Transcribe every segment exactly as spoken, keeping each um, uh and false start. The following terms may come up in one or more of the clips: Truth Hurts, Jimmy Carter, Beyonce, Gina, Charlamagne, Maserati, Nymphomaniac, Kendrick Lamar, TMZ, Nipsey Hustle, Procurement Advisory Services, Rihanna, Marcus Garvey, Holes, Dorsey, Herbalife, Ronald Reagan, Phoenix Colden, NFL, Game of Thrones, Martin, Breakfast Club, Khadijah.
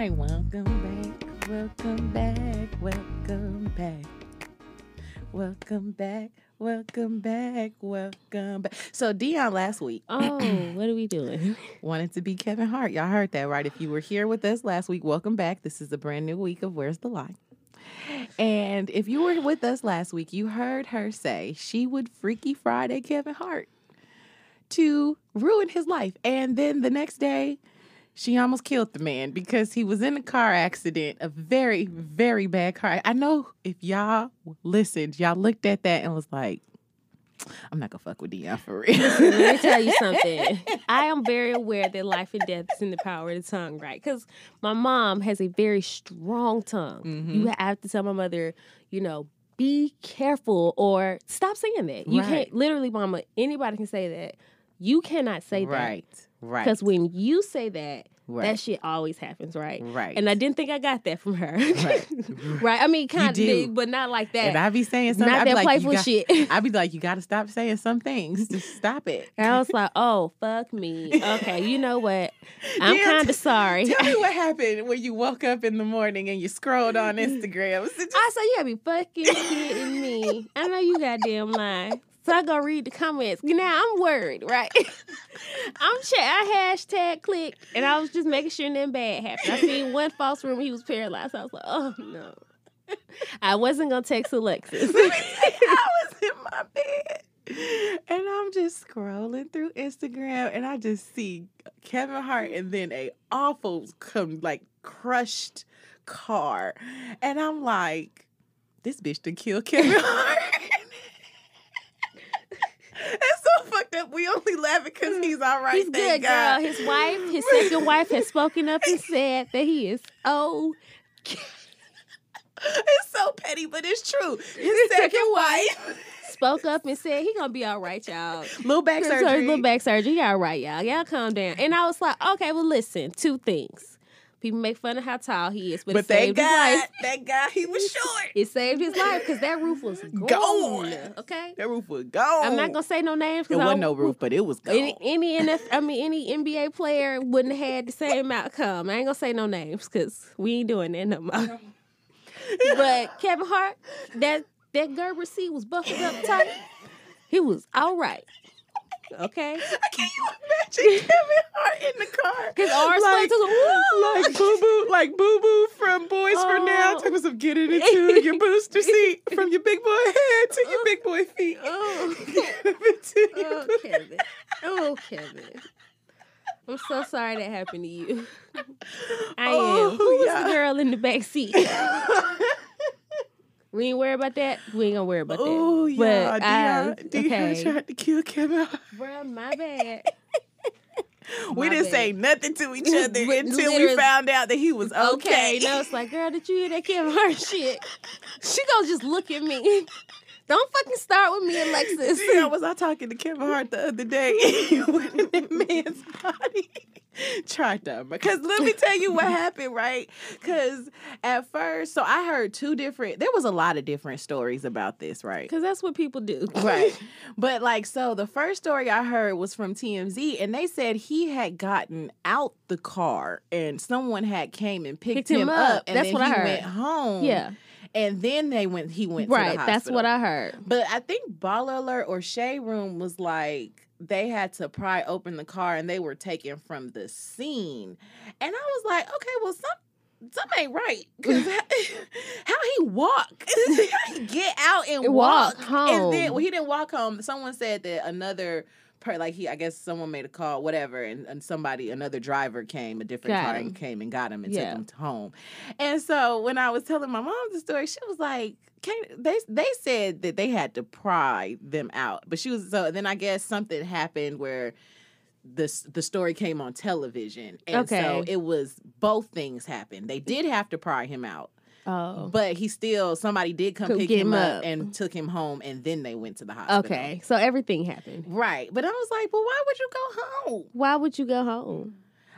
right, welcome back, welcome back, welcome back, welcome back, welcome back, welcome back. So Dion last week. Oh, what are we doing? Wanted to be Kevin Hart. Y'all heard that, right? If you were here with us last week, welcome back. This is a brand new week of Where's the Line? And if you were with us last week, you heard her say she would Freaky Friday Kevin Hart to ruin his life. And then the next day, she almost killed the man because he was in a car accident, a very, very bad car. I know if y'all listened, y'all looked at that and was like, I'm not going to fuck with Dion for real. Let me tell you something. I am very aware that life and death is in the power of the tongue, right? Because my mom has a very strong tongue. Mm-hmm. You have to tell my mother, you know, be careful or stop saying that. You right. can't, literally, mama, anybody can say that. You cannot say that. Right, right. Because when you say that, right. that shit always happens, right? Right. And I didn't think I got that from her. Right. right? I mean, kind you of, do. but not like that. And I be saying something. Not that like, playful got, shit. I be like, you got to stop saying some things. Just stop it. And I was like, oh, fuck me. Okay, you know what? I'm yeah, kind of sorry. Tell me what happened when you woke up in the morning and you scrolled on Instagram. Just... I said, you got to be fucking kidding me. I know you goddamn lying. So I go read the comments. Now I'm worried, right? I'm check. I hashtag clicked, and I was just making sure nothing bad happened. I seen one false rumor he was paralyzed. So I was like, oh no. I wasn't gonna text Alexis. I was in my bed. And I'm just scrolling through Instagram, and I just see Kevin Hart, and then a awful, come like crushed car, and I'm like, this bitch done killed Kevin Hart. That's so fucked up. We only laugh because he's all right. He's good, God. Girl. His wife, his second wife, has spoken up and said that he is. Oh, it's so petty, but it's true. His second wife spoke up and said he gonna be all right, y'all. Little back surgery, little back surgery. Y'all right, y'all. Y'all calm down. And I was like, okay, well, listen. Two things. People make fun of how tall he is, but, but it saved God, his life. Thank God he was short. It saved his life because that roof was gone. gone. Okay, that roof was gone. I'm not gonna say no names. It wasn't no roof, but it was gone. Any, any N F, I mean, any N B A player wouldn't have had the same outcome. I ain't gonna say no names because we ain't doing that no more. But Kevin Hart, that that Gerber seat was buckled up tight. He was all right. Okay. I can't even imagine Kevin Hart in the car. His arms like, like, like boo boo, like boo boo from Boys oh. for Now. Talk about some getting into your booster seat from your big boy head to your big boy feet. Oh, oh Kevin. Oh Kevin. I'm so sorry that happened to you. I am. Oh, Who was yeah. the girl in the back seat? We ain't worry about that. We ain't gonna worry about that. Oh yeah, but I, Dion, okay. Dion tried to kill Kevin. Bro, my bad. my we didn't bad. say nothing to each other until Literally. we found out that he was okay. okay. And I was like, girl, did you hear that Kevin Hart shit? She gonna just look at me. Don't fucking start with me, Alexis. Dion, was I talking to Kevin Hart the other day? When that man's body tried to, because let me tell you what happened, right? Because at first, so I heard two different, there was a lot of different stories about this, right? Because that's what people do. Right. But like, so the first story I heard was from T M Z, and they said he had gotten out the car and someone had came and picked, picked him, him up, up and that's then what he I heard. went home. Yeah. And then they went, he went right, to the hospital. Right, that's what I heard. But I think Baller Alert or Shade Room was like, they had to pry open the car and they were taken from the scene. And I was like, okay, well, some, some ain't right. Because how he walk? How he get out and walk, walk home? And then, well, he didn't walk home. Someone said that another, per, like he, I guess someone made a call, whatever, and, and somebody, another driver came, a different car and came and got him and yeah. took him home. And so when I was telling my mom the story, she was like, Can't, they they said that they had to pry them out, but she was so. Then I guess something happened where the the story came on television, and okay. so it was both things happened. They did have to pry him out, oh. but he still somebody did come Could pick him up, up and took him home, and then they went to the hospital. Okay, so everything happened, right? But I was like, well, why would you go home? Why would you go home?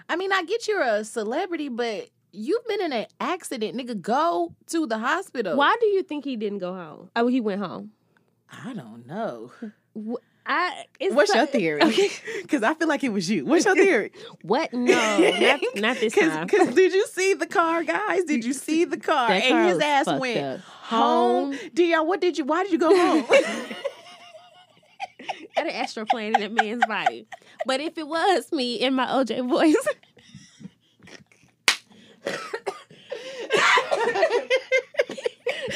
I mean, I get you're a celebrity, but. You've been in an accident, nigga. Go to the hospital. Why do you think he didn't go home? Oh, he went home. I don't know. Wh- I, it's What's like, your theory? Because okay. I feel like it was you. What's your theory? What? No, not, not this Cause, time. Because did you see the car, guys? Did you see the car? That and car his ass went up. home. D R, what did you? Why did you go home? At an astral plane in that man's body. But if it was me in my O J voice.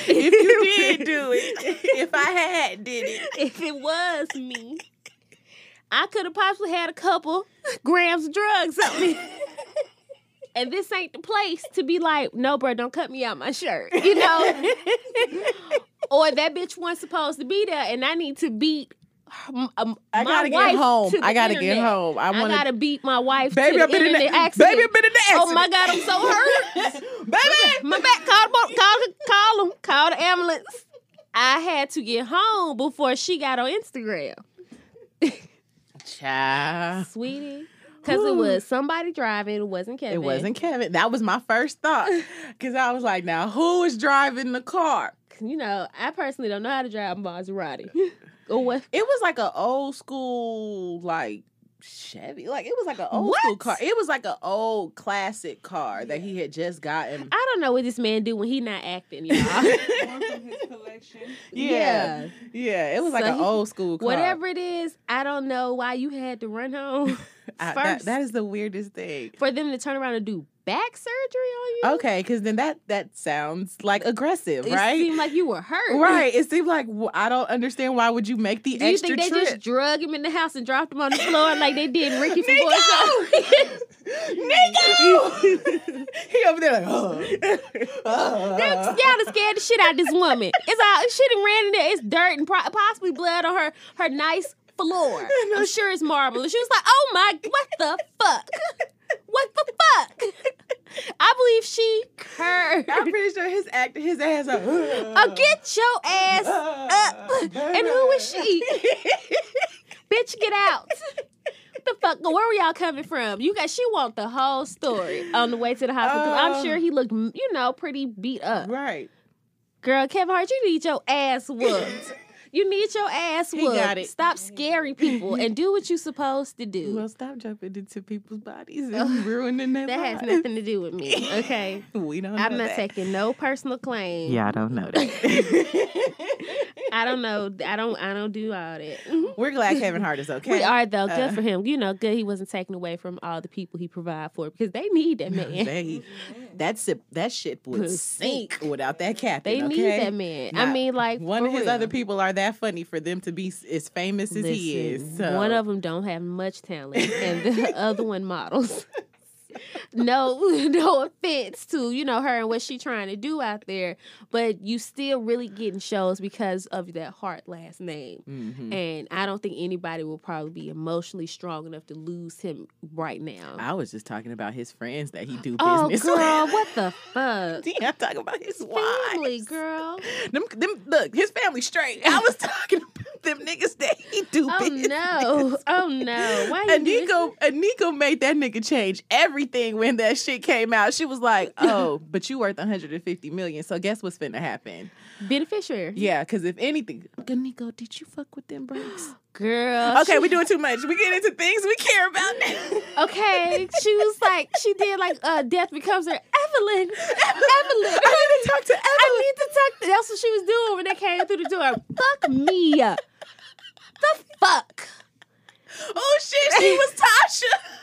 If you did do it, if I had did it, if it was me, I could have possibly had a couple grams of drugs on me. And this ain't the place to be like, no, bro, don't cut me out my shirt, you know? Or that bitch wasn't supposed to be there, and I need to beat my I gotta wife get home. To the I gotta internet. get home. I, wanna... I gotta beat my wife. Baby, I've been in the accident. Baby, I've been in the accident. Oh my God, I'm so hurt. Baby, my back. Call, call, call him. Call the ambulance. I had to get home before she got on Instagram. Child, sweetie. Because it was somebody driving. It wasn't Kevin. It wasn't Kevin. That was my first thought. Because I was like, now who is driving the car? You know, I personally don't know how to drive a Maserati. Or what? It was like an old school, like Chevy. Like it was like an old what? school car. It was like an old classic car yeah. that he had just gotten. I don't know what this man do when he not acting, y'all. yeah. yeah, yeah. It was so like an he, old school car. Whatever it is, I don't know why you had to run home. I, first. That, that is the weirdest thing for them to turn around and do back surgery on you? Okay, because then that that sounds like aggressive, right? It seemed like you were hurt. Right. It seemed like, well, I don't understand why would you make the Do extra trip. you think they trip? just drug him in the house and dropped him on the floor like they did Ricky from Boys? Nico! He over there like, oh. oh. Y'all done scared the shit out of this woman. It's all, she done ran in there. It's dirt and pro- possibly blood on her, her nice floor. I'm sure it's marble. And she was like, oh my, what the fuck? What the fuck? I believe she curved. I'm pretty sure his act, his ass up. Oh, get your ass up. And who is she? Bitch, get out. What the fuck? Where were y'all coming from? You guys, she want the whole story on the way to the hospital. Um, I'm sure he looked, you know, pretty beat up. Right. Girl, Kevin Hart, you need your ass whooped. You need your ass whooped. Stop scaring people and do what you supposed to do. Well, stop jumping into people's bodies and ruining their lives. That has nothing to do with me, okay? We don't know that. I'm not taking no personal claim. Yeah, I don't know that. I don't know. I don't I don't do all that. We're glad Kevin Hart is okay. We are, though. Good uh, for him. You know, good he wasn't taken away from all the people he provided for because they need that man. They, that, sip, that shit would sink without that captain, They okay? need that man. Not I mean, like, One of his real. other people are that funny for them to be as famous as Listen, he is. So. One of them don't have much talent, and the other one models. No, no offense to, you know, her and what she trying to do out there, but you still really getting shows because of that Hart last name. Mm-hmm. And I don't think anybody will probably be emotionally strong enough to lose him right now. I was just talking about his friends that he do oh, business with. Oh, girl, what the fuck? Damn, I'm talking about his, his family, wives. girl. Them, them, look, his family straight. I was talking about them niggas that he do oh, business no. with. Oh, no. Why you Nico, Nico made that nigga change everything. Thing when that shit came out, she was like, "Oh, but you worth one hundred fifty million. So guess what's finna happen? Beneficiary. Yeah, because if anything, Nico, did you fuck with them brakes, girl? Okay, she... we're doing too much. We get into things we care about now. Okay, she was like, she did like, uh, death becomes her. Evelyn, Evelyn. I need to talk to Evelyn. I need to talk. To... That's what she was doing when they came through the door. Fuck me. The fuck. Oh shit, she was Tasha.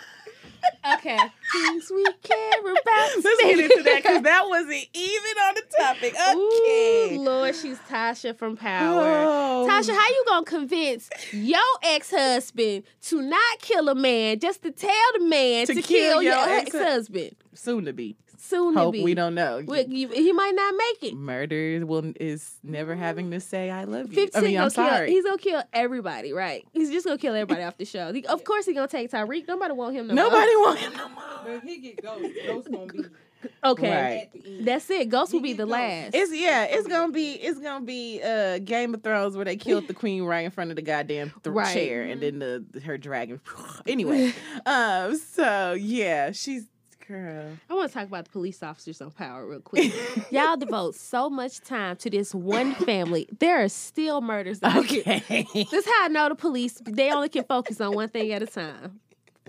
Okay, things we care about. Let's get into that because that wasn't even on the topic. Okay. Ooh, Lord, she's Tasha from Power. Oh. Tasha, how you gonna convince your ex-husband to not kill a man just to tell the man to, to kill, kill your, your ex-husband? Soon to be. Soon Hope to be. We don't know. Well, you, he might not make it. Murder will, is never having to say, I love you. I mean, I'm sorry. Kill, he's going to kill everybody, right? He's just going to kill everybody off the show. He, of course he's going to take Tyreek. Nobody want him no Nobody more. Nobody want him no more. But he get Ghost. Ghost going to be... Okay, right. That's it. Ghosts will be the last. It's yeah. It's gonna be. It's gonna be uh, Game of Thrones where they killed the queen right in front of the goddamn th- right. chair, and then the her dragon. Anyway, um. So yeah, she's Girl. I want to talk about the police officers on Power real quick. Y'all devote so much time to this one family. There are still murders. Okay. Get. That's how I know the police, they only can focus on one thing at a time.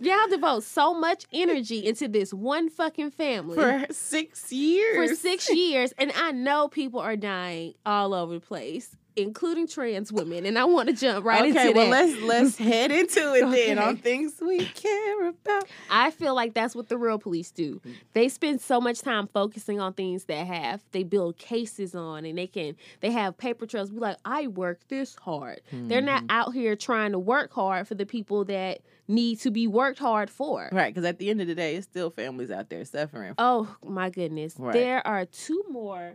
Y'all devote so much energy into this one fucking family. For six years. For six years. And I know people are dying all over the place, including trans women, and I want to jump right okay, into that. Okay, well, let's let's head into it okay. then on things we care about. I feel like that's what the real police do. They spend so much time focusing on things that have, they build cases on, and they can, they have paper trails. Be like, I work this hard. Mm-hmm. They're not out here trying to work hard for the people that need to be worked hard for. Right, because at the end of the day, it's still families out there suffering. Oh, my goodness. Right. There are two more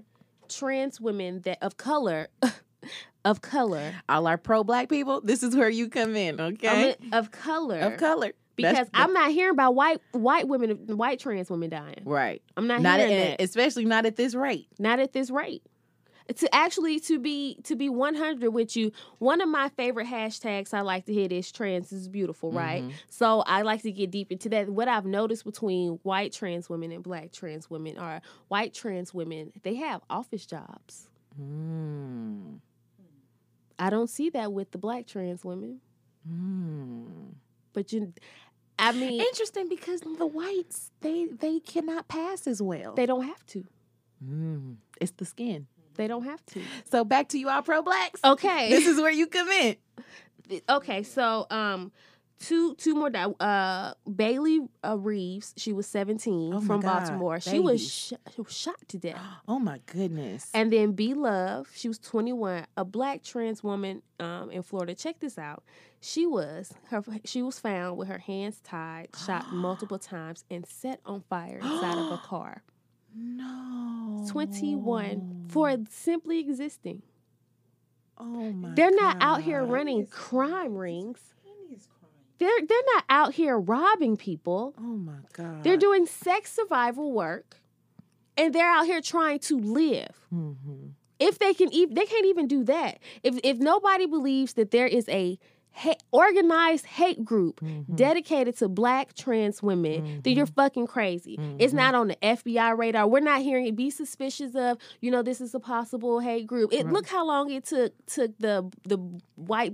trans women that of color... Of color. All our pro-black people, this is where you come in, okay? I mean, of color. Of color. Because That's, I'm not hearing about white white women, white trans women dying. Right. I'm not, not hearing at, that. Especially not at this rate. Not at this rate. To actually, to be to be one hundred with you, one of my favorite hashtags I like to hit is trans is beautiful, right? Mm-hmm. So I like to get deep into that. What I've noticed between white trans women and black trans women are white trans women, they have office jobs. Mm. I don't see that with the black trans women. Mm. But you, I mean, interesting because the whites they they cannot pass as well. They don't have to. Mm. It's the skin. They don't have to. So back to you, all pro blacks. Okay, this is where you come in. Okay, so um, two two more. Uh, Bailey uh, Reeves. She was seventeen oh from God, Baltimore. Baby. She was sh- she was shot to death. Oh my goodness! And then B Love. She was twenty-one. A black trans woman um, in Florida. Check this out. She was her. She was found with her hands tied, shot multiple times, and set on fire inside of a car. No. twenty-one for simply existing. Oh my! They're not God. out here running crime rings. They're they're not out here robbing people. Oh my God. They're doing sex survival work and they're out here trying to live. Mm-hmm. If they can even they can't even do that. If if nobody believes that there is a ha- organized hate group mm-hmm. dedicated to black trans women, mm-hmm. then you're fucking crazy. Mm-hmm. It's not on the F B I radar. We're not hearing it be suspicious of, you know, this is a possible hate group. It right. Look how long it took took the the white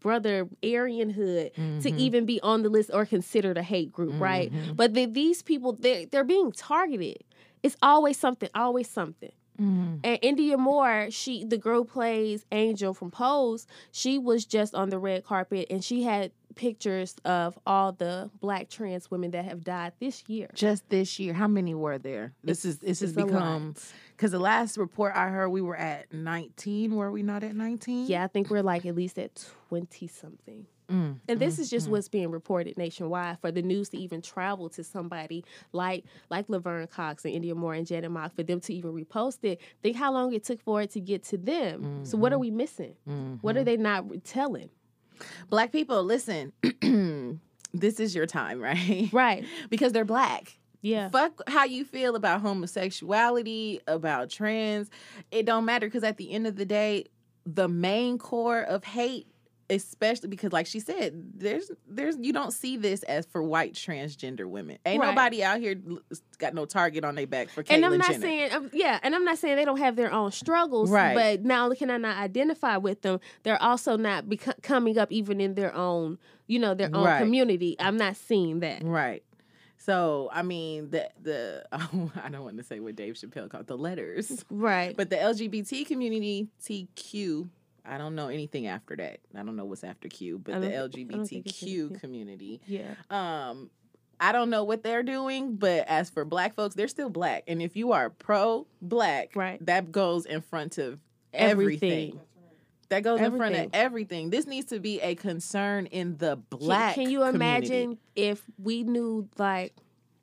brother Aryanhood mm-hmm. to even be on the list or considered a hate group, mm-hmm. right? But the, these people, they're, they're being targeted. It's always something, always something. Mm-hmm. And India Moore, she the girl plays Angel from Pose. She was just on the red carpet, and she had pictures of all the black trans women that have died this year. Just this year, how many were there? This it's, is this has become because the last report I heard we were at nineteen. Were we not at nineteen? Yeah, I think we're like at least at twenty something. Mm, and this mm, is just mm. what's being reported nationwide. For the news to even travel to somebody like like Laverne Cox and India Moore and Janet Mock, for them to even repost it, think how long it took for it to get to them. Mm-hmm. So what are we missing? Mm-hmm. What are they not telling? Black people, listen, this is your time, right? Right. Because they're black. Yeah. Fuck how you feel about homosexuality, about trans. It don't matter because at the end of the day, the main core of hate, especially because, like she said, there's, there's, you don't see this as for white transgender women. Ain't right. nobody out here got no target on their back for Caitlyn Jenner. And I'm not Jenner. saying, um, yeah, and I'm not saying they don't have their own struggles. Right. But not only can I not identify with them, they're also not beco- coming up even in their own, you know, their own right. community. I'm not seeing that. Right. So, I mean, the, the oh, I don't want to say what Dave Chappelle called the letters. Right. But the L G B T community, T Q. I don't know anything after that. I don't know what's after Q, but the L G B T Q community. Yeah. Um, I don't know what they're doing, but as for black folks, they're still black. And if you are pro-black, right. that goes in front of everything. everything. That goes everything. in front of everything. This needs to be a concern in the black community. Can, can you community. imagine if we knew, like,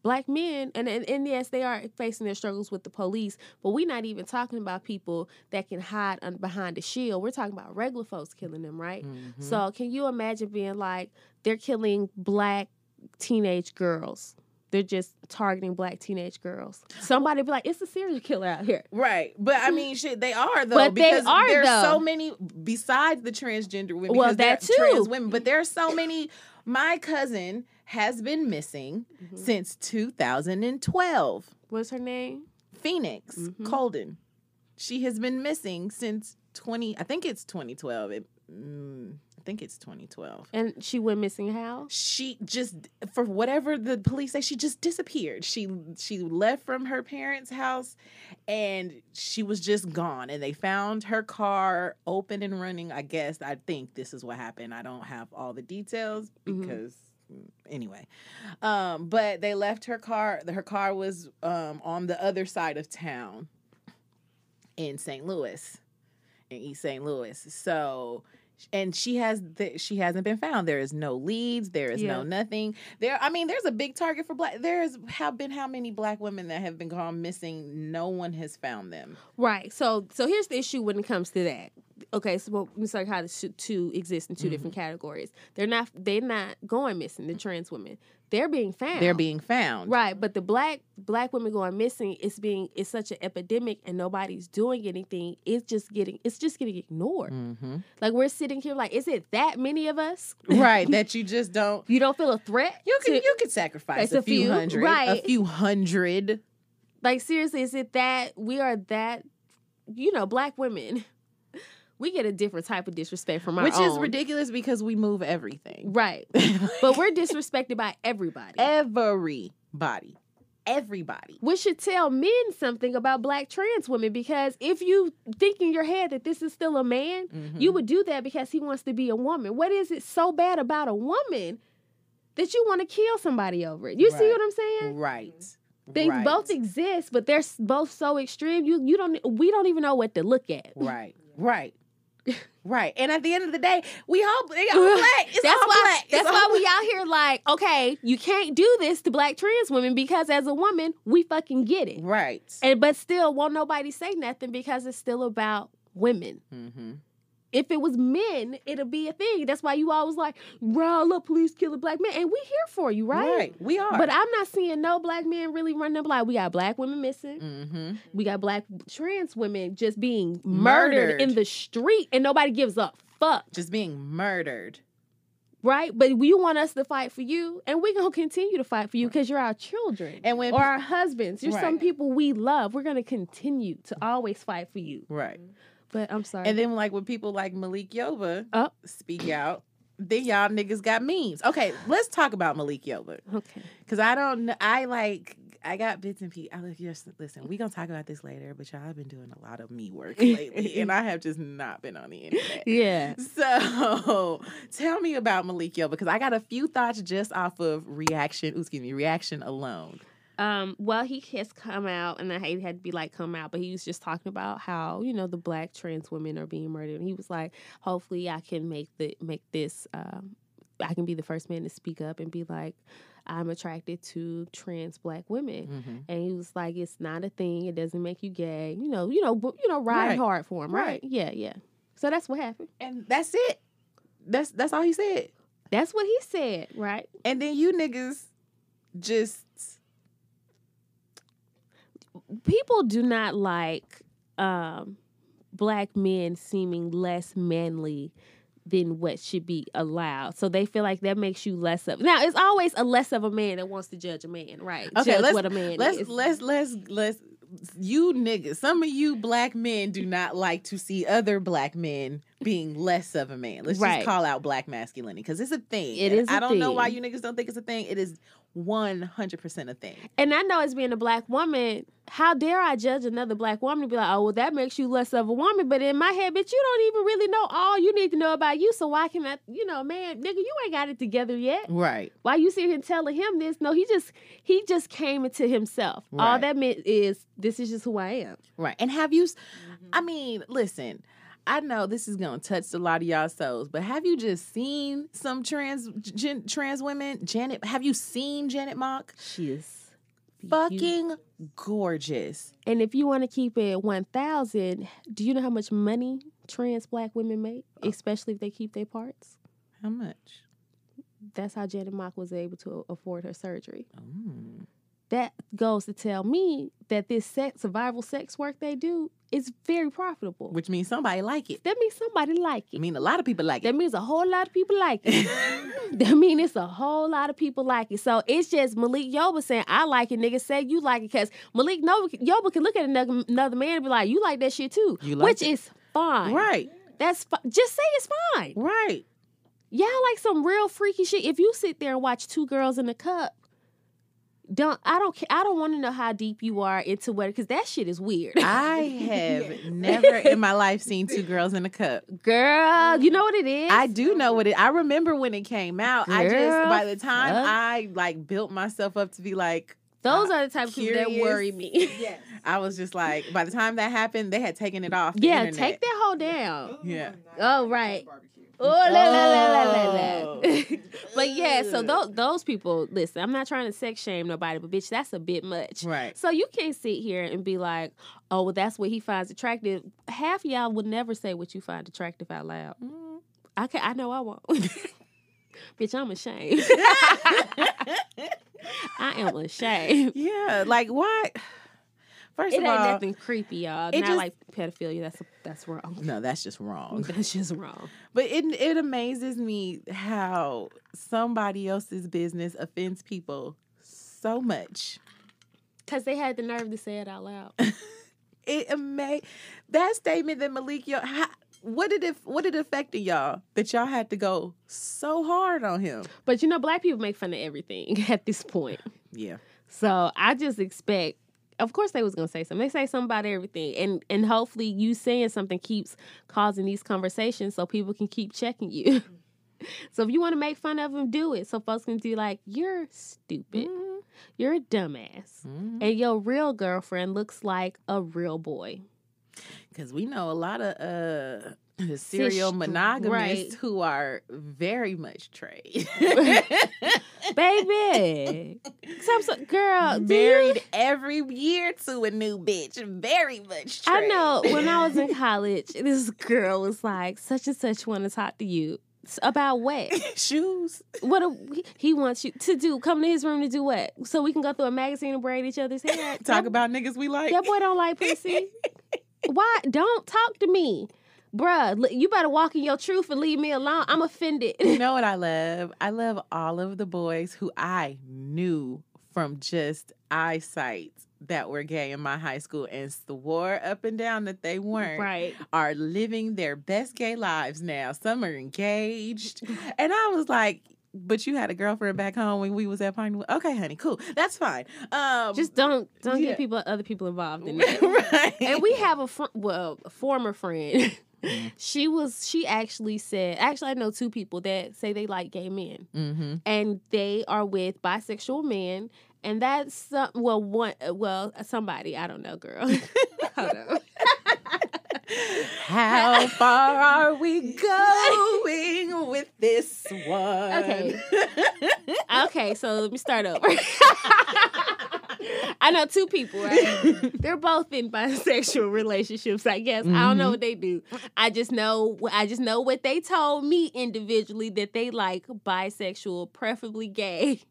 black men, and, and, and yes, they are facing their struggles with the police, but we're not even talking about people that can hide un- behind a shield. We're talking about regular folks killing them, right? Mm-hmm. So can you imagine being like, they're killing black teenage girls. They're just targeting black teenage girls. Somebody be like, it's a serial killer out here. Right. But, I mean, shit, they are, though. But because they are, there's though. so many, besides the transgender women. Well, that too. Trans women, but there are so many My cousin has been missing mm-hmm. since two thousand twelve. What's her name? Phoenix mm-hmm. Colden. She has been missing since twenty. I think it's twenty twelve. It, mm, I think it's twenty twelve. And she went missing how? She just, for whatever the police say, she just disappeared. She she left from her parents' house, and she was just gone. And they found her car open and running. I guess I think this is what happened. I don't have all the details because. Mm-hmm. Anyway, um, but they left her car. Her car was um, on the other side of town in Saint Louis, in East Saint Louis. So, and she has the, she hasn't been found. There is no leads. There is yeah. no nothing. There. I mean, there's a big target for black. There's have been how many black women that have been gone missing? No one has found them. Right. So, so here's the issue when it comes to that. Okay, so psychotics two exist in two mm-hmm. different categories. They're not they're not going missing. The trans women, they're being found. They're being found, right? But the black black women going missing, it's being it's such an epidemic, and nobody's doing anything. It's just getting it's just getting ignored. Mm-hmm. Like we're sitting here, like is it that many of us, right? That you just don't you don't feel a threat. You can to, you can sacrifice a few, few hundred, right? A few hundred. Like seriously, is it that we are that? You know, black women. We get a different type of disrespect from our Which own. Which is ridiculous because we move everything. Right. But we're disrespected by everybody. Everybody. Everybody. Which should tell men something about black trans women, because if you think in your head that this is still a man, mm-hmm. you would do that because he wants to be a woman. What is it so bad about a woman that you want to kill somebody over it? You right. see what I'm saying? Right. They right. both exist, but they're both so extreme. You you don't we don't even know what to look at. Right. Right. Right, and at the end of the day, we hope they all black. It's that's all why, black. It's that's all why we out here like, okay, you can't do this to black trans women because as a woman, we fucking get it, right? And but still, won't nobody say nothing because it's still about women. Mm-hmm. If it was men, it'll be a thing. That's why you always like, roll up, police killing black men, and we here for you, right? Right, we are. But I'm not seeing no black men really running up like we got black women missing. Mm-hmm. We got black trans women just being murdered. murdered in the street, and nobody gives a fuck. Just being murdered, right? But you want us to fight for you, and we're gonna continue to fight for you because you're our children and when or our husbands. You're right. some people we love. We're gonna continue to always fight for you, right? But I'm sorry. And then, like, when people like Malik Yoba oh. speak out, then y'all niggas got memes. Okay, let's talk about Malik Yoba. Okay. Because I don't, I like, I got bits and pieces. I like, yes, listen, we're going to talk about this later, but y'all have been doing a lot of me work lately, and I have just not been on the internet. Yeah. So, tell me about Malik Yoba, because I got a few thoughts just off of reaction, ooh, excuse me, reaction alone. Um, well, he has come out, and I hate it had to be like come out, but he was just talking about how, you know, the black trans women are being murdered. And he was like, hopefully I can make the make this, um, I can be the first man to speak up and be like, I'm attracted to trans black women. Mm-hmm. And he was like, it's not a thing. It doesn't make you gay. You know, you know, you know, ride right. hard for him. Right. right. Yeah. Yeah. So that's what happened. And that's it. That's, that's all he said. That's what he said. Right. And then you niggas just... People do not like um, black men seeming less manly than what should be allowed. So they feel like that makes you less of. Now, it's always a less of a man that wants to judge a man, right? Okay, judge let's, what a man let's, is. Let's, let's, let's, you niggas, some of you black men do not like to see other black men being less of a man. Let's right. just call out black masculinity because it's a thing. It is a I don't thing. know why you niggas don't think it's a thing. It is one hundred percent a thing. And I know as being a black woman, how dare I judge another black woman and be like, oh, well, that makes you less of a woman. But in my head, bitch, you don't even really know all you need to know about you. So why can I, you know, man, nigga, you ain't got it together yet. Right. Why you sitting here telling him this? No, he just, he just came into himself. Right. All that meant is this is just who I am. Right. And have you, mm-hmm. I mean, listen, I know this is going to touch a lot of y'all souls, but have you just seen some trans gen, trans women? Janet, have you seen Janet Mock? She is fucking beautiful. Gorgeous. And if you want to keep it one thousand, do you know how much money trans black women make, oh. especially if they keep their parts? How much? That's how Janet Mock was able to afford her surgery. Mm. That goes to tell me that this sex, survival sex work they do It's very profitable. Which means somebody like it. That means somebody like it. I mean, a lot of people like it. That means a whole lot of people like it. That means it's a whole lot of people like it. So it's just Malik Yoba saying, I like it, nigga. Say you like it. Because Malik Yoba can look at another, another man and be like, you like that shit too. You like Which it. Is fine. Right. That's fi- Just say it's fine. Right. Y'all like some real freaky shit. If you sit there and watch Two Girls in a Cup, Don't I don't I don't want to know how deep you are into what, because that shit is weird. I have never in my life seen Two Girls in a Cup. Girl, you know what it is? I do know what it is. I remember when it came out. Girl, I just by the time fuck. I like built myself up to be like, those uh, are the type of people that worry me. Yes. I was just like, by the time that happened, they had taken it off the yeah, internet. Take that whole down. Yeah. Oh, right. Ooh, la, oh, la, la, la, la, la. But yeah, so those, those people, listen, I'm not trying to sex shame nobody, but bitch, that's a bit much. Right. So you can't sit here and be like, oh, well, that's what he finds attractive. Half of y'all would never say what you find attractive out loud. Mm. I can, I know I won't. Bitch, I'm ashamed. I am ashamed. Yeah, like what? First it of ain't all, nothing creepy, y'all. It Not just, like pedophilia. That's that's wrong. No, that's just wrong. That's just wrong. But it it amazes me how somebody else's business offends people so much. Because they had the nerve to say it out loud. It amazed that statement that Malik Yoba. How, what did it what did it affect y'all that y'all had to go so hard on him? But you know, black people make fun of everything at this point. Yeah. So I just expect. Of course they was going to say something. They say something about everything. And and hopefully you saying something keeps causing these conversations so people can keep checking you. So if you want to make fun of them, do it. So folks can be like, you're stupid. Mm-hmm. You're a dumbass. Mm-hmm. And your real girlfriend looks like a real boy. Because we know a lot of... uh serial monogamists right. who are very much trade. Baby. So, so, girl. Married you... every year to a new bitch. Very much trade. I know. When I was in college, this girl was like, such and such want to talk to you. About what? Shoes. What a, he wants you to do. Come to his room to do what? So we can go through a magazine and braid each other's hair. Talk that, about niggas we like. That boy don't like pussy. Why? Don't talk to me. Bruh, you better walk in your truth and leave me alone. I'm offended. You know what I love? I love all of the boys who I knew from just eyesight that were gay in my high school and swore up and down that they weren't. Right. Are living their best gay lives now. Some are engaged. And I was like, but you had a girlfriend back home when we was at Pinewood. Okay, honey, cool. That's fine. Um, Just don't don't yeah. get people other people involved in it. Right. And we have a fr- well a former friend. Mm. She was. She actually said. Actually, I know two people that say they like gay men, mm-hmm. and they are with bisexual men. And that's uh, well, one. Well, somebody I don't know, girl. Hold on. How far are we going with this one? Okay. Okay. So let me start over. I know two people, right? They're both in bisexual relationships, I guess. Mm-hmm. I don't know what they do. I just know I just know what they told me individually, that they like bisexual, preferably gay,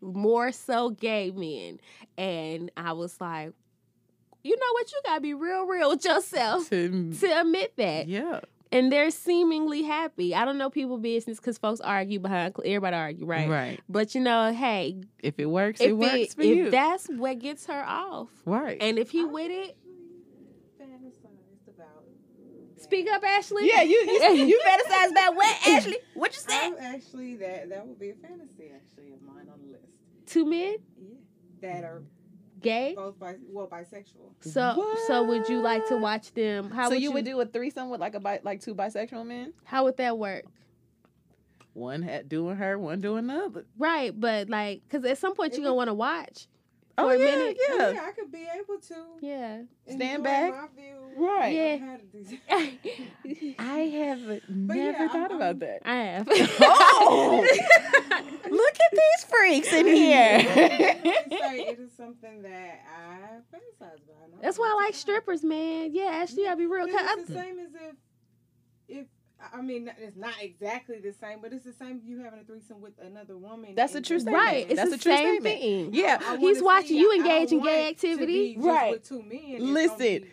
more so gay men. And I was like, you know what? You got to be real, real with yourself to, to admit that. Yeah. And they're seemingly happy. I don't know people's business because folks argue behind, everybody argue, right? Right. But, you know, hey. If it works, if it works it, for if you. If that's what gets her off. Right. And if he I with it. Fantasize about that. Speak up, Ashley. Yeah, you you, you fantasize about what, Ashley? What you say? Actually, that, that would be a fantasy, actually, of mine on the list. Two men? Yeah. That are... gay? Both bi- well, bisexual. So, what? so would you like to watch them? How so would you, you would do a threesome with like a bi- like two bisexual men? How would that work? One had doing her, one doing the other. Right, but like, because at some point you're gonna want to watch. Oh for yeah, a minute. yeah, oh, yeah. I could be able to. Yeah. Stand back. My view right. Yeah. I have never yeah, thought I'm, about I'm, that. I have. Oh, look at these freaks in here. It is something that I fantasize about. That's why I like strippers, man. Yeah, Ashley, yeah. I'll be real. It's I, the same as if, if I mean, it's not exactly the same, but it's the same. You having a threesome with another woman. That's a true statement. Right. It's That's the a true same statement. thing. Yeah. I, I He's watching see, you engage in gay activity. Right. With two men. Listen. Be,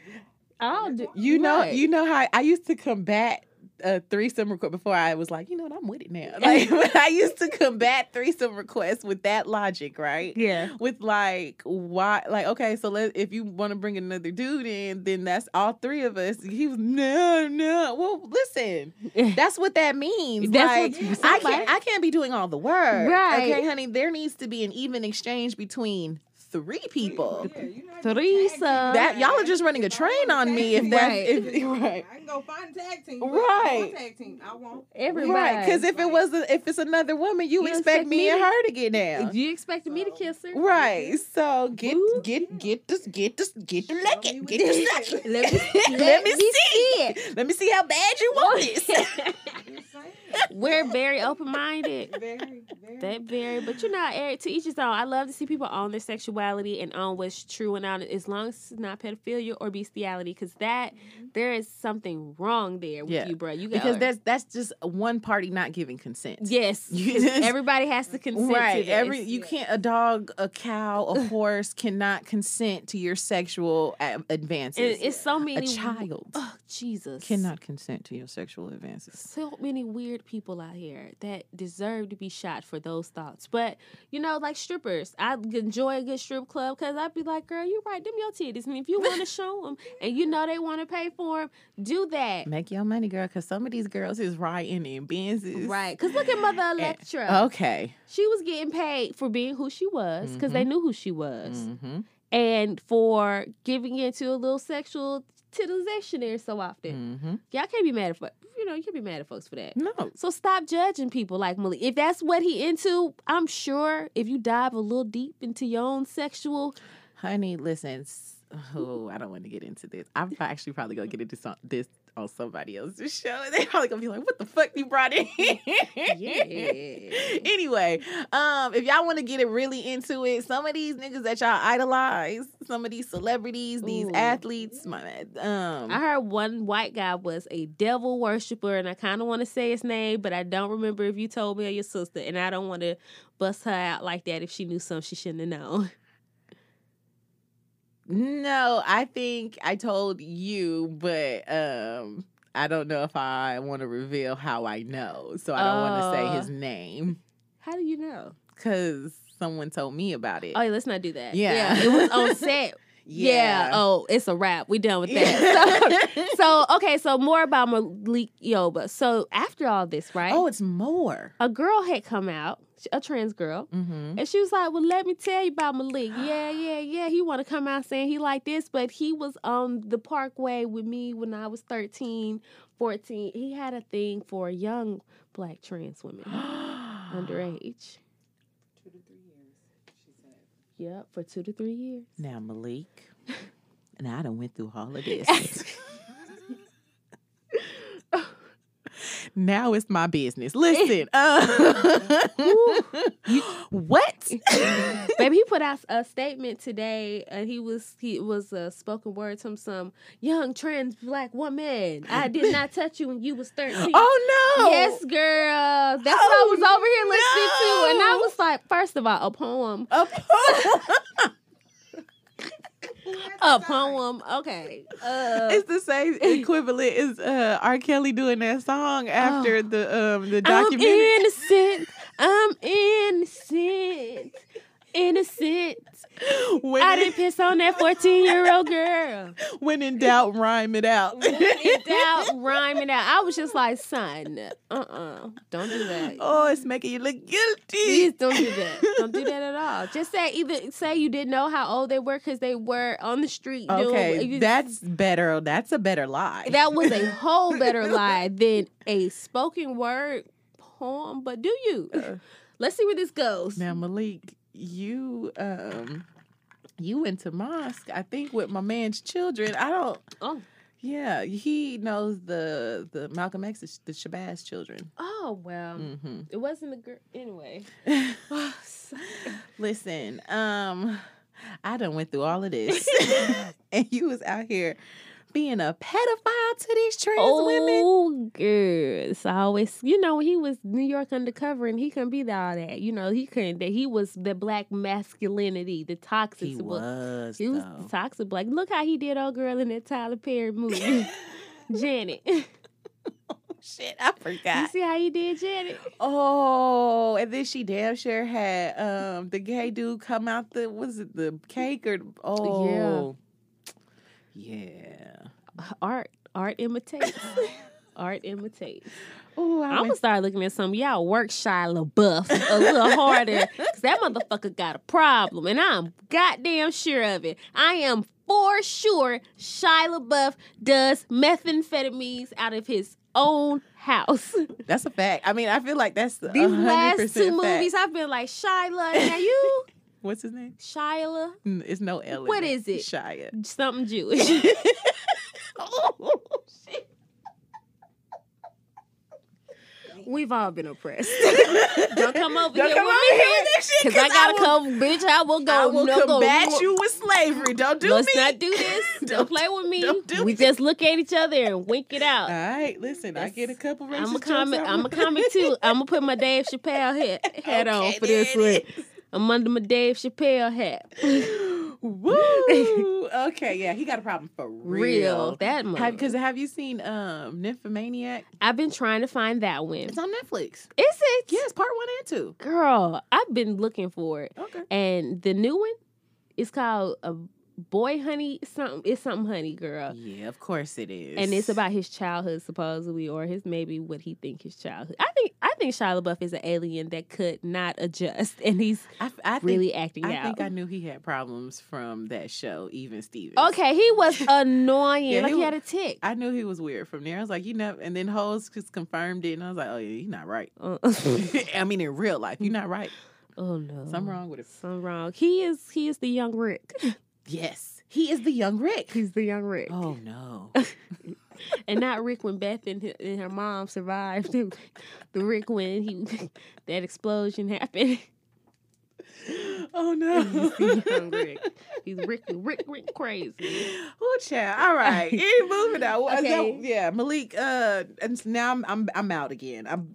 I'll do. You know, right. you know how I used to combat a threesome request before I was like, you know what, I'm with it now. Like, I used to combat threesome requests with that logic, right? Yeah. With like, why? Like, okay, so let if you want to bring another dude in, then that's all three of us. He was no, no. Well, listen, that's what that means. That's like, what I can't, I can't be doing all the work, right? Okay, honey, there needs to be an even exchange between. Three people. Yeah, you know, threesome. That y'all are just running a train on me. If that, right. If, right. I can go find tag team. Right. I tag team. I want everybody. Right. Because if it was, a, if it's another woman, you, you expect, expect me, me and her to get down. You expected so. me to kiss her. Right. So get, Ooh, get, yeah. get this, get this, get the licking, get the licking. Let me, let let me see. see it. Let me see how bad you want this. We're very open minded. Very, very. That very, but you know, to each his own. I love to see people own their sexuality and own what's true and honest, as long as it's not pedophilia or bestiality, because that mm-hmm. there is something wrong there with yeah. you, bro. You got because that's that's just one party not giving consent. Yes, just, everybody has to consent. Right, to this. every you yeah. can't. A dog, a cow, a horse cannot consent to your sexual advances. It, it's so many. A child, oh, Jesus, cannot consent to your sexual advances. So many weird people out here that deserve to be shot for those thoughts. But you know, like strippers, I enjoy a good strip club because I'd be like, girl, you right, them your titties, and if you want to show them and you know they want to pay for them, do that. Make your money, girl, because some of these girls is riding in Benzes, right? Because look at Mother Electra. And, okay, she was getting paid for being who she was because mm-hmm. they knew who she was mm-hmm. and for giving into a little sexual titillation there so often. Mm-hmm. Y'all can't be mad at folks. You know, you can't be mad at folks for that. No. So stop judging people like Malik. If that's what he into, I'm sure if you dive a little deep into your own sexual... Honey, listen. Oh, I don't want to get into this. I'm actually probably going to get into some, this on somebody else's show. They're probably going to be like, what the fuck you brought in? Yeah. Anyway, um, if y'all want to get it really into it, some of these niggas that y'all idolize, some of these celebrities, these Ooh. athletes. My bad. Um, I heard one white guy was a devil worshiper, and I kind of want to say his name, but I don't remember if you told me or your sister, and I don't want to bust her out like that if she knew something she shouldn't have known. No, I think I told you, but um, I don't know if I want to reveal how I know, so I don't uh, want to say his name. How do you know? Because someone told me about it. Oh, yeah, let's not do that. Yeah. yeah it was on set. Yeah. yeah. Oh, it's a wrap. We done with that. Yeah. So, so, okay, so more about Malik Yoba. So, after all this, right? Oh, it's more. A girl had come out. A trans girl, mm-hmm. and she was like, well, let me tell you about Malik. Yeah, yeah, yeah. He want to come out saying he like this, but he was on the Parkway with me when I was thirteen, fourteen. He had a thing for young black trans women underage. Two to three years, she said. Yep, for two to three years. Now, Malik, and I done went through all of this. Now it's my business. Listen. Uh, what? Baby, he put out a statement today, and he was he was a uh, spoken word from some young trans black woman. I did not touch you when you was thirteen. Oh, no. Yes, girl. That's oh, what I was over here listening no. to. And I was like, first of all, a poem. A poem. A poem, okay. Uh, it's the same equivalent as uh, R. Kelly doing that song after oh, the um the documentary. I'm innocent. I'm innocent. Innocent. When I in, didn't piss on that fourteen-year-old girl. When in doubt, rhyme it out. When in doubt, rhyme it out. I was just like, son, uh-uh, don't do that. Oh, it's making you look guilty. Please don't do that. Don't do that at all. Just say either say you didn't know how old they were because they were on the street. Okay, doing, that's better. That's a better lie. That was a whole better lie than a spoken word poem. But do you? Uh, Let's see where this goes. Now, Malik. You um, you went to mosque, I think, with my man's children. I don't. Oh, yeah, he knows the the Malcolm X's, the Shabazz children. Oh well, mm-hmm. It wasn't a girl anyway. Oh, listen, um, I done went through all of this, and you was out here being a pedophile to these trans oh, women. Oh, girl. So always, you know, he was New York Undercover and he couldn't be all that. You know, he couldn't. He was the black masculinity, the toxic. He was, He though. was the toxic black. Look how he did old girl in that Tyler Perry movie. Janet. Oh, shit, I forgot. You see how he did Janet? Oh, and then she damn sure had um, the gay dude come out the, was it the cake or, oh. Yeah. Yeah, art art imitates. Art imitates. Ooh, I'm gonna start looking at some y'all work Shia LaBeouf a little harder because that motherfucker got a problem, and I'm goddamn sure of it. I am for sure Shia LaBeouf does methamphetamines out of his own house. That's a fact. I mean, I feel like that's the these last two fact. movies. I've been like Shia, now you. What's his name? Shia. It's no L. What is it? Shia. Something Jewish. Oh, shit. We've all been oppressed. Don't come over Don't here come with over me, because I gotta I will, come, bitch. I will go. I will no, combat go. you with slavery. Don't do Let's me. Let's not do this. Don't, don't play with me. Don't do we me. Just look at each other and wink it out. All right, listen. That's, I get a couple. I'm a comic. I'm a comic too. I'm gonna put my Dave Chappelle head, head okay, on for this one. I'm under my Dave Chappelle hat. Woo! Okay, yeah, he got a problem for real. Real, that much. Because have, have you seen um, Nymphomaniac? I've been trying to find that one. It's on Netflix. Is it? Yes, part one and two. Girl, I've been looking for it. Okay. And the new one is called a Boy Honey something. It's something honey, girl. Yeah, of course it is. And it's about his childhood, supposedly, or his maybe what he think his childhood. I think I think Shia LaBeouf is an alien that could not adjust, and he's I, I really think, acting I out. I think I knew he had problems from that show, Even Steven. Okay, he was annoying. Yeah, like he, he had a tick. I knew he was weird from there. I was like, you know, and then Holes just confirmed it, and I was like, oh yeah, you're not right. Uh, I mean, in real life, you're not right. Oh no, something wrong with it. Something wrong. He is. He is the young Rick. Yes, he is the young Rick. He's the young Rick. Oh, no. And not Rick when Beth and, his, and her mom survived. The Rick when he that explosion happened. Oh, no. He's the young Rick. He's Rick, Rick, Rick crazy. Oh, child. All right. Ain't moving out. Okay. So, yeah, Malik, uh, and now I'm, I'm, I'm out again. I'm...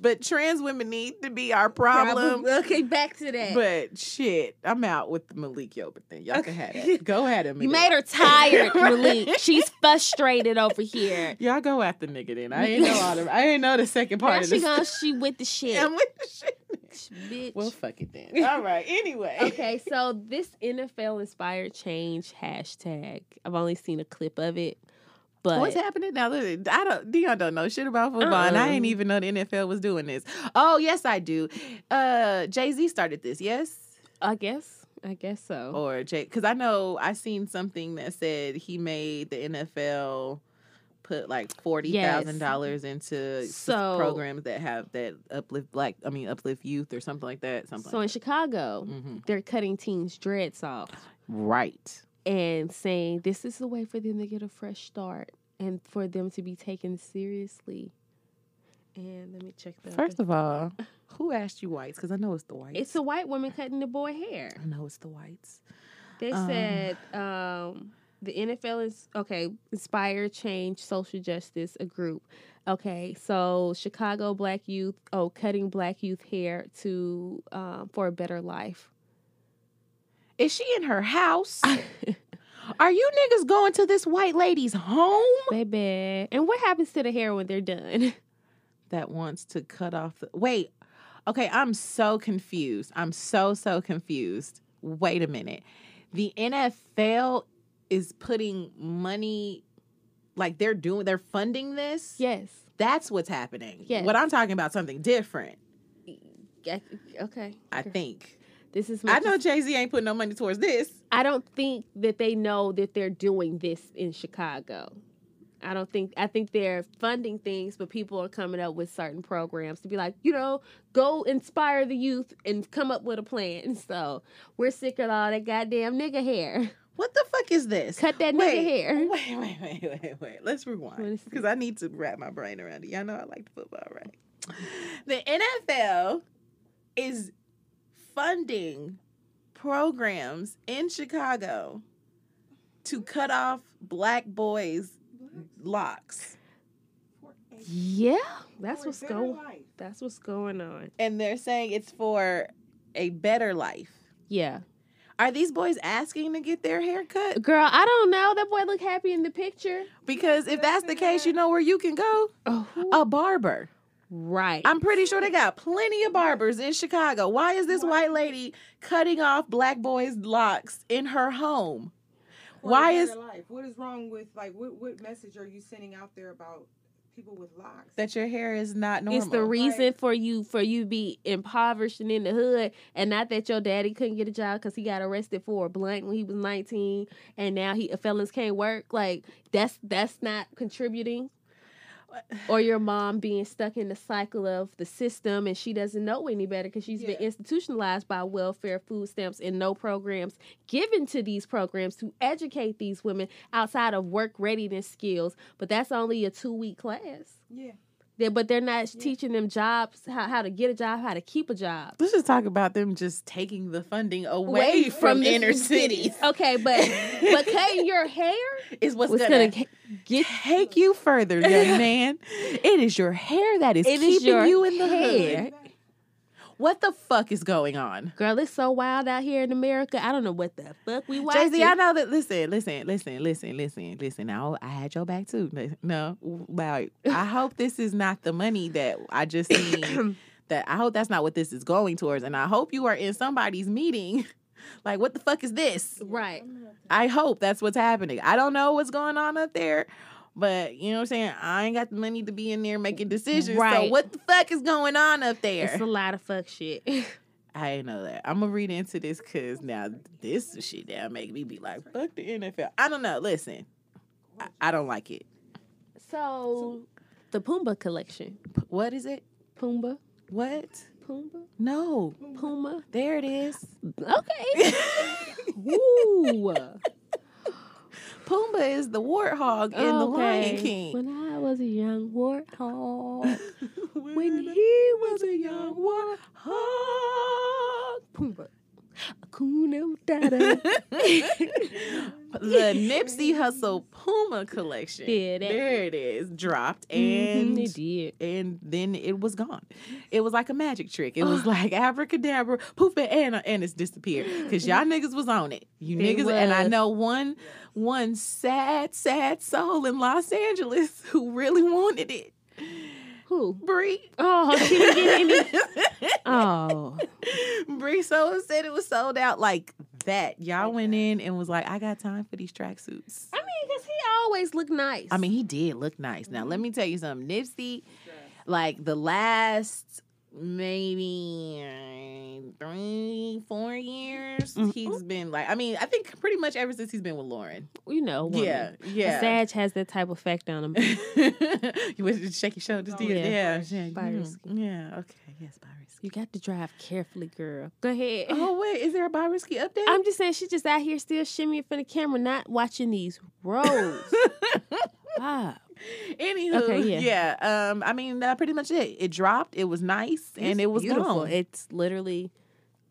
But trans women need to be our problem. problem. Okay, back to that. But shit, I'm out with the Malik Yoba thing. Y'all okay. can have it. Go at him. You made her tired, Malik. She's frustrated over here. Y'all go at the nigga then. I ain't know all the. I ain't know the second part now of she this. Gone, she with the shit. I'm with the shit. Bitch. Well, fuck it then. All right. Anyway. Okay, so this N F L inspired change hashtag. I've only seen a clip of it. But what's happening now? I don't. Dion don't know shit about football, uh-uh. and I didn't even know the N F L was doing this. Oh yes, I do. Uh, Jay-Z started this. Yes, I guess. I guess so. Or Jay, because I know I seen something that said he made the N F L put like forty thousand yes. dollars into so, programs that have that uplift black. I mean, uplift youth or something like that. Something. So like in that. Chicago, mm-hmm. they're cutting teens' dreads off. Right. And saying this is a way for them to get a fresh start and for them to be taken seriously. And let me check that. First of all, who asked you whites? Because I know it's the whites. It's a white woman cutting the boy hair. I know it's the whites. They um, said um, the N F L is, okay, inspire, change, social justice, a group. Okay, so Chicago black youth, oh, cutting black youth hair to um, for a better life. Is she in her house? Are you niggas going to this white lady's home? Baby. And what happens to the hair when they're done? That wants to cut off the... Wait. Okay, I'm so confused. I'm so, so confused. Wait a minute. The N F L is putting money... Like, they're doing... They're funding this? Yes. That's what's happening. Yes. What I'm talking about, something different. Okay. I think... This is I know Jay-Z ain't putting no money towards this. I don't think that they know that they're doing this in Chicago. I don't think, I think they're funding things, but people are coming up with certain programs to be like, you know, go inspire the youth and come up with a plan. So we're sick of all that goddamn nigga hair. What the fuck is this? Cut that wait, nigga hair. Wait, wait, wait, wait, wait. Let's rewind. Because I need to wrap my brain around it. Y'all know I like football, right? The N F L is... funding programs in Chicago to cut off black boys' locks. Yeah, that's what's going. That's what's going on. And they're saying it's for a better life. Yeah. Are these boys asking to get their hair cut? Girl, I don't know. That boy look happy in the picture. Because if that's the case, you know where you can go? Oh. A barber. Right. I'm pretty sure they got plenty of barbers in Chicago. Why is this white lady cutting off black boys' locks in her home? Why is... life? What is wrong with, like, what, what message are you sending out there about people with locks? That your hair is not normal. It's the reason right? for you for you to be impoverished and in the hood, and not that your daddy couldn't get a job because he got arrested for a blunt when he was nineteen, and now he felons can't work. Like, that's that's not contributing. Or your mom being stuck in the cycle of the system, and she doesn't know any better because she's yeah. been institutionalized by welfare, food stamps, and no programs given to these programs to educate these women outside of work readiness skills. But that's only a two-week class. Yeah. They, but they're not yeah. teaching them jobs, how, how to get a job, how to keep a job. Let's just talk about them just taking the funding away from, from inner cities. cities. Okay, but but cutting your hair is what's going to get take you further, young man. It is your hair that is it keeping is your you in the hair. Hood. What the fuck is going on? Girl, it's so wild out here in America. I don't know what the fuck we watching. Jay-Z, I know that. Listen, listen, listen, listen, listen, listen. I, I had your back, too. No. Like, I hope this is not the money that I just seen. that I hope that's not what this is going towards. And I hope you are in somebody's meeting. Like, what the fuck is this? Right. I hope that's what's happening. I don't know what's going on up there. But, you know what I'm saying? I ain't got the money to be in there making decisions. Right. So what the fuck is going on up there? It's a lot of fuck shit. I know that. I'm going to read into this because now this shit now make me be like, fuck the N F L. I don't know. Listen, I, I don't like it. So, the Pumbaa collection. P- what is it? Pumbaa. What? Pumbaa? No. Puma. There it is. Okay. Woo. Pumbaa is the warthog in okay. The Lion King. When I was a young warthog. when, when he was a young warthog. Pumbaa. Hakuna Matata. The Nipsey Hustle Puma collection. Yeah, there it is. Dropped. And, mm-hmm, it did. And then it was gone. It was like a magic trick. It was like abracadabra, poof, and, and it's disappeared. Because y'all niggas was on it. You it niggas. Was. And I know one, one sad, sad soul in Los Angeles who really wanted it. Who? Bree. Oh, she didn't get any. Oh. Bree so said it was sold out like that. Y'all like went that. in and was like, I got time for these tracksuits. I mean, because he always looked nice. I mean, he did look nice. Mm-hmm. Now, let me tell you something. Nipsey, yeah. like the last maybe uh, three, four years, mm-hmm. he's been like, I mean, I think pretty much ever since he's been with Lauren. You know. Woman. Yeah, yeah. Sag has that type of effect on him. You want to shake your shoulders, do oh, yeah. Yeah. Byrisky. Yeah, okay. Yes, Byrisky. You got to drive carefully, girl. Go ahead. Oh, wait. Is there a Byrisky update? I'm just saying she's just out here still shimmying for the camera, not watching these roads. Ah. Anywho, okay, yeah. yeah. Um, I mean, uh, pretty much it. It dropped. It was nice, and it's it was beautiful. Gone. It's literally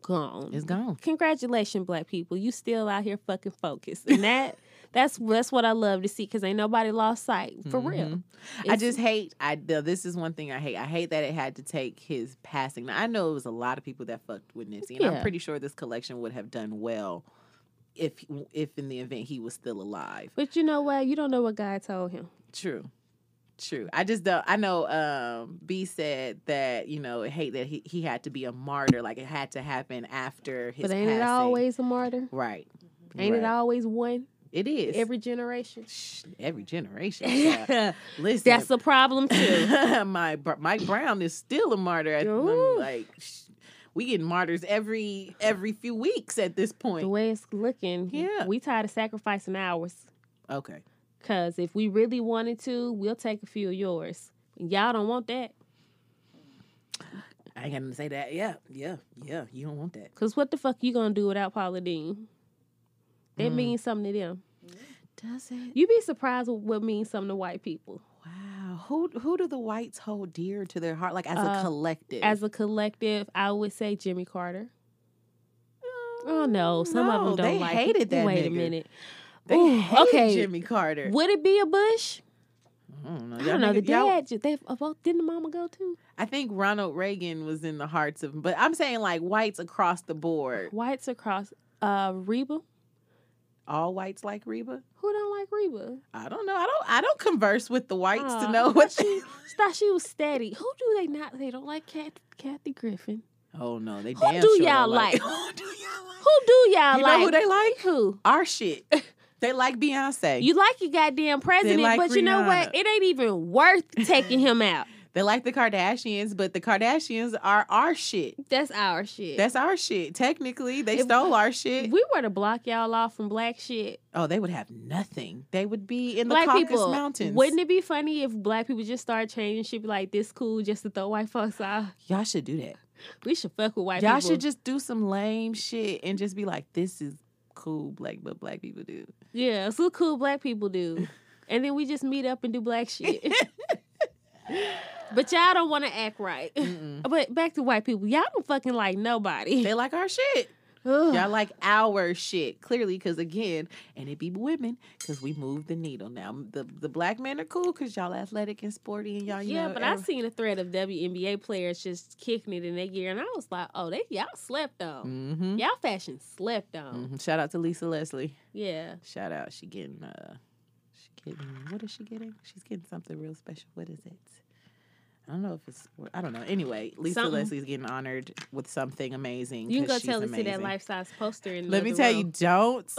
gone. It's gone. Congratulations, Black people. You still out here fucking focused, and that that's that's what I love to see because ain't nobody lost sight for mm-hmm. real. It's, I just hate. I this is one thing I hate. I hate that it had to take his passing. Now I know it was a lot of people that fucked with Nipsey, and yeah. I'm pretty sure this collection would have done well if if in the event he was still alive. But you know what? You don't know what God told him. True. True. I just don't, I know um, B said that, you know, I hate that he, he had to be a martyr. Like it had to happen after his passing. But ain't passing. It always a martyr? Right. Mm-hmm. Ain't right. It always one? It is. Every generation. Shh, every generation. Yeah. Listen. That's a problem too. My Mike Brown is still a martyr. I, like, shh. We getting martyrs every every few weeks at this point. The way it's looking. Yeah. We tired of sacrificing ours. Okay. Because if we really wanted to, we'll take a few of yours. Y'all don't want that. I ain't got to say that. Yeah, yeah, yeah. You don't want that. Because what the fuck you going to do without Paula Deen? That mm. means something to them. Does it? You be surprised with what means something to white people. Wow. Who who do the whites hold dear to their heart? Like as uh, a collective? As a collective, I would say Jimmy Carter. Oh, no. Some no, of them don't they like hated it. That Wait nigga. A minute. They Ooh, hate okay. Jimmy Carter. Would it be a Bush? I don't know. Y'all I don't know. The dad, they, didn't the mama go too? I think Ronald Reagan was in the hearts of them. But I'm saying like whites across the board. Whites across. Uh, Reba. All whites like Reba? Who don't like Reba? I don't know. I don't I don't converse with the whites uh, to know what she thought she was steady. Who do they not? They don't like Kathy, Kathy Griffin. Oh, no. They who damn do sure y'all like? like? Who do y'all like? Who do y'all you like? You know who they like? Who? Our shit. They like Beyonce. You like your goddamn president, like but Rihanna. You know what? It ain't even worth taking him out. They like the Kardashians, but the Kardashians are our shit. That's our shit. That's our shit. Technically, they if, stole our shit. If we were to block y'all off from black shit. Oh, they would have nothing. They would be in the black Caucasus people, Mountains. Wouldn't it be funny if black people just started changing shit, be like, this cool just to throw white folks off? Y'all should do that. We should fuck with white y'all people. Y'all should just do some lame shit and just be like, this is cool black, but black people do. Yeah, it's what cool black people do. And then we just meet up and do black shit. But y'all don't want to act right. Mm-mm. But back to white people, y'all don't fucking like nobody. They like our shit. Ugh. Y'all like our shit, clearly, because again, and it be women, because we move the needle now. The the black men are cool because y'all athletic and sporty and y'all, you yeah, know, but every- I seen a thread of W N B A players just kicking it in their gear, and I was like, oh, they y'all slept on. Mm-hmm. Y'all fashion slept on. Mm-hmm. Shout out to Lisa Leslie. Yeah. Shout out. She getting, uh, she getting, what is she getting? She's getting something real special. What is it? I don't know if it's, I don't know. Anyway, Lisa something. Leslie's getting honored with something amazing. You can go tell her to see that life-size poster in the Let me tell room. you, don't,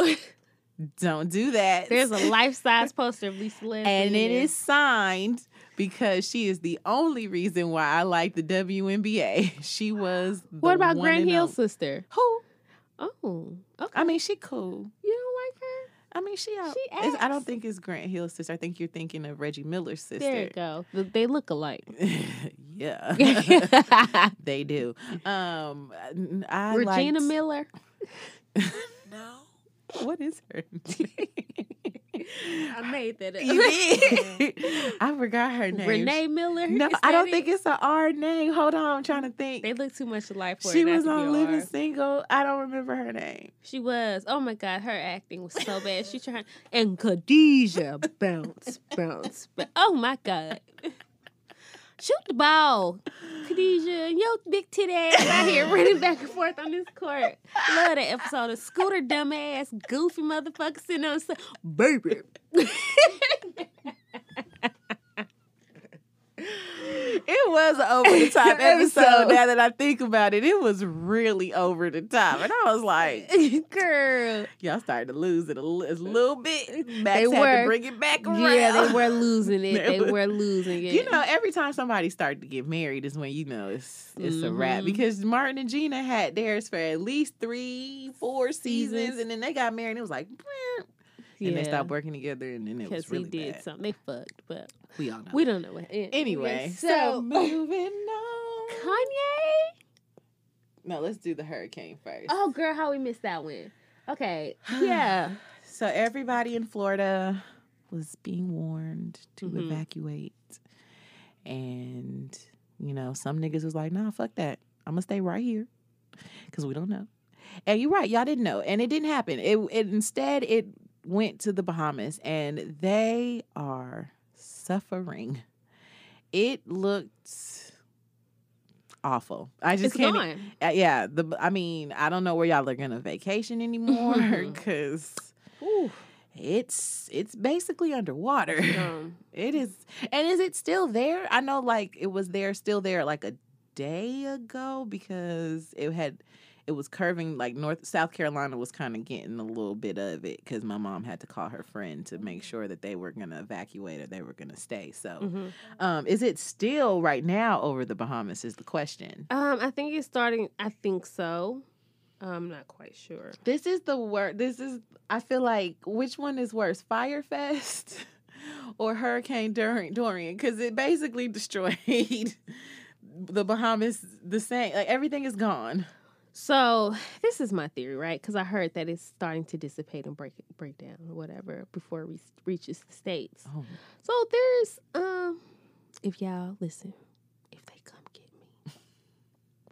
don't do that. There's a life-size poster of Lisa Leslie. And it is signed because she is the only reason why I like the W N B A. She was the What about one Grant Hill's sister? Who? Oh, okay. I mean, she cool. You don't like her? I mean, she out. She I don't think it's Grant Hill's sister. I think you're thinking of Reggie Miller's sister. There you go. They look alike. Yeah. They do. Um, I Regina liked... Miller? No. What is her name? I made that up. You did? I forgot her name. Renee Miller? No, I don't it? think it's an R name. Hold on. I'm trying to think. They look too much alike for her. She was on Living R. Single. I don't remember her name. She was. Oh, my God. Her acting was so bad. She tried. And Khadijah. Bounce, bounce, bounce. Oh, my God. Shoot the ball. Khadijah, your big titty ass out here running back and forth on this court. Love that episode of Scooter dumbass, goofy motherfucker sitting on the baby. It was an over-the-top episode. Now that I think about it, it was really over the top. And I was like, girl. Y'all started to lose it a little bit. Max they had were, to bring it back around. Yeah, they were losing it. They, they were, were losing it. You know, every time somebody started to get married is when, you know, it's it's mm-hmm. a wrap. Because Martin and Gina had theirs for at least three, four seasons. seasons. And then they got married and it was like, bleh. And yeah. they stopped working together, and then it was really bad. Because he did something. They fucked, but we all know. We don't know what happened. Anyway, so, so moving on. Kanye? No, let's do the hurricane first. Oh, girl, how we missed that one. Okay, yeah. So everybody in Florida was being warned to mm-hmm. evacuate. And, you know, some niggas was like, nah, fuck that. I'm going to stay right here because we don't know. And you're right. Y'all didn't know. And it didn't happen. It, it Instead, it... went to the Bahamas, and they are suffering. It looked awful. I just it's can't. Gone. Uh, yeah, the. I mean, I don't know where y'all are gonna vacation anymore because it's it's basically underwater. Um, it is, and is it still there? I know, like it was there, still there, like a day ago because it had. It was curving, like, North South Carolina was kind of getting a little bit of it because my mom had to call her friend to make sure that they were going to evacuate or they were going to stay. So mm-hmm. um, is it still right now over the Bahamas is the question. Um, I think it's starting. I think so. I'm not quite sure. This is the worst. This is, I feel like, which one is worse, Firefest or Hurricane Dorian? Because it basically destroyed the Bahamas the same. Like, everything is gone. So, this is my theory, right? Because I heard that it's starting to dissipate and break break down or whatever before it re- reaches the States. Oh. So, there's, um, if y'all listen, if they come get me,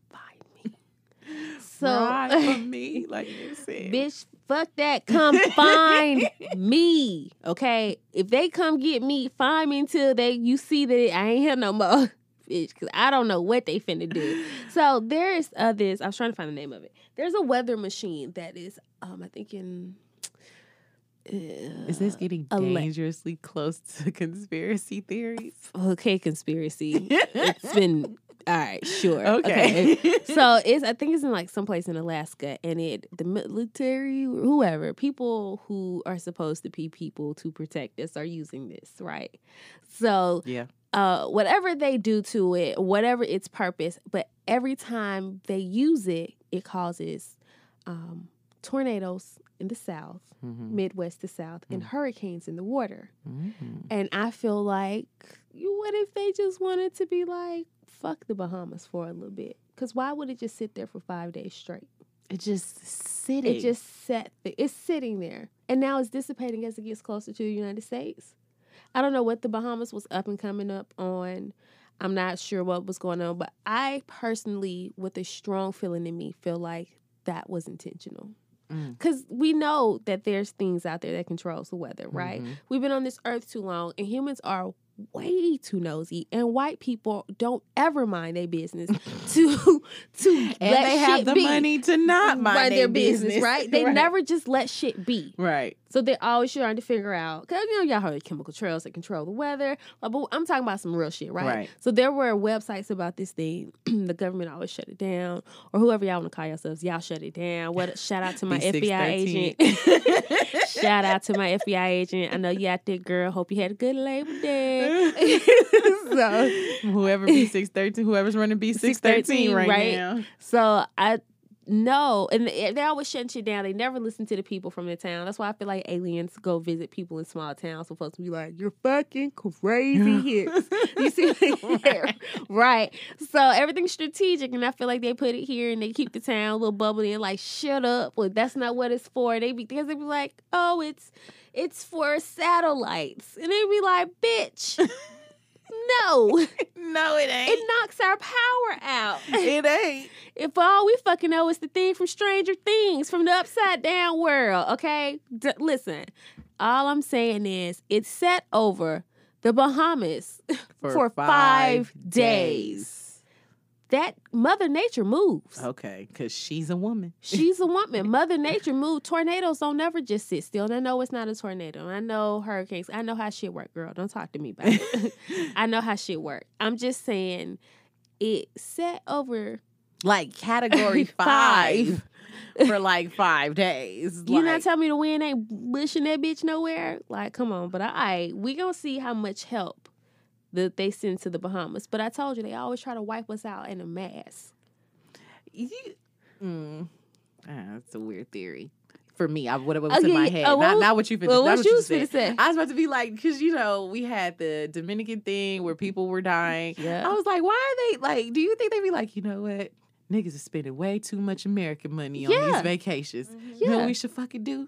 find me. So ride for me, like you said. Bitch, fuck that. Come find me. Okay. If they come get me, find me until they you see that I ain't here no more. Bitch, cause I don't know what they finna do. So there is uh, this, I was trying to find the name of it. There's a weather machine that is um I think in Uh, is this getting dangerously close to conspiracy theories? Okay, conspiracy. It's been all right, sure. Okay. okay. So it's I think it's in like someplace in Alaska, and it the military, whoever, people who are supposed to be people to protect us are using this, right? So yeah. Uh, whatever they do to it, whatever its purpose, but every time they use it, it causes um, tornadoes in the South, mm-hmm. Midwest to South, mm-hmm. and hurricanes in the water. Mm-hmm. And I feel like, what if they just wanted to be like, fuck the Bahamas for a little bit? Because why would it just sit there for five days straight? It just sitting. It just sat. Th- it's sitting there, and now it's dissipating as it gets closer to the United States. I don't know what the Bahamas was up and coming up on. I'm not sure what was going on, but I personally, with a strong feeling in me, feel like that was intentional. Because mm. we know that there's things out there that controls the weather, right? Mm-hmm. We've been on this earth too long, and humans are way too nosy, and white people don't ever mind their business to to and let they have shit the be. Money to not mind right, their business, business right they right. never just let shit be right, so they're always trying to figure out, because you know y'all heard chemical trails that control the weather, but I'm talking about some real shit, right, right. So there were websites about this thing. The government always shut it down, or whoever y'all want to call yourselves, y'all shut it down. What shout out to my F B I agent. Shout out to my F B I agent. I know you out there, girl. Hope you had a good Labor Day. So whoever B six thirteen, whoever's running B six thirteen right, right now. So I know, and they always shut you down. They never listen to the people from the town. That's why I feel like aliens go visit people in small towns. We're supposed to be like, you're fucking crazy hits. You see, right. right? So everything's strategic, and I feel like they put it here and they keep the town a little bubbled in. Like, shut up! Well, that's not what it's for. They be because they be like, oh, it's. It's for satellites. And they be like, bitch, no. No, it ain't. It knocks our power out. It ain't. If all we fucking know is the thing from Stranger Things, from the upside down world, okay? D- listen, all I'm saying is it's set over the Bahamas for, for five, five days. days. That Mother Nature moves. Okay, because she's a woman. She's a woman. Mother Nature moves. Tornadoes don't never just sit still. And I know it's not a tornado. I know hurricanes. I know how shit work, girl. Don't talk to me about it. I know how shit work. I'm just saying it set over. Like category five. five for like five days. You're like, not telling me the wind ain't wishing that bitch nowhere? Like, come on. But all right, we going to see how much help that they send to the Bahamas. But I told you, they always try to wipe us out in a mass. You, mm, ah, that's a weird theory. For me, I, what, what was okay, in my head. Uh, what not, was, not what you've been well, what, what you said. Say. I was about to be like, because, you know, we had the Dominican thing where people were dying. Yeah. I was like, why are they, like, do you think they'd be like, you know what? Niggas are spending way too much American money on yeah. these vacations. Mm-hmm. Yeah. You know what we should fucking do?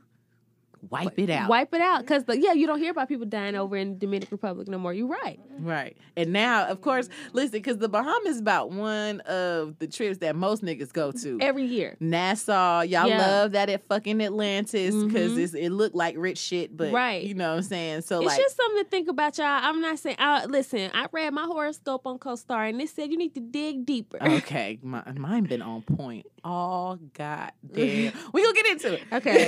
Wipe it out. Wipe it out. Because, yeah, you don't hear about people dying over in the Dominican Republic no more. You're right. Right. And now, of course, listen, because the Bahamas is about one of the trips that most niggas go to. Every year. Nassau. Y'all yeah. love that at fucking Atlantis because mm-hmm. it looked like rich shit, but right. you know what I'm saying? So it's like, just something to think about, y'all. I'm not saying, I, listen, I read my horoscope on CoStar and it said you need to dig deeper. Okay. My, mine been on point all goddamn. We gonna get into it. Okay.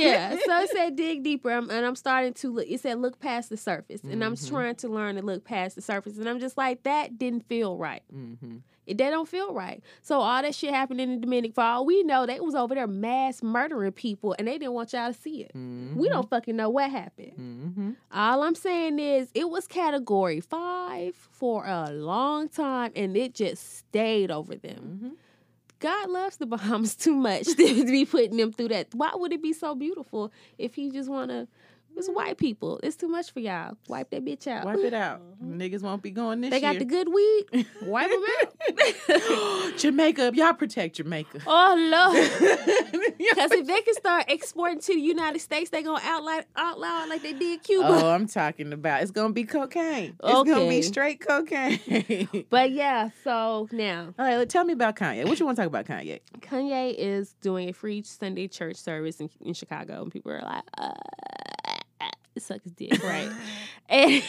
Yeah. So it's said dig deeper, I'm, and I'm starting to look. It said look past the surface, and mm-hmm. I'm trying to learn to look past the surface, and I'm just like, that didn't feel right. Mm-hmm. It, they don't feel right. So all that shit happened in the Dominican. For all we know, they was over there mass murdering people, and they didn't want y'all to see it. Mm-hmm. We don't fucking know what happened. Mm-hmm. All I'm saying is it was category five for a long time, and it just stayed over them. Mm-hmm. God loves the Bahamas too much to be putting them through that. Why would it be so beautiful if he just want to It's white people. It's too much for y'all. Wipe that bitch out. Wipe it out. Mm-hmm. Niggas won't be going this year. They got year. The good weed. Wipe them out. Jamaica. Y'all protect Jamaica. Oh, Lord. Because if they can start exporting to the United States, they're going to outlaw, outlaw like they did Cuba. Oh, I'm talking about. It's going to be cocaine. Okay. It's going to be straight cocaine. But, yeah, so now. All right, tell me about Kanye. What you want to talk about Kanye? Kanye is doing a free Sunday church service in, in Chicago. And people are like, uh... suck his dick, right? And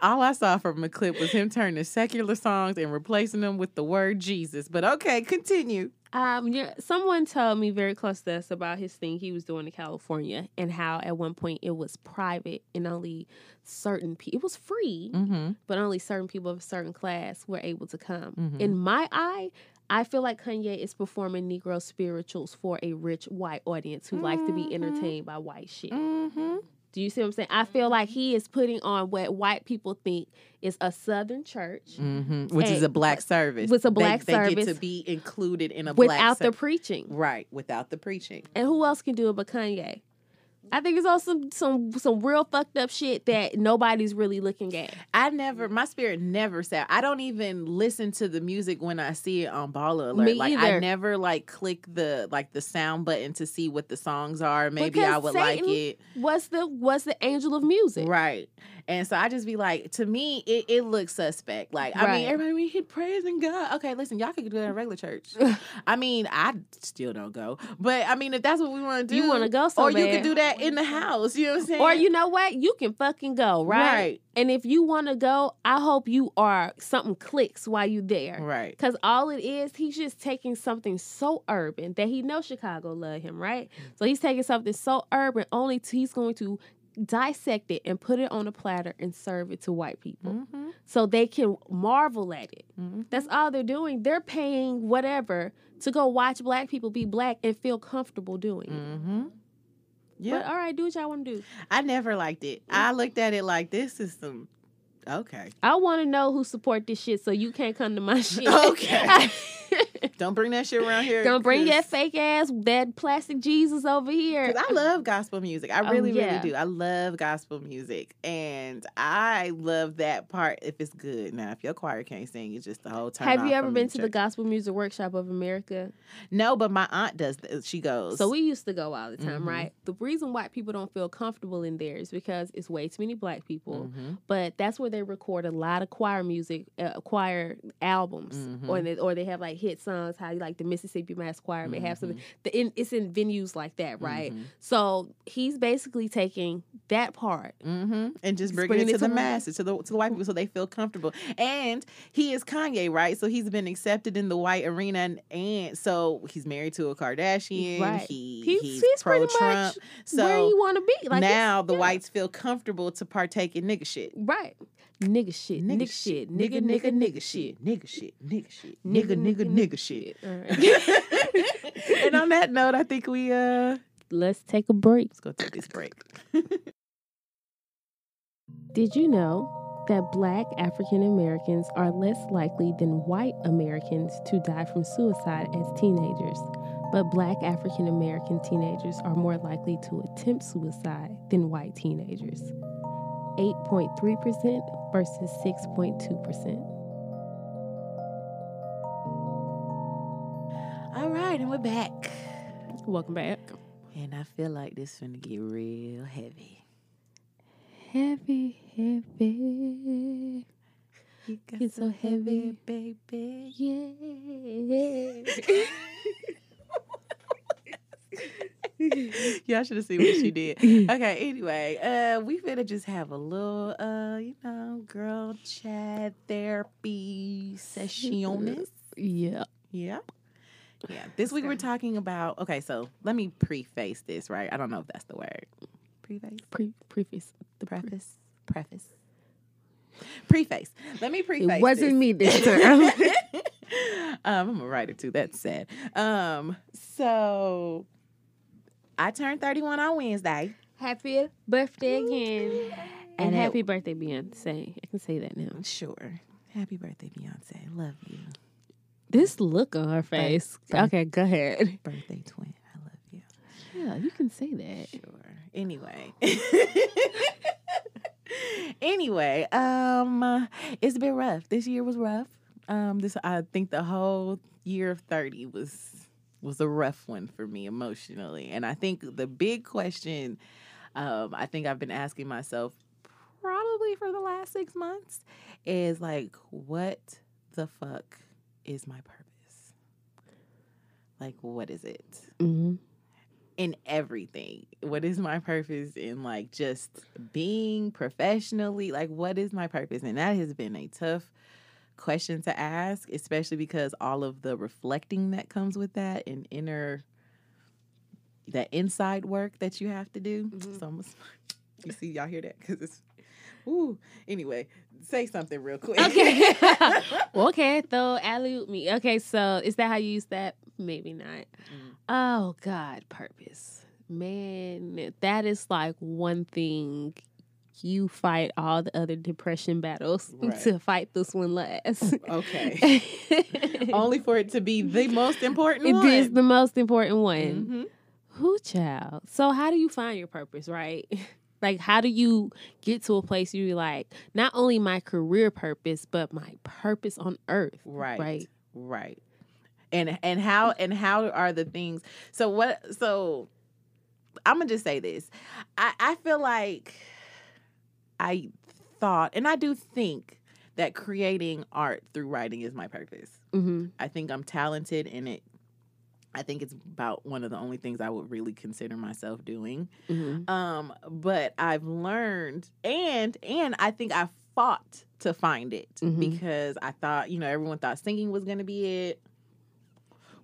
all I saw from a clip was him turning secular songs and replacing them with the word Jesus. But okay, continue. Um, yeah, someone told me very close to us about his thing he was doing in California and how at one point it was private and only certain people, it was free, mm-hmm. but only certain people of a certain class were able to come. Mm-hmm. In my eye, I feel like Kanye is performing Negro spirituals for a rich white audience who mm-hmm. like to be entertained by white shit. Mm-hmm. Do you see what I'm saying? I feel like he is putting on what white people think is a Southern church. Mm-hmm. Which and, is a black service. Which is a black they, service. They get to be included in a black service. Without the preaching. Right, without the preaching. And who else can do it but Kanye? I think it's also some, some some real fucked up shit that nobody's really looking at. I never, my spirit never said, I don't even listen to the music when I see it on Baller Alert. Me like either. I never like click the like the sound button to see what the songs are. Maybe because I would Satan like it. Was the was the angel of music, right? And so I just be like, to me, it, it looks suspect. Like right. I mean, everybody we hit praising God. Okay, listen, y'all could do that in a regular church. I mean, I still don't go, but I mean, if that's what we want to do, you want to go, so or bad. You could do that in the house, you know what I'm saying? Or you know what? You can fucking go, right? Right. And if you want to go, I hope you are, something clicks while you there. Right. Because all it is, he's just taking something so urban that he knows Chicago love him, right? So he's taking something so urban, only to, he's going to dissect it and put it on a platter and serve it to white people. Mm-hmm. So they can marvel at it. Mm-hmm. That's all they're doing. They're paying whatever to go watch black people be black and feel comfortable doing it. Mm-hmm. Yeah. But all right, do what y'all want to do. I never liked it. Yeah. I looked at it like, this is some, okay. I want to know who support this shit, so you can't come to my shit. Okay. I... Don't bring that shit around here. Don't bring that fake ass, that plastic Jesus over here. Because I love gospel music. I really, oh, yeah. really do. I love gospel music. And I love that part if it's good. Now, if your choir can't sing, it's just the whole time. Have you ever been to the Gospel Music Workshop of America? No, but my aunt does. She goes. So we used to go all the time, mm-hmm. right? The reason why people don't feel comfortable in there is because it's way too many black people. Mm-hmm. But that's where they record a lot of choir music, uh, choir albums, mm-hmm. or they, or they have like hit songs. How you like the Mississippi Mass Choir may mm-hmm. have something. The, in, it's in venues like that, right? Mm-hmm. So he's basically taking that part mm-hmm. and just bringing it to, it to the masses, to the to the white people, so they feel comfortable. And he is Kanye, right? So he's been accepted in the white arena, and, and so he's married to a Kardashian. Right. He, he's he's, he's pro Trump. So where you want to be? Like now, the yeah. whites feel comfortable to partake in nigga shit, right? Nigga shit, nigga, nigga shit, nigga, nigga, nigga, nigga shit, nigga shit, nigga shit, nigga, nigga, nigga, nigga, nigga shit. All right. And on that note, I think we uh let's take a break. Let's go take this break. Did you know that Black African Americans are less likely than white Americans to die from suicide as teenagers? But Black African American teenagers are more likely to attempt suicide than white teenagers. eight point three percent versus six point two percent. All right, and we're back. Welcome back. And I feel like this is going to get real heavy. Heavy, heavy. You got it's so heavy, heavy, baby. Yeah. Y'all should have seen what she did. Okay, anyway, uh, we finna just have a little, uh, you know, girl chat therapy session. Yeah. Yeah. Yeah. This week we're talking about, okay, so let me preface this, right? I don't know if that's the word. Preface? Pre- preface. The preface. Preface. Preface. Let me preface. It wasn't this. me this time. um, I'm a writer too. That's sad. Um, so... I turned thirty-one on Wednesday. Happy birthday again. And, and happy it, birthday, Beyonce. I can say that now. Sure. Happy birthday, Beyonce. Love you. This look on her face. Birthday. Okay, go ahead. Birthday twin. I love you. Yeah, you can say that. Sure. Anyway. Anyway, um, it's been rough. This year was rough. Um, this I think the whole year of thirty was was a rough one for me emotionally. And I think the big question, um, I think I've been asking myself probably for the last six months is like, what the fuck is my purpose? Like, what is it? Mm-hmm. In everything. What is my purpose in like just being professionally? Like, what is my purpose? And that has been a tough question to ask, especially because all of the reflecting that comes with that and inner, that inside work that you have to do. Mm-hmm. So I'm, you see, y'all hear that? Because it's, ooh. Anyway, say something real quick. Okay. Well, okay, though, alley-oop me. Okay, so is that how you use that? Maybe not. Mm. Oh, God, purpose. Man, that is like one thing. You fight all the other depression battles right. to fight this one last. Okay. Only for it to be the most important it one. It is the most important one. Mm-hmm. Who, child? So how do you find your purpose, right? Like, how do you get to a place where you're like, not only my career purpose, but my purpose on earth. Right. Right. Right. And and how and how are the things? So what? So I'm gonna just say this. I, I feel like I thought, and I do think that creating art through writing is my purpose. Mm-hmm. I think I'm talented in it. I think it's about one of the only things I would really consider myself doing. Mm-hmm. Um, but I've learned, and and I think I fought to find it mm-hmm. because I thought, you know, everyone thought singing was gonna be it.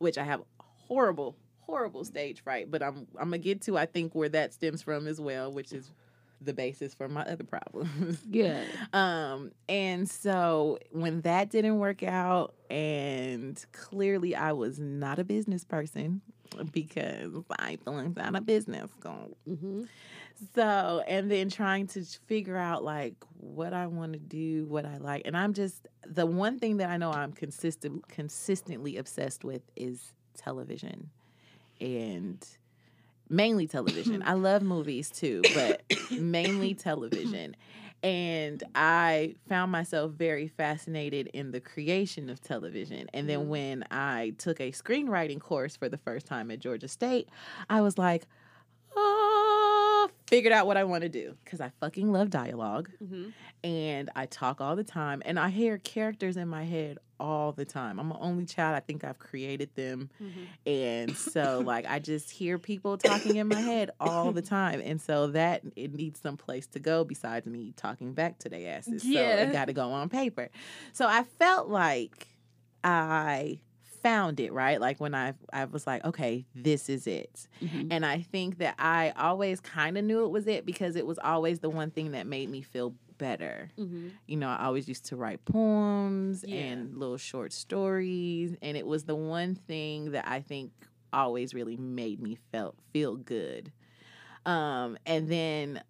Which I have horrible, horrible stage fright, but I'm I'm gonna get to I think where that stems from as well, which is the basis for my other problems. Yeah. Um. And so when that didn't work out, and clearly I was not a business person because I belong to a business school. Mm-hmm. So and then trying to figure out like what I want to do, what I like, and I'm just the one thing that I know I'm consistent, consistently obsessed with is television, and. Mainly television. I love movies too, but mainly television. And I found myself very fascinated in the creation of television. And then when I took a screenwriting course for the first time at Georgia State, I was like, oh, figured out what I want to do. Because I fucking love dialogue. Mm-hmm. And I talk all the time. And I hear characters in my head all the time. I'm an only child. I think I've created them. Mm-hmm. And so, like, I just hear people talking in my head all the time. And so that, it needs some place to go besides me talking back to their asses. Yeah. So it got to go on paper. So I felt like I found it, right? Like, when I, I was like, okay, this is it. Mm-hmm. And I think that I always kind of knew it was it because it was always the one thing that made me feel better. Mm-hmm. You know, I always used to write poems yeah. and little short stories, and it was the one thing that I think always really made me felt feel good. Um, and then,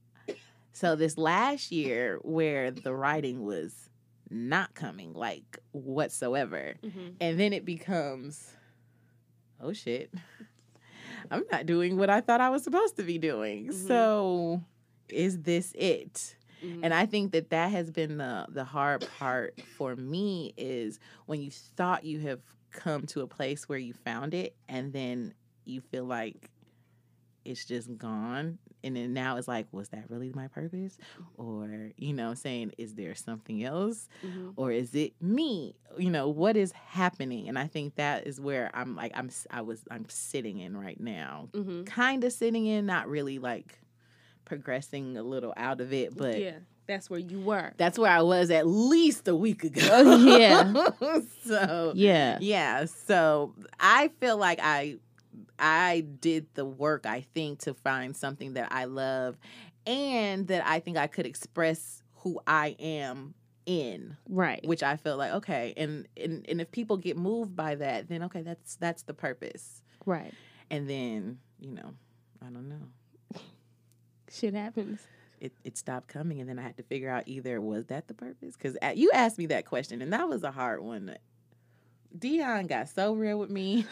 so this last year where the writing was not coming, like, whatsoever, mm-hmm. and then it becomes, oh, shit, I'm not doing what I thought I was supposed to be doing. Mm-hmm. So is this it? Mm-hmm. And I think that that has been the, the hard part for me is when you thought you have come to a place where you found it and then you feel like it's just gone. And then now it's like, was that really my purpose? Or, you know, saying, is there something else? Mm-hmm. Or is it me? You know, what is happening? And I think that is where I'm like, I'm, I was, I'm sitting in right now, mm-hmm. kind of sitting in, not really like. Progressing a little out of it, but yeah, that's where you were. That's where I was at least a week ago. Oh, yeah. So yeah, yeah. So I feel like I, I did the work. I think to find something that I love, and that I think I could express who I am in. Right. Which I feel like okay, and and and if people get moved by that, then okay, that's that's the purpose. Right. And then you know, I don't know. Shit happens. It it stopped coming, and then I had to figure out either was that the purpose? Because you asked me that question, and that was a hard one. Dion got so real with me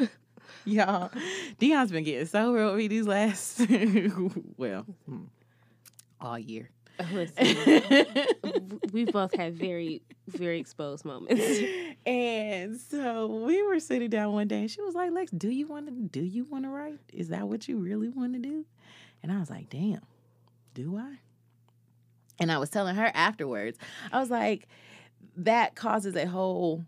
Y'all, Dion's been getting so real with me these last, well, all year. Listen, we both had very, very exposed moments. And so we were sitting down one day and she was like, Lex, do you want to, do you want to write? Is that what you really want to do? And I was like, damn, do I? And I was telling her afterwards, I was like, that causes a whole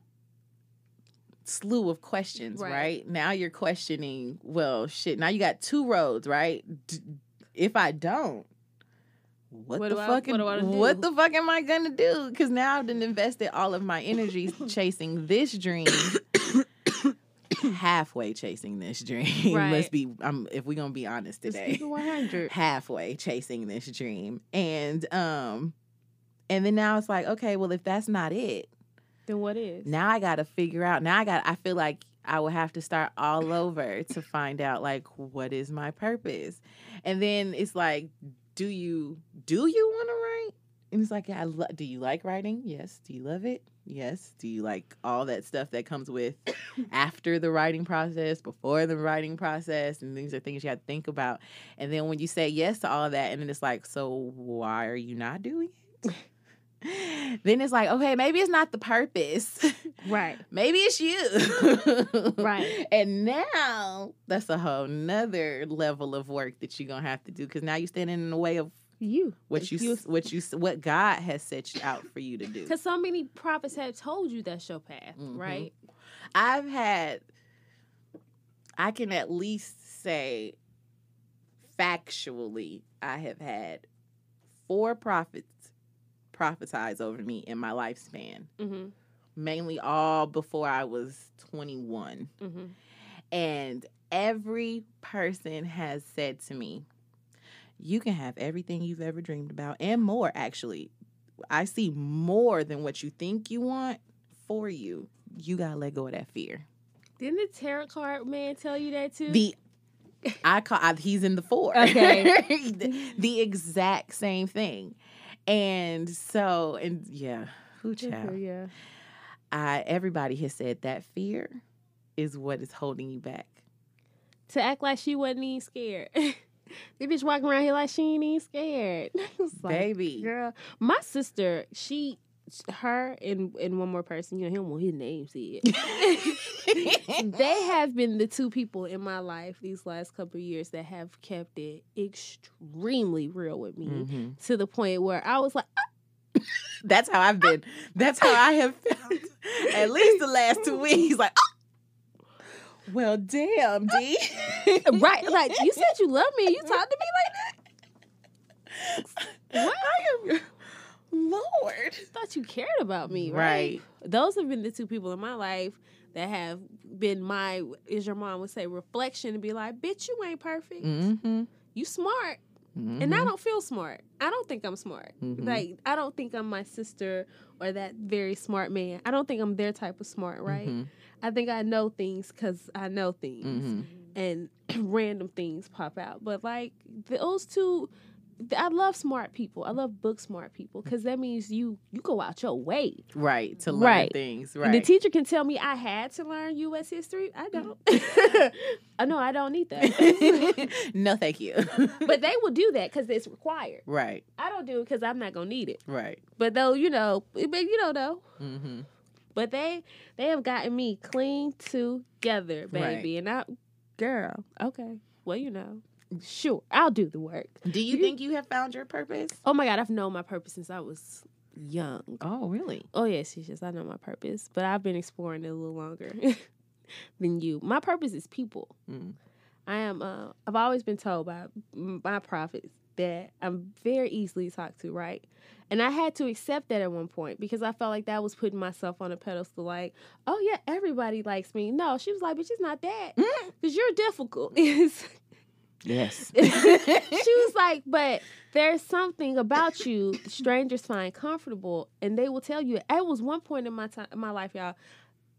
slew of questions, right? right? Now you're questioning, well, shit, now you got two roads, right? D- if I don't, What, what the fuck? I, am, what, what the fuck am I gonna do? Because now I've been invested all of my energy chasing this dream, halfway chasing this dream. Right. Let's be, um, if we're gonna be honest today, one hundred halfway chasing this dream, and um, and then now it's like, okay, well, if that's not it, then what is? Now I gotta figure out. Now I got. I feel like I will have to start all over to find out, like, what is my purpose, and then it's like. Do you do you want to write? And it's like, I lo- do you like writing? Yes. Do you love it? Yes. Do you like all that stuff that comes with after the writing process, before the writing process? And these are things you have to think about. And then when you say yes to all of that, and then it's like, so why are you not doing it? Then it's like, okay, maybe it's not the purpose. Right. Maybe it's you. Right. And now that's a whole nother level of work that you're going to have to do, because now you're standing in the way of you, what it's you, you, what you, what God has set you out for you to do. Because so many prophets have told you that's your path, mm-hmm. right? I've had, I can at least say factually, I have had four prophets prophesied over me in my lifespan, mm-hmm. mainly all before I was twenty-one. Mm-hmm. And every person has said to me, you can have everything you've ever dreamed about and more, actually. I see more than what you think you want for you. You got to let go of that fear. Didn't the tarot card man tell you that too? The I call I, he's in the four. Okay. the, the exact same thing. And so, and yeah, who child? Yeah. I, everybody has said that fear is what is holding you back. To act like she wasn't even scared. This bitch walking around here like she ain't even scared. Baby. Like, girl. My sister, she, her and, and one more person, you know, him, well, his name's it. They have been the two people in my life these last couple of years that have kept it extremely real with me, mm-hmm. to the point where I was like, ah. That's how I've been. That's how I have felt at least the last two weeks. Like, ah. Well, damn, D. Right. Like, you said you love me. You talk to me like that. What? I am... Lord. I thought you cared about me, right? right? Those have been the two people in my life that have been my, as your mom would say, reflection, and be like, bitch, you ain't perfect. Mm-hmm. You smart. Mm-hmm. And I don't feel smart. I don't think I'm smart. Mm-hmm. Like, I don't think I'm my sister or that very smart man. I don't think I'm their type of smart, right? Mm-hmm. I think I know things because I know things. Mm-hmm. And random things pop out. But, like, those two... I love smart people. I love book smart people, because that means you you go out your way. Right, to learn right. things. Right. And the teacher can tell me I had to learn U S history. I don't. I know I don't need that. No, thank you. But they will do that because it's required. Right. I don't do it because I'm not going to need it. Right. But though, you know, but you know, though. Mm-hmm. But they, they have gotten me clean together, baby. Right. And I, girl, okay. Well, you know. Sure, I'll do the work. Do you, you think you have found your purpose? Oh, my God. I've known my purpose since I was young. Oh, really? Oh, yes, yes, yes. I know my purpose. But I've been exploring it a little longer than you. My purpose is people. Mm. I am. Uh, I've always been told by my prophets that I'm very easily talked to, right? And I had to accept that at one point, because I felt like that was putting myself on a pedestal, like, oh, yeah, everybody likes me. No, she was like, bitch, it's not that. Because you're difficult. Yes. She was like, but there's something about you strangers find comfortable, and they will tell you. It was one point in my time, in my life, y'all,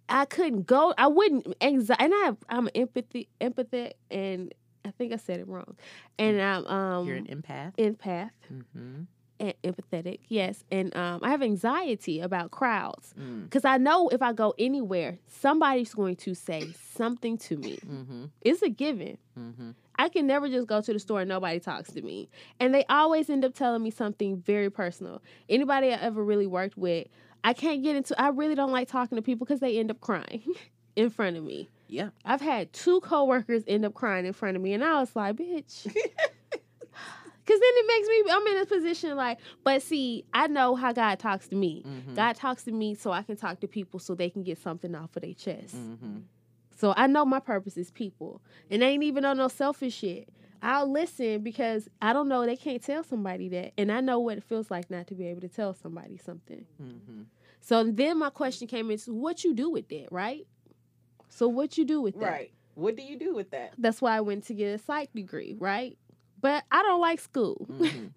I couldn't go. I wouldn't. Anxiety, and I have, I'm empathy, empathy, and I think I said it wrong. And I'm um, you're an empath. Empath. Mm-hmm. and empathetic, yes. And um, I have anxiety about crowds because mm. I know if I go anywhere, somebody's going to say something to me. Mm-hmm. It's a given. Mm-hmm. I can never just go to the store and nobody talks to me. And they always end up telling me something very personal. Anybody I ever really worked with, I can't get into, I really don't like talking to people because they end up crying in front of me. Yeah. I've had two coworkers end up crying in front of me, and I was like, bitch. Because then it makes me, I'm in a position like, but see, I know how God talks to me. Mm-hmm. God talks to me so I can talk to people so they can get something off of their chest. Mm-hmm. So I know my purpose is people. And they ain't even on no selfish shit. I'll listen because I don't know, they can't tell somebody that. And I know what it feels like not to be able to tell somebody something. Mm-hmm. So then my question came is, what you do with that, right? So what you do with that? Right. What do you do with that? That's why I went to get a psych degree, right? But I don't like school. Mm-hmm.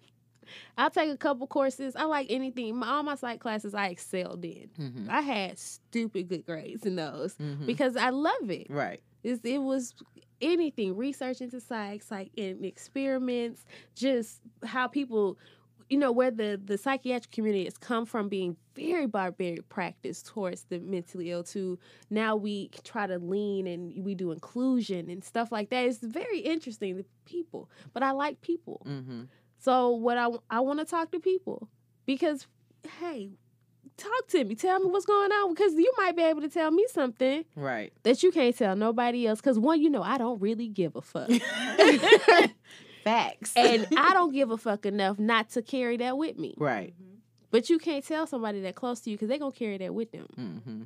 I'll take a couple courses. I like anything. My, all my psych classes I excelled in. Mm-hmm. I had stupid good grades in those mm-hmm. because I love it. Right. It's, it was anything. Research into psych, psych and experiments, just how people, you know, where the, the psychiatric community has come from being very barbaric practice towards the mentally ill to now we try to lean and we do inclusion and stuff like that. It's very interesting to people, but I like people. Mm-hmm. So what I, I want to talk to people because, hey, talk to me. Tell me what's going on because you might be able to tell me something right that you can't tell nobody else because, one, you know, I don't really give a fuck. Facts. And I don't give a fuck enough not to carry that with me. Right. Mm-hmm. But you can't tell somebody that close to you because they're going to carry that with them. Mm-hmm.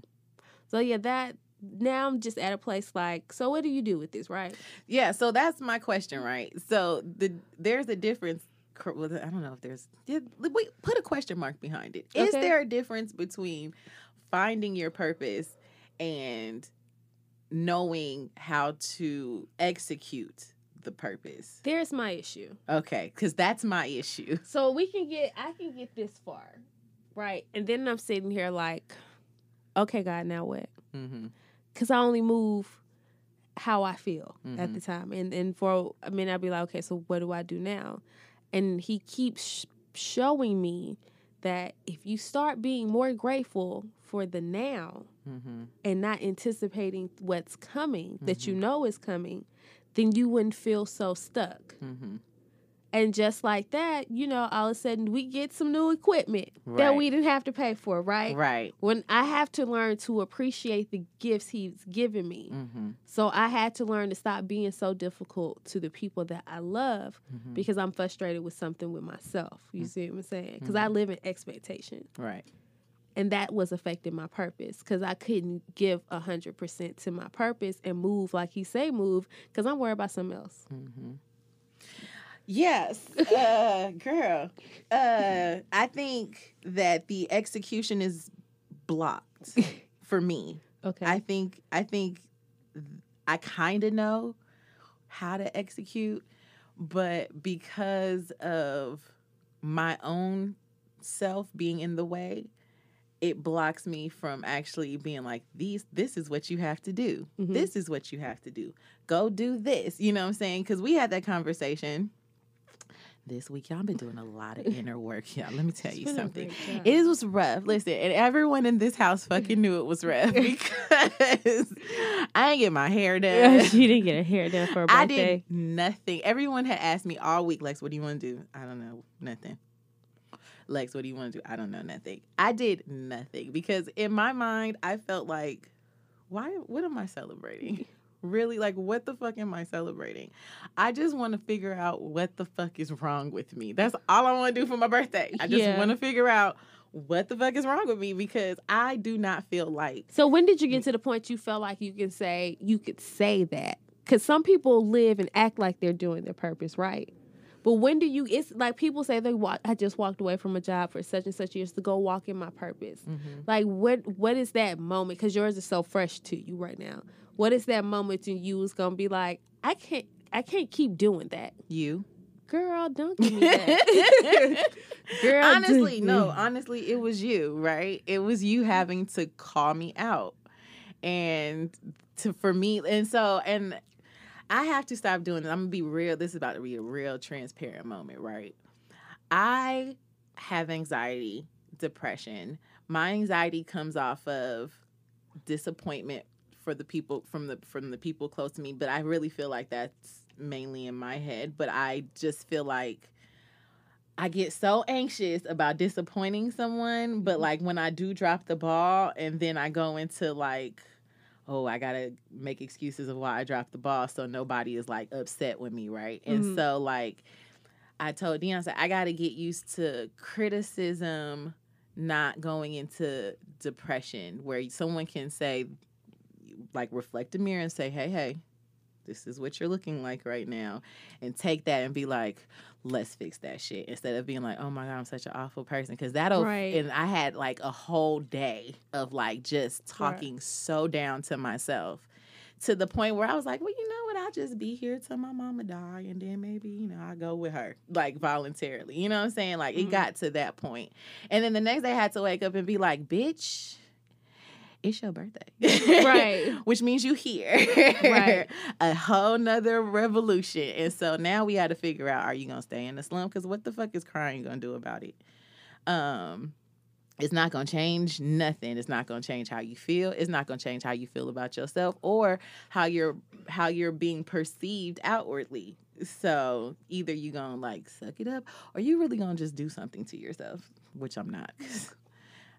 So, yeah, that now I'm just at a place like, so what do you do with this, right? Yeah, so that's my question, right? So the there's a difference. I don't know if there's... We put a question mark behind it. Okay. Is there a difference between finding your purpose and knowing how to execute the purpose? There's my issue. Okay, because that's my issue. So we can get, I can get this far, right? And then I'm sitting here like, okay, God, now what? Because mm-hmm. I only move how I feel mm-hmm. at the time. And and for a minute, I'll be like, okay, so what do I do now? And he keeps sh- showing me that if you start being more grateful for the now mm-hmm. and not anticipating what's coming, mm-hmm. that you know is coming, then you wouldn't feel so stuck. Mm-hmm. And just like that, you know, all of a sudden we get some new equipment right. that we didn't have to pay for, right? Right. When I have to learn to appreciate the gifts he's given me. Mm-hmm. So I had to learn to stop being so difficult to the people that I love mm-hmm. because I'm frustrated with something with myself. You mm-hmm. see what I'm saying? Because mm-hmm. I live in expectation. Right. And that was affecting my purpose because I couldn't give one hundred percent to my purpose and move like he say move because I'm worried about something else. Mm-hmm. Yes, uh, girl. Uh, I think that the execution is blocked for me. Okay. I think I think I kind of know how to execute, but because of my own self being in the way, it blocks me from actually being like, these, this is what you have to do. Mm-hmm. This is what you have to do. Go do this. You know what I'm saying? Because we had that conversation this week. Y'all been doing a lot of inner work. Y'all, let me tell you something. It was rough. Listen, and everyone in this house fucking knew it was rough because I didn't get my hair done. She didn't get a hair done for a birthday. I did nothing. Everyone had asked me all week, Lex, what do you want to do? I don't know. Nothing. Lex, what do you want to do? I don't know nothing. I did nothing because in my mind, I felt like, why? What am I celebrating? Really? Like, what the fuck am I celebrating? I just want to figure out what the fuck is wrong with me. That's all I want to do for my birthday. I just yeah. want to figure out what the fuck is wrong with me because I do not feel like. So when did you get to the point you felt like you can say, you could say that? Because some people live and act like they're doing their purpose, right? But when do you, it's like people say, they walk, I just walked away from a job for such and such years to go walk in my purpose. Mm-hmm. Like, what what is that moment? Because yours is so fresh to you right now. What is that moment to you is going to be like, I can't I can't keep doing that. You? Girl, don't give me that. Girl, honestly, no. Honestly, it was you, right? It was you having to call me out. And to for me, and so, and... I have to stop doing this. I'm going to be real. This is about to be a real transparent moment, right? I have anxiety, depression. My anxiety comes off of disappointment for the people from the from the people close to me, but I really feel like that's mainly in my head. But I just feel like I get so anxious about disappointing someone, but like when I do drop the ball and then I go into like, oh, I gotta make excuses of why I dropped the ball so nobody is like upset with me, right? Mm-hmm. And so like I told Dion, I said, I gotta get used to criticism not going into depression, where someone can say, like, reflect the mirror and say, hey, hey, this is what you're looking like right now, and take that and be like, let's fix that shit, instead of being like, oh my God, I'm such an awful person. Because that'll, right. And I had like a whole day of like just talking right. so down to myself, to the point where I was like, well, you know what, I'll just be here till my mama die, and then maybe, you know, I'll go with her, like, voluntarily. You know what I'm saying? Like, mm-hmm. It got to that point. And then the next day I had to wake up and be like, bitch, it's your birthday. Right. Which means you here. Right. A whole nother revolution. And so now we had to figure out, are you going to stay in the slum? Because what the fuck is crying going to do about it? Um... It's not going to change nothing. It's not going to change how you feel. It's not going to change how you feel about yourself or how you're how you're being perceived outwardly. So either you're going to, like, suck it up, or you really going to just do something to yourself, which I'm not.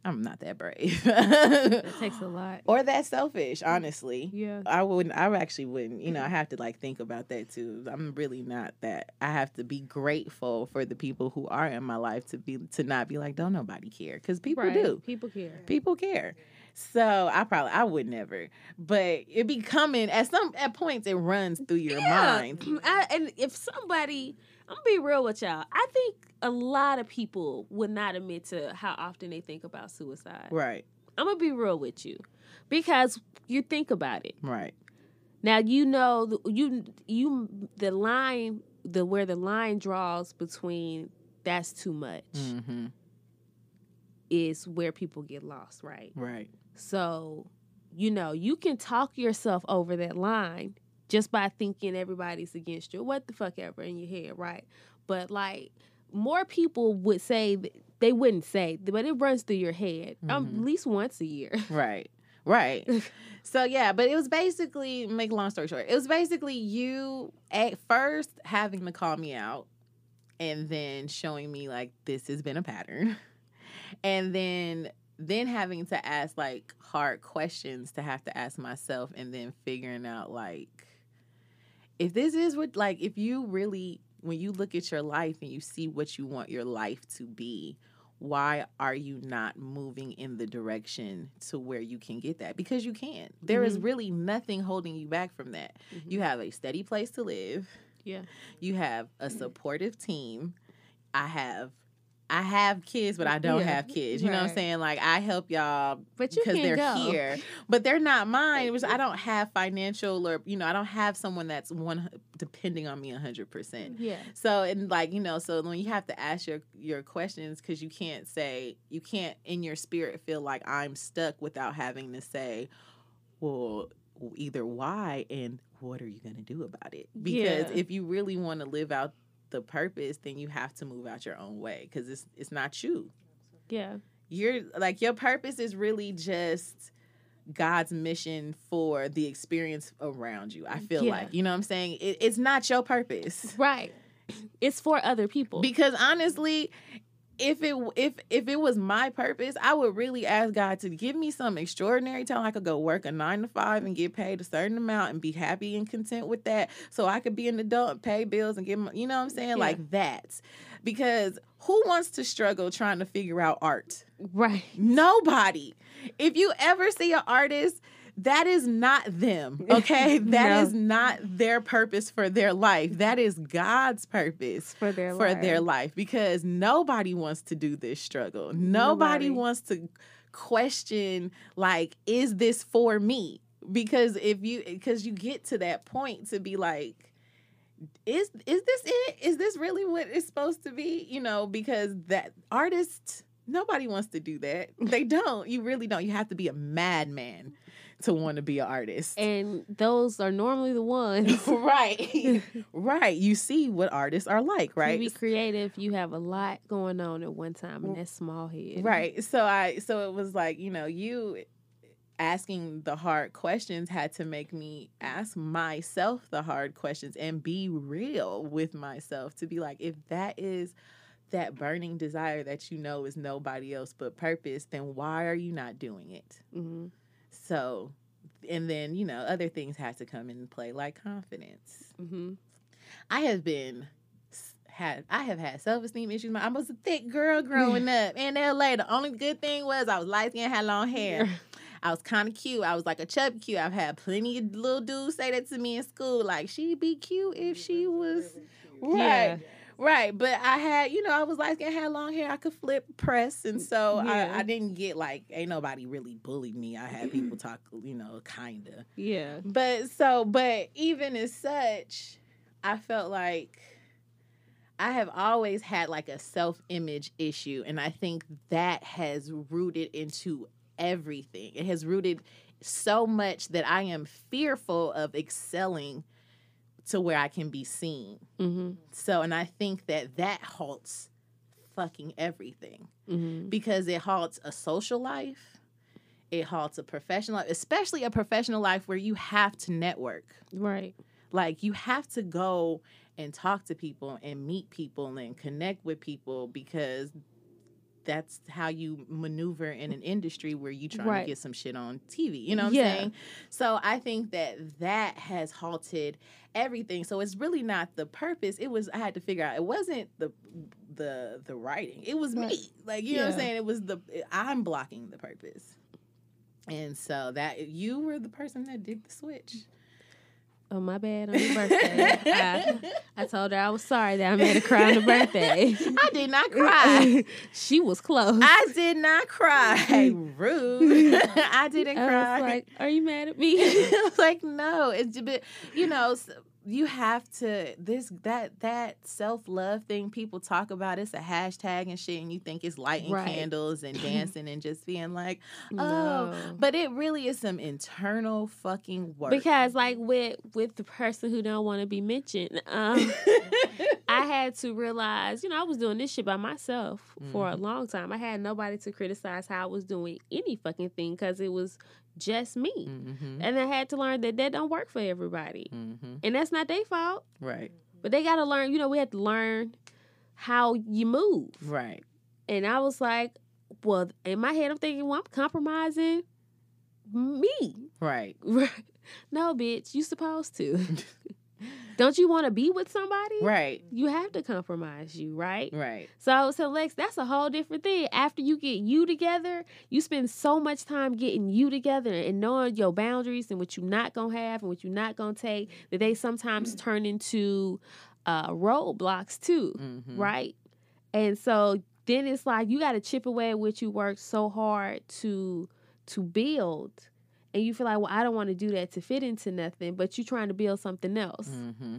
I'm not that brave. That takes a lot. Or that selfish, honestly. Yeah. I wouldn't. I actually wouldn't. You know, I have to, like, think about that, too. I'm really not that. I have to be grateful for the people who are in my life to be to not be like, don't nobody care. Because people right. do. People care. People care. So I probably, I would never. But it be coming, at some at points, it runs through your yeah. mind. I, and if somebody... I'm going to be real with y'all. I think a lot of people would not admit to how often they think about suicide. Right. I'm going to be real with you, because you think about it. Right. Now, you know, you you the line, the where the line draws between that's too much mm-hmm. is where people get lost, right? Right. So, you know, you can talk yourself over that line just by thinking everybody's against you, what the fuck ever in your head, right? But, like, more people would say, they wouldn't say, but it runs through your head mm-hmm. um, at least once a year. Right, right. So, yeah, but it was basically, make long story short, it was basically you at first having to call me out and then showing me, like, this has been a pattern. And then... Then having to ask, like, hard questions to have to ask myself, and then figuring out, like, if this is what, like, if you really, when you look at your life and you see what you want your life to be, why are you not moving in the direction to where you can get that? Because you can. There mm-hmm. is really nothing holding you back from that. Mm-hmm. You have a steady place to live. Yeah. You have a supportive team. I have... I have kids, but I don't yeah. have kids. You right. know what I'm saying? Like, I help y'all because they're go. here. But they're not mine. Which I don't have financial or, you know, I don't have someone that's one depending on me one hundred percent. Yeah. So, and like, you know, so when you have to ask your, your questions, because you can't say, you can't in your spirit feel like I'm stuck without having to say, well, either why and what are you going to do about it? Because yeah. if you really want to live out the purpose, then you have to move out your own way, because it's it's not you. Yeah. You're like, your purpose is really just God's mission for the experience around you. I feel yeah. like, you know what I'm saying? It, it's not your purpose. Right. It's for other people. Because honestly, if it if if it was my purpose, I would really ask God to give me some extraordinary talent. I could go work a nine to five and get paid a certain amount and be happy and content with that, so I could be an adult and pay bills and get my, you know what I'm saying? Yeah. Like that. Because who wants to struggle trying to figure out art? Right. Nobody. If you ever see an artist, that is not them, okay? That no. is not their purpose for their life. That is God's purpose for their for life. their life, because nobody wants to do this struggle. Nobody, nobody wants to question, like, is this for me? Because if you because you get to that point to be like, is is this it? Is this really what it's supposed to be? You know, because that artist, nobody wants to do that. They don't. You really don't. You have to be a madman to want to be an artist. And those are normally the ones. Right. Right. You see what artists are like, right? You be creative. You have a lot going on at one time in that small head. Right. So I, so it was like, you know, you asking the hard questions had to make me ask myself the hard questions and be real with myself to be like, if that is that burning desire that you know is nobody else but purpose, then why are you not doing it? Mm-hmm. So, and then, you know, other things have to come into play, like confidence. Mm-hmm. I have been, had I have had self-esteem issues. I was a thick girl growing up in L A. The only good thing was I was light-skinned, had long hair. I was kind of cute. I was like a chubby cute. I've had plenty of little dudes say that to me in school. Like, she'd be cute if she was... Right. Yeah. Right. But I had, you know, I was like, I had long hair. I could flip press. And so yeah. I, I didn't get like, ain't nobody really bullied me. I had people talk, you know, kind of. Yeah. But so, but even as such, I felt like I have always had like a self-image issue. And I think that has rooted into everything. It has rooted so much that I am fearful of excelling to where I can be seen. Mm-hmm. So, and I think that that halts fucking everything. Mm-hmm. Because it halts a social life. It halts a professional life, especially a professional life where you have to network. Right. Like, you have to go and talk to people and meet people and connect with people because that's how you maneuver in an industry where you trying right. to get some shit on T V. You know what yeah. I'm saying? So I think that that has halted everything. So it's really not the purpose. It was, I had to figure out, it wasn't the the the writing. It was right. me. Like, you yeah. know what I'm saying? It was the, I'm blocking the purpose. And so that, you were the person that did the switch. Oh, my bad on your birthday. I, I told her I was sorry that I made her cry on her birthday. I did not cry. She was close. I did not cry. Rude. I didn't I cry. I was like, are you mad at me? I was like, no. It's, but, you know, you have to, this that that self-love thing people talk about, it's a hashtag and shit, and you think it's lighting right. candles and dancing and just being like, oh. No. But it really is some internal fucking work. Because, like, with, with the person who don't want to be mentioned, um, I had to realize, you know, I was doing this shit by myself mm-hmm. for a long time. I had nobody to criticize how I was doing any fucking thing because it was just me. Mm-hmm. And I had to learn that that don't work for everybody. Mm-hmm. And that's not their fault. Right. But they got to learn, you know, we had to learn how you move. Right. And I was like, well, in my head, I'm thinking, well, I'm compromising me. Right. Right. No, bitch, you supposed to. Don't you want to be with somebody? Right. You have to compromise you, right? Right. So, so Lex, that's a whole different thing. After you get you together, you spend so much time getting you together and knowing your boundaries and what you're not going to have and what you're not going to take, that they sometimes turn into uh, roadblocks too, mm-hmm. right? And so then it's like you got to chip away at what you worked so hard to to build. And you feel like, well, I don't want to do that to fit into nothing, but you're trying to build something else. Mm-hmm.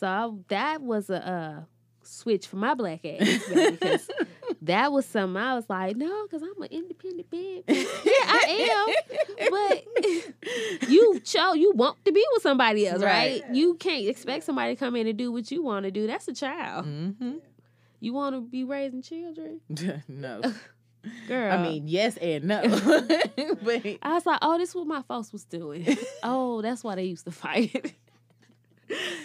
So I, that was a uh, switch for my black ass. Because that was something I was like, no, because I'm an independent bitch. Yeah, I am. But you show you want to be with somebody else, right? right? You can't expect somebody to come in and do what you want to do. That's a child. Mm-hmm. You want to be raising children? No. Girl. I mean, yes and no. But I was like, oh, this is what my folks was doing. Oh, that's why they used to fight.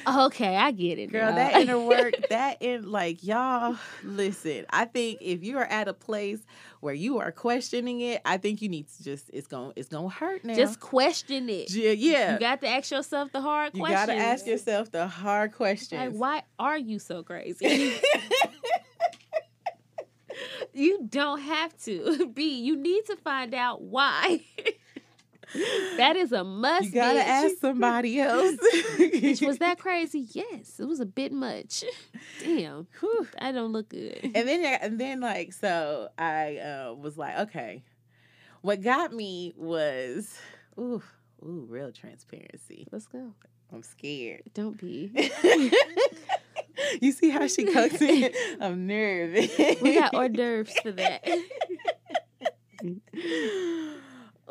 Okay, I get it. Girl, now. That inner work, that in like, y'all, listen, I think if you are at a place where you are questioning it, I think you need to just, it's going it's gonna hurt now. Just question it. Yeah, yeah. You got to ask yourself the hard you questions. You got to ask yourself the hard questions. Like, why are you so crazy? You don't have to be. You need to find out why. That is a must. You gotta bitch. Ask somebody else. Was that crazy? Yes, it was a bit much. Damn, whew. I don't look good. And then, and then, like, so I uh, was like, okay. What got me was, ooh, ooh, real transparency. Let's go. I'm scared. Don't be. You see how she comes in? I'm nervous. We got hors d'oeuvres for that.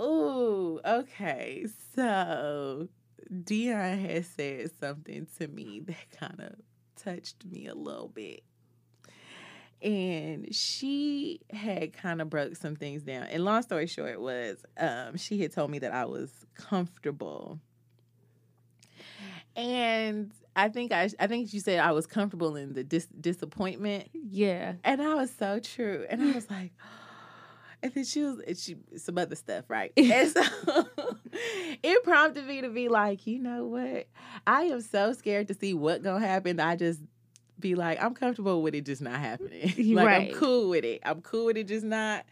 Ooh, okay. So Dion has said something to me that kind of touched me a little bit. And she had kind of broke some things down. And long story short was, um, she had told me that I was comfortable. And I think I, I think you said I was comfortable in the dis- disappointment. Yeah. And I was so true. And I was like, and then she was, and she, some other stuff, right? And so it prompted me to be like, you know what? I am so scared to see what's going to happen. I just be like, I'm comfortable with it just not happening. Like, right. I'm cool with it. I'm cool with it just not,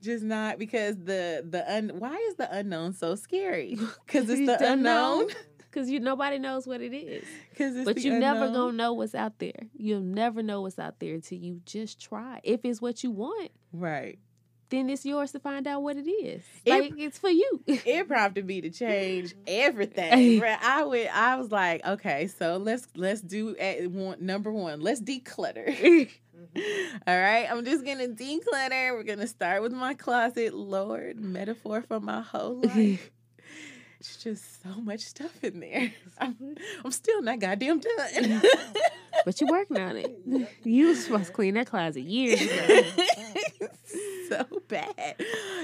just not, because the, the, un- why is the unknown so scary? Because it's the unknown. Because you nobody knows what it is. It's but you're never going to know what's out there. You'll never know what's out there until you just try. If it's what you want. Right. Then it's yours to find out what it is. It, like, it's for you. It prompted me to change everything. I would, I was like, okay, so let's let's do at one, number one. Let's declutter. Mm-hmm. All right, I'm just gonna declutter. We're gonna start with my closet. Lord, metaphor for my whole life. It's just so much stuff in there. I'm, I'm still not goddamn done. But you're working on it. You were supposed to clean that closet years ago. So bad.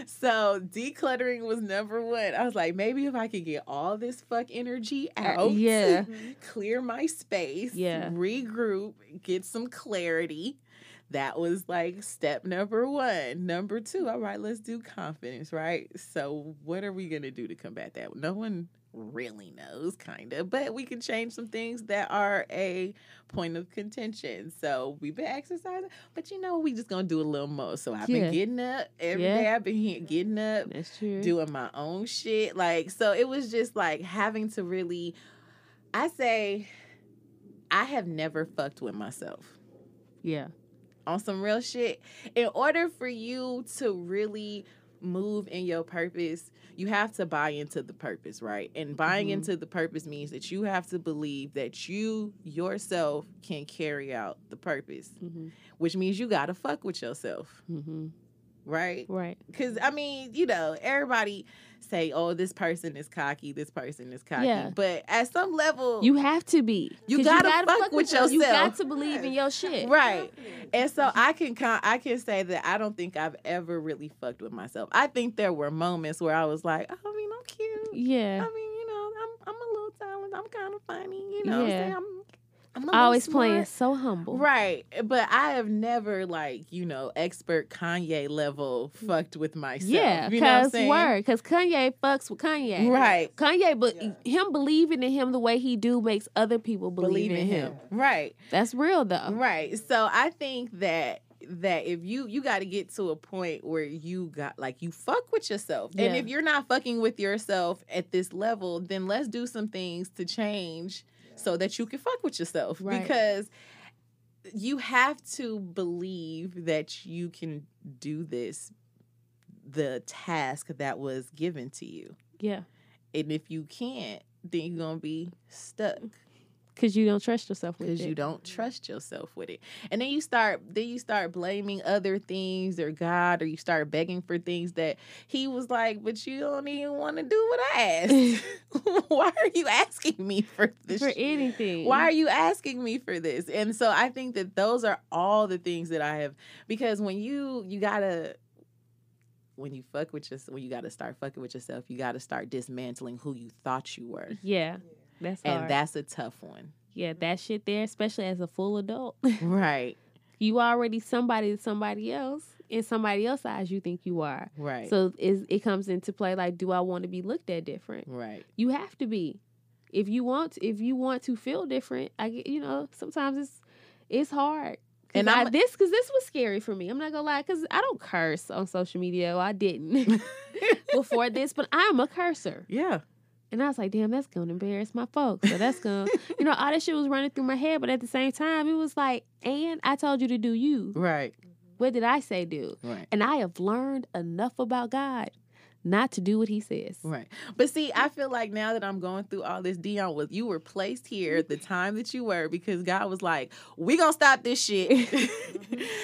So decluttering was number one. I was like, maybe if I could get all this fuck energy out, yeah, clear my space, yeah, regroup, get some clarity. That was like step number one. Number two, all right, let's do confidence, right? So what are we going to do to combat that? No one really knows, kind of, but we can change some things that are a point of contention. So we've been exercising, but you know, we just gonna do a little more. So I've yeah. been getting up every yeah. day. I've been here getting up, That's true. doing my own shit. Like, so it was just like having to really, I say, I have never fucked with myself. Yeah. On some real shit. In order for you to really move in your purpose, you have to buy into the purpose, right? And buying mm-hmm. into the purpose means that you have to believe that you yourself can carry out the purpose, mm-hmm. which means you gotta fuck with yourself, mm-hmm. right? Right. Because I mean, you know, everybody say, "Oh, this person is cocky. This person is cocky." Yeah. But at some level, you have to be. You gotta, you gotta fuck, fuck with yourself. You got to believe in your shit, right? And so I can, I can say that I don't think I've ever really fucked with myself. I think there were moments where I was like, "Oh, I mean, I'm cute. Yeah. I mean, you know, I'm, I'm a little talented. I'm kind of funny. You know, yeah. what I'm, saying? I'm I'm always smart. Playing so humble. Right. But I have never, like, you know, expert Kanye level fucked with myself. Yeah, you know what I'm saying? Word, because Kanye fucks with Kanye. Right. Kanye, but yeah. him believing in him the way he do makes other people believe, believe in him. him. Right. That's real, though. Right. So I think that that if you, you got to get to a point where you got, like, you fuck with yourself. Yeah. And if you're not fucking with yourself at this level, then let's do some things to change so that you can fuck with yourself, right? Because you have to believe that you can do this, the task that was given to you. Yeah. And if you can't, then you're going to be stuck. Because you don't trust yourself with it. Because you don't trust yourself with it. And then you start then you start blaming other things or God, or you start begging for things that he was like, but you don't even want to do what I asked. Why are you asking me for this? For anything. Why are you asking me for this? And so I think that those are all the things that I have. Because when you, you got to... When you fuck with yourself, when you got to start fucking with yourself, you got to start dismantling who you thought you were. Yeah. That's and hard. That's a tough one. Yeah, that shit there, especially as a full adult. Right. You already somebody to somebody else, in somebody else's eyes you think you are. Right. So it, it comes into play like, do I want to be looked at different? Right. You have to be. If you want to, if you want to feel different, I get, you know, sometimes it's it's hard. And I, this, because this was scary for me. I'm not going to lie, because I don't curse on social media. Well, I didn't before this, but I'm a cursor. Yeah. And I was like, damn, that's going to embarrass my folks. So that's going to, you know, all that shit was running through my head. But at the same time, it was like, and I told you to do you. Right. What did I say do? Right. And I have learned enough about God not to do what he says. Right. But see, I feel like now that I'm going through all this, Dion, was you were placed here at the time that you were because God was like, we gonna stop this shit.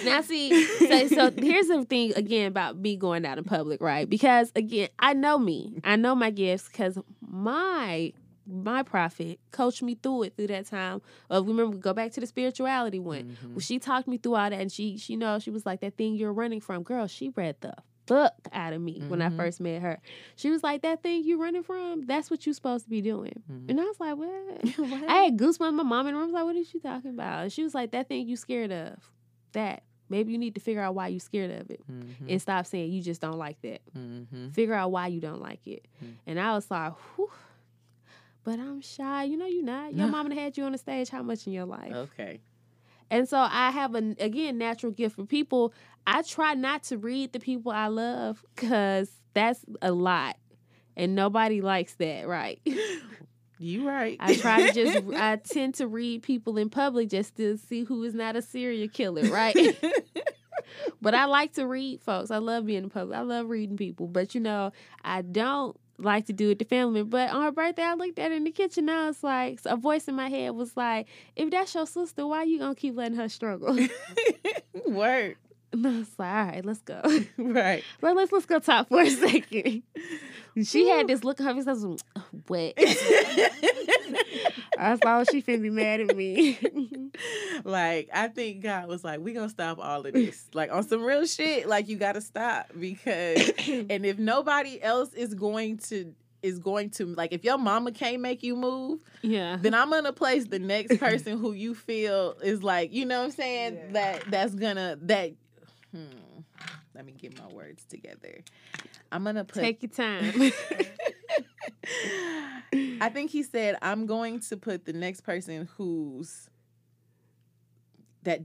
Now see, so, so here's the thing again about me going out in public, right? Because again, I know me. I know my gifts because my my prophet coached me through it through that time of, remember, we go back to the spirituality one. Mm-hmm. Well, she talked me through all that and she, she, you know, she was like, that thing you're running from, girl, she read the fuck out of me mm-hmm. when I first met her. She was like, that thing you running from, that's what you supposed to be doing. Mm-hmm. And I was like, what? What? I had goosebumps. My mom in the room was like, what is she talking about? And she was like, that thing you scared of, that. Maybe you need to figure out why you're scared of it mm-hmm. and stop saying you just don't like that. Mm-hmm. Figure out why you don't like it. Mm-hmm. And I was like, whew. But I'm shy. You know, you're not. Your mama had you on the stage how much in your life? Okay. And so I have, a, again, natural gift for people. I try not to read the people I love because that's a lot. And nobody likes that, right? You right. I try to just, I tend to read people in public just to see who is not a serial killer, right? But I like to read folks. I love being in public. I love reading people. But, you know, I don't like to do it to family. But on her birthday, I looked at her in the kitchen. I was like, a voice in my head was like, if that's your sister, why you gonna keep letting her struggle? Word. And I was like, all right, let's go. Right. Well, let's let's go talk for a second. She Ooh. Had this look on her face. I was like, what? I was like, oh, she finna be mad at me. Like, I think God was like, we gonna stop all of this. Like, on some real shit, like, you gotta stop because, and if nobody else is going to, is going to, like, if your mama can't make you move, yeah, then I'm gonna place the next person who you feel is like, you know what I'm saying? Yeah. That, that's gonna, that, hmm. Let me get my words together. I'm gonna put. Take your time. I think he said, I'm going to put the next person who's that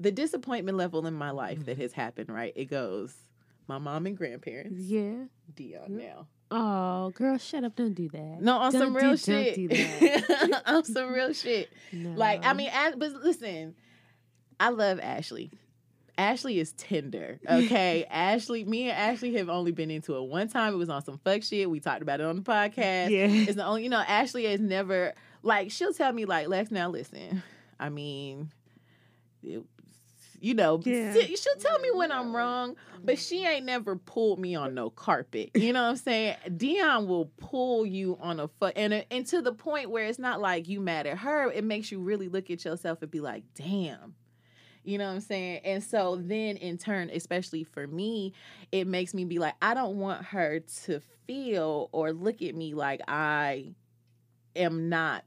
the disappointment level in my life that has happened, right? It goes my mom and grandparents. Yeah. Dion now. Oh, girl, shut up. Don't do that. No, on don't some real do, shit. Don't do that. On some real shit. No. Like, I mean, I, but listen, I love Ashley. Ashley is tender, okay? Ashley, me and Ashley have only been into it one time. It was on some fuck shit. We talked about it on the podcast. Yeah. It's the only, you know, Ashley has never, like, she'll tell me, like, Lex, now listen, I mean, it, you know, yeah. she'll tell me when I'm wrong, but she ain't never pulled me on no carpet. You know what I'm saying? Dion will pull you on a fuck, and, and to the point where it's not like you mad at her. It makes you really look at yourself and be like, damn. You know what I'm saying? And so then in turn, especially for me, it makes me be like, I don't want her to feel or look at me like I am not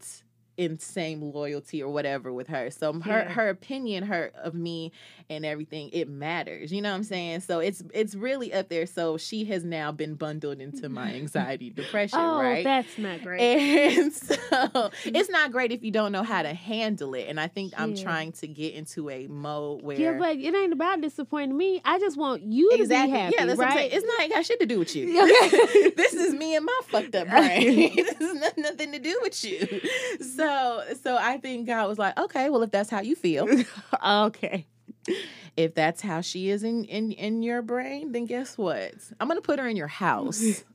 in same loyalty or whatever with her. So her, yeah. her opinion, her of me and everything, it matters. You know what I'm saying? So it's it's really up there. So she has now been bundled into my anxiety, depression, oh, right? Oh, that's not great. And so it's not great if you don't know how to handle it. And I think yeah. I'm trying to get into a mode where... Yeah, but it ain't about disappointing me. I just want you exactly. to be happy, yeah, that's right? What I'm saying. It's not, it got shit to do with you. This is me and my fucked up brain. This is nothing to do with you. So So, so I think God was like, okay, well, if that's how you feel, okay, if that's how she is in, in, in your brain, then guess what? I'm going to put her in your house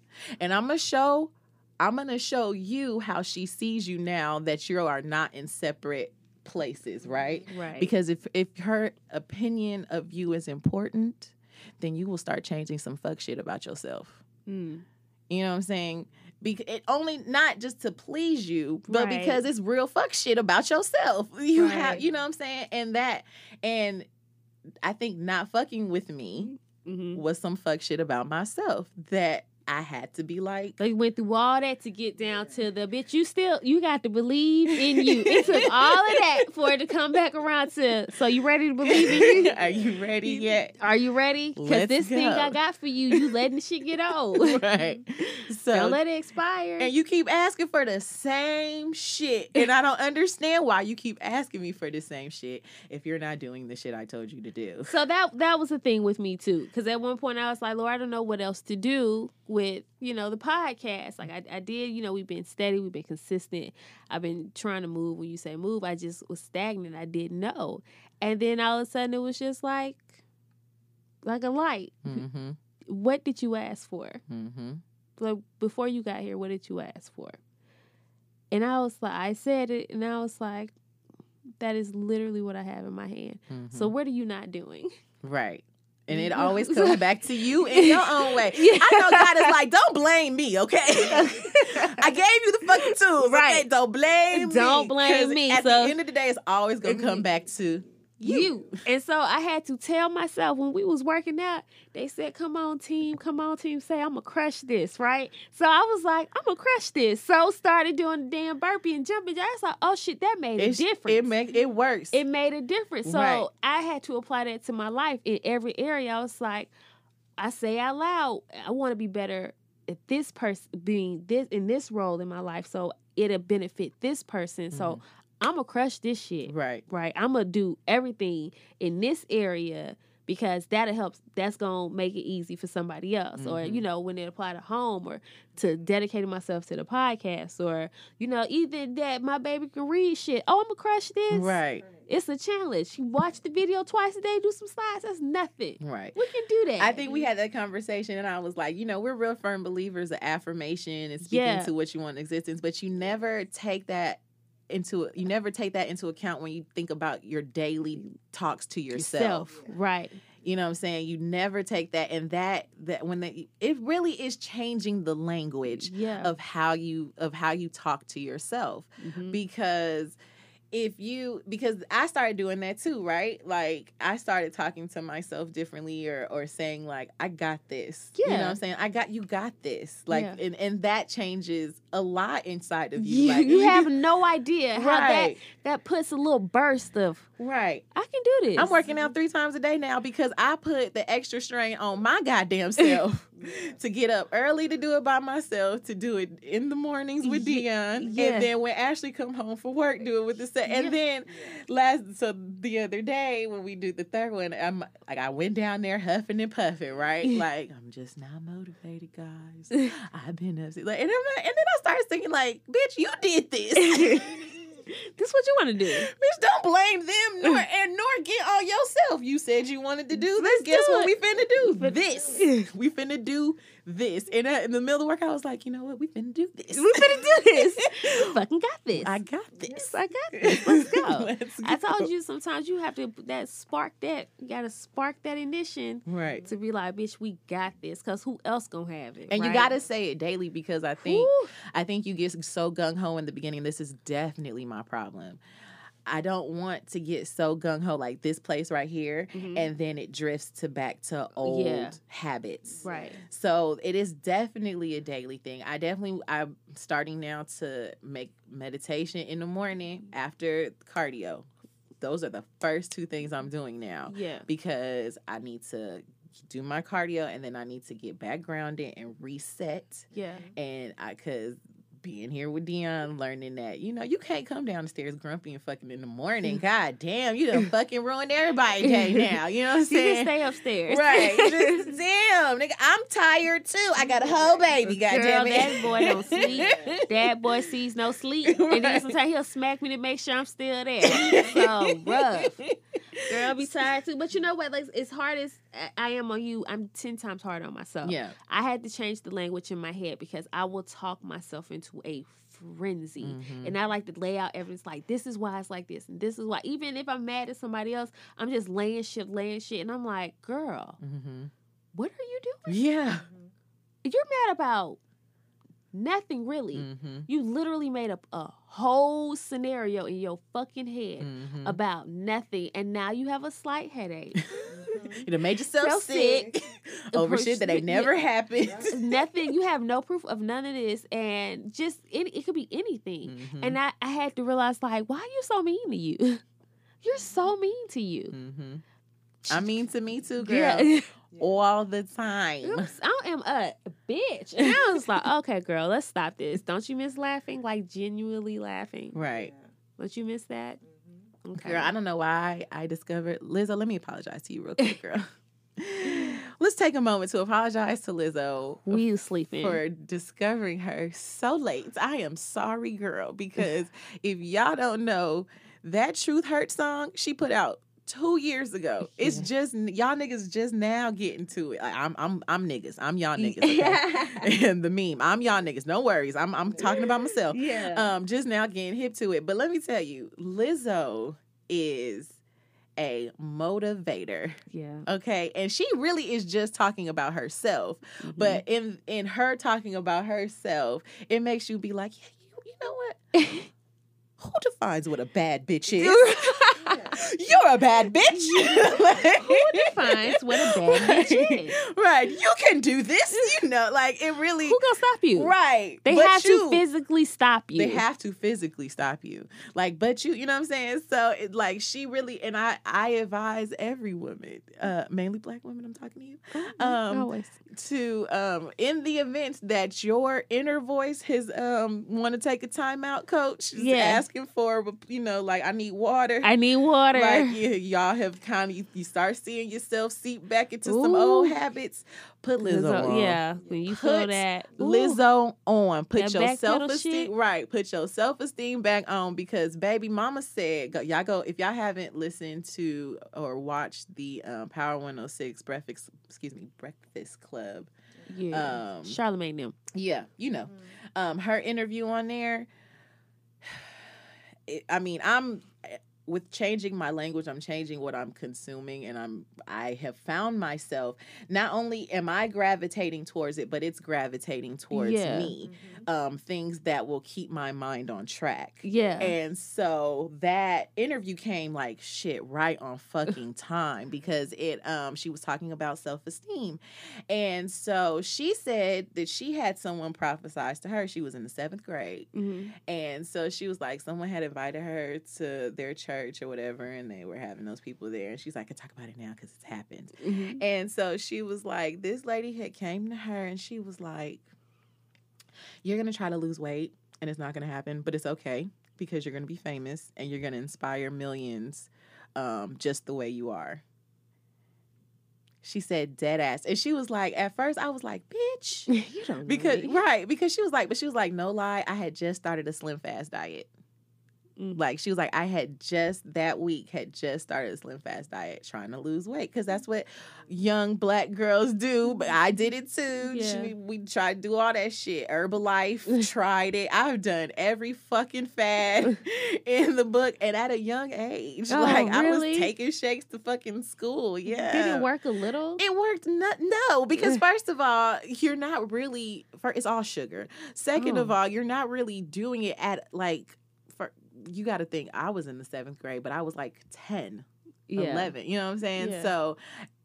and I'm going to show, I'm going to show you how she sees you now that you are not in separate places. Right. Right. Because if, if her opinion of you is important, then you will start changing some fuck shit about yourself. Mm. You know what I'm saying? Be- it only not just to please you, but right. because it's real fuck shit about yourself. You right. have, you know what I'm saying? And that, and I think not fucking with me mm-hmm. was some fuck shit about myself that I had to be like. They went through all that to get down to the bitch. You still, you got to believe in you. It took all of that for it to come back around to. So you ready to believe in you? Are you ready yet? Are you ready? Because this go. thing I got for you, you letting the shit get old. Right. So don't let it expire. And you keep asking for the same shit, and I don't understand why you keep asking me for the same shit if you're not doing the shit I told you to do. So that that was the thing with me too, because at one point I was like, Lord, I don't know what else to do with, you know, the podcast. Like I, I did, you know, we've been steady, we've been consistent. I've been trying to move. When you say move, I just was stagnant. I didn't know. And then all of a sudden it was just like, like a light. Mm-hmm. what did you ask for? Mm-hmm. Like, before you got here, what did you ask for? And I was like, I said it, and I was like, that is literally what I have in my hand. Mm-hmm. So what are you not doing? Right. And it always comes back to you in your own way. Yeah. I know God is like, don't blame me, okay? I gave you the fucking tools, right? Okay? Don't blame don't me. Don't blame me. At so, the end of the day, it's always going to come back to you. you. And so I had to tell myself, when we was working out, they said, come on, team. Come on, team. Say, I'm going to crush this, right? So I was like, I'm going to crush this. So started doing the damn burpee and jumping. I was like, oh, shit, that made it, a difference. It, make, it works. It made a difference. So right. I had to apply that to my life in every area. I was like, I say out loud, I want to be better at this person, being this in this role in my life. So it'll benefit this person. Mm-hmm. So I'm going to crush this shit. Right. Right. I'm going to do everything in this area, because that'll help. That's going to make it easy for somebody else. Mm-hmm. Or, you know, when they apply to home, or to dedicating myself to the podcast, or, you know, even that my baby can read shit. Oh, I'm going to crush this. Right. It's a challenge. She watched the video twice a day, do some slides. That's nothing. Right. We can do that. I think we had that conversation, and I was like, you know, we're real firm believers of affirmation and speaking yeah. to what you want in existence, but you never take that into you never take that into account when you think about your daily talks to yourself, yourself right? You know what I'm saying? You never take that, and that that when they, it really is changing the language yeah. of how you of how you talk to yourself, mm-hmm. because if you because I started doing that too, right? Like, I started talking to myself differently, or or saying like, I got this. Yeah. You know what I'm saying? I got you got this. Like yeah. and, and that changes a lot inside of you. You, like, you have no idea how right. that that puts a little burst of right. I can do this. I'm working out three times a day now because I put the extra strain on my goddamn self to get up early to do it by myself, to do it in the mornings with Dion, yeah. and then when Ashley come home from work, do it with the set. And yeah. then last so the other day when we do the third one, I'm like, I went down there huffing and puffing, right? Like, I'm just not motivated, guys. I've been upset. Like, and, I'm, and then I started thinking, like, bitch, you did this. This is what you want to do. Bitch, don't blame them nor and nor get all yourself. You said you wanted to do this. Guess what we finna do? This. We finna do this. And I, in the middle of the work, I was like, you know what? We finna do this. We finna do this. We fucking got this. I got this. Yes, I got this. Let's go. Let's go. I told you, sometimes you have to that spark that. You got to spark that ignition. Right. To be like, bitch, we got this. Because who else gonna have it? And right? you got to say it daily, because I think, Whew. I think you get so gung-ho in the beginning. This is definitely my My problem. I don't want to get so gung-ho like this place right here, mm-hmm. and then it drifts to back to old yeah. habits. Right. So it is definitely a daily thing. I definitely, I'm starting now to make meditation in the morning after cardio. Those are the first two things I'm doing now. Yeah. Because I need to do my cardio, and then I need to get back grounded and reset. Yeah. And I, because being here with Dion, learning that, you know, you can't come down the stairs grumpy and fucking in the morning. God damn, you done fucking ruined everybody's day now. You know what I'm saying? You can stay upstairs. Right. Just, damn, nigga, I'm tired too. I got a whole baby, God damn it. That boy don't sleep. That boy sees no sleep. Right. And then sometimes he'll smack me to make sure I'm still there. So rough. Girl, be tired too. But you know what? Like, as hard as I am on you, I'm ten times harder on myself. Yeah. I had to change the language in my head, because I will talk myself into a frenzy. Mm-hmm. And I like to lay out evidence, like, this is why it's like this, and this is why. Even if I'm mad at somebody else, I'm just laying shit, laying shit. And I'm like, girl, mm-hmm. what are you doing? Yeah. You're mad about nothing, really. Mm-hmm. You literally made up a whole scenario in your fucking head mm-hmm. about nothing, and now you have a slight headache. Mm-hmm. You done made yourself so sick, sick over shit that ain't never yeah. happened. Nothing. You have no proof of none of this, and just any, it could be anything. Mm-hmm. And I, I had to realize, like, why are you so mean to you? You're so mean to you. Mm-hmm. I mean to me too, girl. Yeah. All the time. Oops, I am a bitch. And I was like, okay, girl, let's stop this. Don't you miss laughing? Like, genuinely laughing? Right. Don't you miss that? Mm-hmm. Okay. Girl, I don't know why I discovered... Lizzo, let me apologize to you real quick, girl. Let's take a moment to apologize to Lizzo. We f- sleeping. For discovering her so late. I am sorry, girl, because if y'all don't know, that Truth Hurts song she put out two years ago. It's yeah. just y'all niggas just now getting to it. Like, I'm I'm I'm niggas. I'm y'all niggas. Okay? And the meme. I'm y'all niggas. No worries. I'm I'm talking about myself. Yeah. Um. Just now getting hip to it. But let me tell you, Lizzo is a motivator. Yeah. Okay. And she really is just talking about herself. Mm-hmm. But in in her talking about herself, it makes you be like, yeah, you, you know what? Who defines what a bad bitch is? You're a bad bitch. Like, who defines what a bad right, bitch is? Right. You can do this. You know, like it really. Who gonna stop you? Right. They have you, to physically stop you. They have to physically stop you. Like, but you, you know what I'm saying? So, it, like, she really, and I, I advise every woman, uh, mainly black women, I'm talking to you, oh, um, always. to, um, in the event that your inner voice has, um, want to take a timeout, coach, yeah. asking for, you know, like, I need water. I need water. Like, you, y'all have kind of, you, you start seeing yourself seep back into Ooh. some old habits. Put Lizzo, Lizzo on. Yeah. When you put feel that. Ooh. Lizzo on. Put that your self-esteem, right. Put your self-esteem back on because baby mama said, go, y'all go, if y'all haven't listened to or watched the um, Power one oh six Breakfast, excuse me, Breakfast Club. Yeah. Um, Charlamagne them. Yeah. You know. Mm-hmm. Um, her interview on there. It, I mean, I'm with changing my language, I'm changing what I'm consuming, and I'm I have found myself not only am I gravitating towards it, but it's gravitating towards yeah. me. Mm-hmm. Um, things that will keep my mind on track. Yeah. And so that interview came like shit right on fucking time because it um she was talking about self-esteem. And so she said that she had someone prophesize to her. She was in the seventh grade. Mm-hmm. And so she was like, someone had invited her to their church or whatever, and they were having those people there, and she's like, I can talk about it now because it's happened. Mm-hmm. And so she was like, this lady had came to her and she was like, you're gonna try to lose weight and it's not gonna happen, but it's okay because you're gonna be famous and you're gonna inspire millions um just the way you are. She said dead ass. And she was like, at first I was like, bitch, you don't because know right because she was like but she was like no lie, I had just started a slim fast diet. Like, she was like, I had just that week had just started a slim fast diet trying to lose weight because that's what young black girls do. But I did it too. Yeah. She, we tried to do all that shit. Herbalife, tried it. I've done every fucking fad in the book and at a young age. Oh, like, really? I was taking shakes to fucking school. Yeah. Did it work a little? It worked. No, no because first of all, you're not really, first, it's all sugar. Second oh. of all, you're not really doing it at like, you got to think, I was in the seventh grade, but I was like ten, yeah. eleven, you know what I'm saying? Yeah. So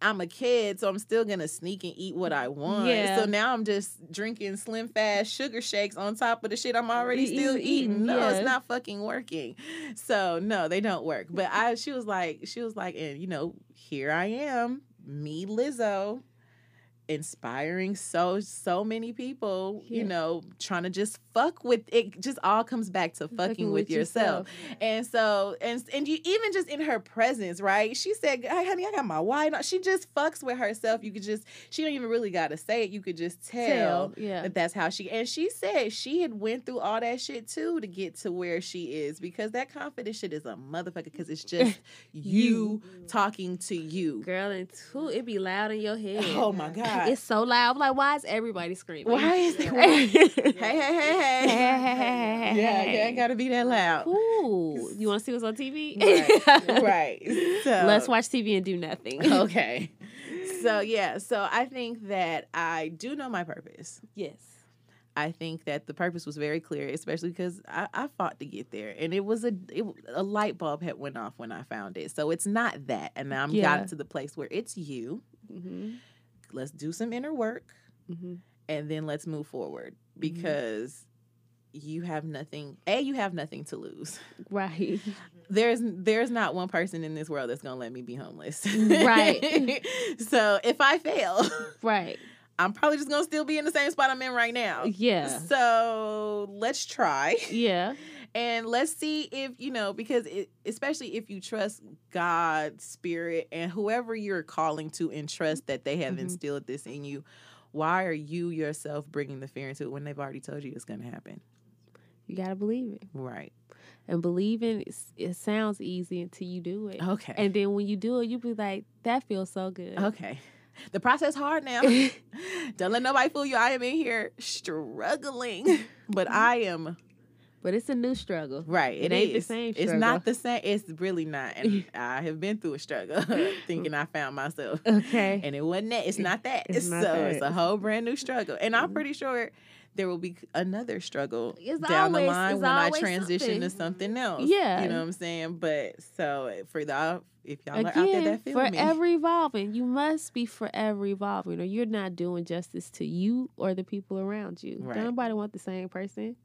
I'm a kid, so I'm still going to sneak and eat what I want. Yeah. So now I'm just drinking slim fast sugar shakes on top of the shit I'm already eating, still eating. No, yeah. It's not fucking working. So no, they don't work. But I, she was like, she was like, and you know, here I am, me Lizzo, inspiring so so many people, yeah. you know, trying to just fuck with it. Just all comes back to fucking, fucking with, with yourself. yourself. And so, and and you even just in her presence, right? She said, hey, "Honey, I got my wine." She just fucks with herself. You could just, she don't even really gotta say it. You could just tell, tell yeah. that that's how she. And she said she had went through all that shit too to get to where she is because that confident shit is a motherfucker. Because it's just you, you talking to you, girl. And too, it be loud in your head. Oh my god. It's so loud. I'm like, why is everybody screaming? Why is it? hey, hey, hey, hey, hey, hey, yeah, yeah, ain't gotta be that loud. Ooh, you want to see what's on T V? Right, right. So, let's watch T V and do nothing. Okay. So yeah, so I think that I do know my purpose. Yes. I think that the purpose was very clear, especially because I, I fought to get there, and it was a it, a light bulb had went off when I found it. So it's not that, and I'm yeah. gotten to the place where it's you. Mm-hmm. Let's do some inner work, mm-hmm. and then let's move forward because mm-hmm. you have nothing. A, you have nothing to lose. Right. There's there's not one person in this world that's gonna let me be homeless. Right. So if I fail, right, I'm probably just gonna still be in the same spot I'm in right now. Yeah. So let's try. Yeah. And let's see if, you know, because it, especially if you trust God, spirit, and whoever you're calling to and trust that they have mm-hmm. instilled this in you, why are you yourself bringing the fear into it when they've already told you it's going to happen? You gotta believe it. Right. And believing, it sounds easy until you do it. Okay. And then when you do it, you be like, that feels so good. Okay. The process hard now. Don't let nobody fool you. I am in here struggling, but I am. But it's a new struggle. Right. It, it ain't is. the same struggle. It's not the same. It's really not. And I have been through a struggle thinking I found myself. Okay. And it wasn't that. It's not that. It's not so that. It's a whole brand new struggle. And I'm pretty sure there will be another struggle it's down always, the line when I transition something. to something else. Yeah. You know what I'm saying? But so for the, if y'all Again, are out there that feel me. Forever evolving. You must be forever evolving or you're not doing justice to you or the people around you. Right. Don't nobody want the same person.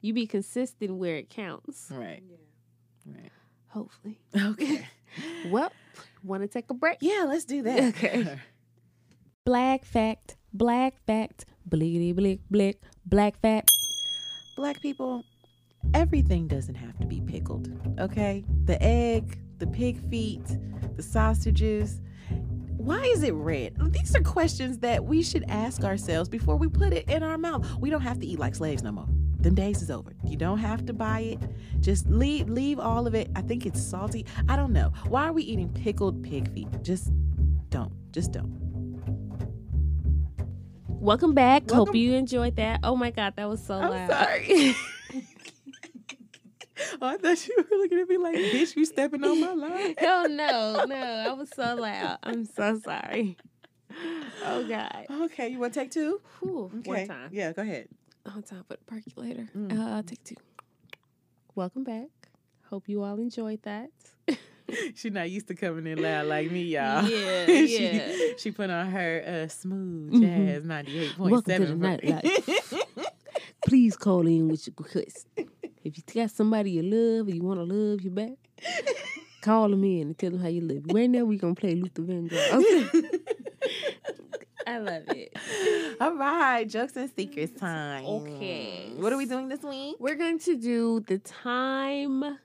You be consistent where it counts. Right. Yeah. Right. Hopefully. Okay. Well, want to take a break? Yeah, let's do that. Okay. Black fact. Black fact. Blickety blick blick. Black fact. Black people, everything doesn't have to be pickled. Okay? The egg, the pig feet, the sausages. Why is it red? These are questions that we should ask ourselves before we put it in our mouth. We don't have to eat like slaves no more. Them days is over. You don't have to buy it. Just leave leave all of it. I think it's salty. I don't know. Why are we eating pickled pig feet? Just don't. Just don't. Welcome back. Welcome. Hope you enjoyed that. Oh my God, that was so I'm loud. Sorry. Oh, I thought you were looking at me like, bitch, you stepping on my line. Oh no, no. I was so loud. I'm so sorry. Oh God. Okay, you want to take two? Ooh, okay. One time. Yeah, go ahead. On top of the percolator. Mm. Uh, take two. Welcome back. Hope you all enjoyed that. She's not used to coming in loud like me, y'all. Yeah, she, yeah. She put on her uh, smooth jazz mm-hmm. ninety-eight point seven. Please call in with your request. If you got somebody you love or you want to love you back, call them in and tell them how you live. Right now, we're going to play Luther Van Dross. I love it. All right. Jokes and secrets time. Okay. What are we doing this week? We're going to do the time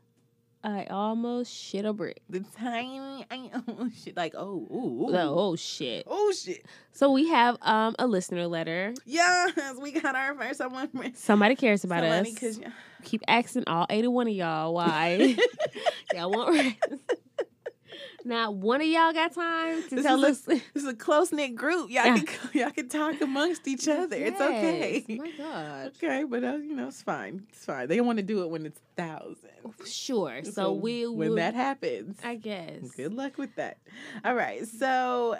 I almost shit a brick. The time I almost shit. Like, oh, ooh, ooh. Like, oh, shit. Oh, shit. So we have um a listener letter. Yes. We got our first someone. Somebody cares about Somebody us. Cause, yeah. Keep asking all eighty-one of y'all why. Y'all won't rest. Not one of y'all got time to this tell us. A, this is a close-knit group. Y'all, yeah. can, y'all can talk amongst each other. Yes. It's okay. Oh my God. Okay, but, uh, you know, it's fine. It's fine. They don't want to do it when it's thousands. Sure. So, so we When we'll, that happens. I guess. Good luck with that. All right. So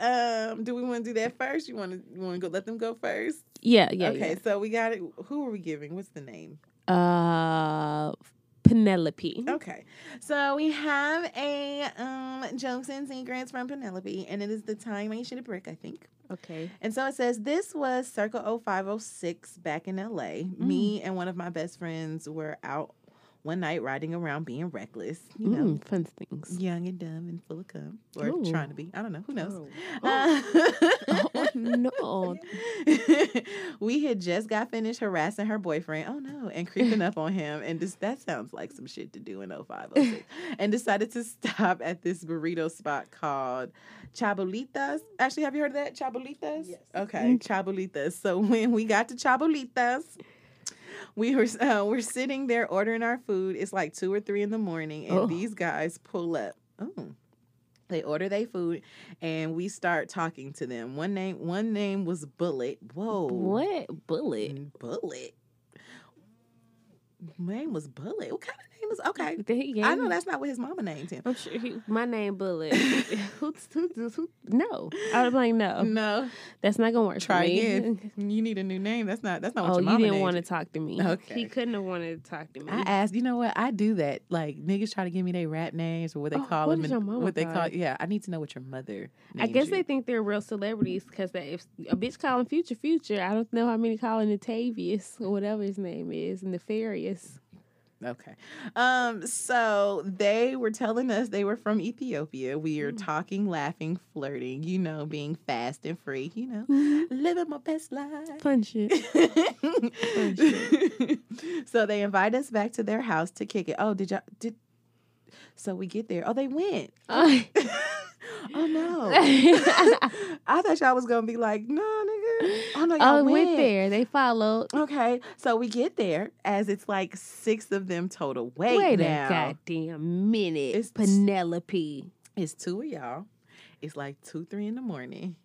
um, do we want to do that first? You want to you want to go let them go first? Yeah, yeah, Okay, yeah. so we got it. Who are we giving? What's the name? Uh... Penelope. Okay. So we have a um, jokes and secrets from Penelope, and it is the time I shit a brick, I think. Okay. And so it says, this was circa oh five oh six back in L A. Mm. Me and one of my best friends were out one night riding around being reckless. You know, mm, fun things. Young and dumb and full of cum. Or Ooh. trying to be. I don't know. Who knows? Oh, oh. Uh, oh no. We had just got finished harassing her boyfriend. Oh, no. And creeping up on him. And just, that sounds like some shit to do in oh five oh six. And decided to stop at this burrito spot called Chabulitas. Actually, have you heard of that? Chabulitas? Yes. Okay. Chabulitas. So when we got to Chabulitas... We were uh, we're sitting there ordering our food. It's like two or three in the morning, and oh. these guys pull up. Oh, they order their food, and we start talking to them. One name one name was Bullet. Whoa, what Bullet? Bullet. My name was Bullet. What kind of name is okay? Yeah. I know that's not what his mama named him. I'm sure he, my name Bullet. who, who, who, who, no, I was like, no, no, that's not gonna work. Try for me. Again. You need a new name. That's not. That's not what oh, your mama named. Oh, you didn't want to talk to me. Okay, he couldn't have wanted to talk to me. I asked. You know what? I do that. Like niggas try to give me their rap names or what they oh, call what them. Is and your mama what they call? Yeah, I need to know what your mother. I guess you. They think they're real celebrities because if a bitch calling Future Future, I don't know how many calling Natavius or whatever his name is in the Nefarious. Okay. Um, so they were telling us they were from Ethiopia. We are mm. talking, laughing, flirting, you know, being fast and free, you know, mm. living my best life. Fun shit. Fun shit. So they invite us back to their house to kick it. Oh, did y'all, did, so we get there. Oh, they went. Oh, oh no. I thought y'all was going to be like, no, nigga. I'm like, oh, we went there. They followed. Okay, so we get there as it's like six of them total. Wait, wait now. a goddamn minute. It's Penelope. T- it's two of y'all. It's like two, three in the morning.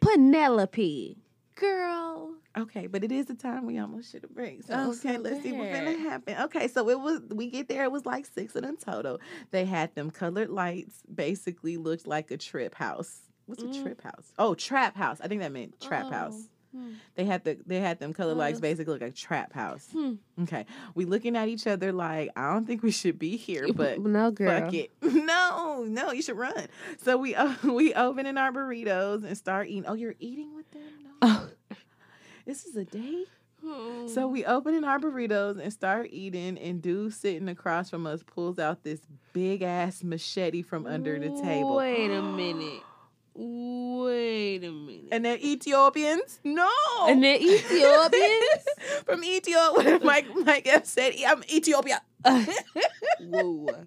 Penelope, girl. Okay, but it is the time we almost should have break. So oh, okay, so let's bad. see what's gonna happen. Okay, so it was. We get there. It was like six of them total. They had them colored lights. Basically, looked like a trip house. What's a mm. trip house? Oh, trap house. I think that meant trap oh. house. Hmm. They had the they had them color lights, basically look like a trap house. Hmm. Okay, we looking at each other like I don't think we should be here, but no, girl. Fuck it, no, no, you should run. So we uh, we open in our burritos and start eating. Oh, you're eating with them? No. Oh. This is a date. Hmm. So we open in our burritos and start eating, and dude sitting across from us pulls out this big ass machete from under the table. Wait a minute. Wait a minute. And they're Ethiopians? No. And they're Ethiopians? From Ethiopia. Mike, Mike F said, I'm Ethiopia. Uh, whoa.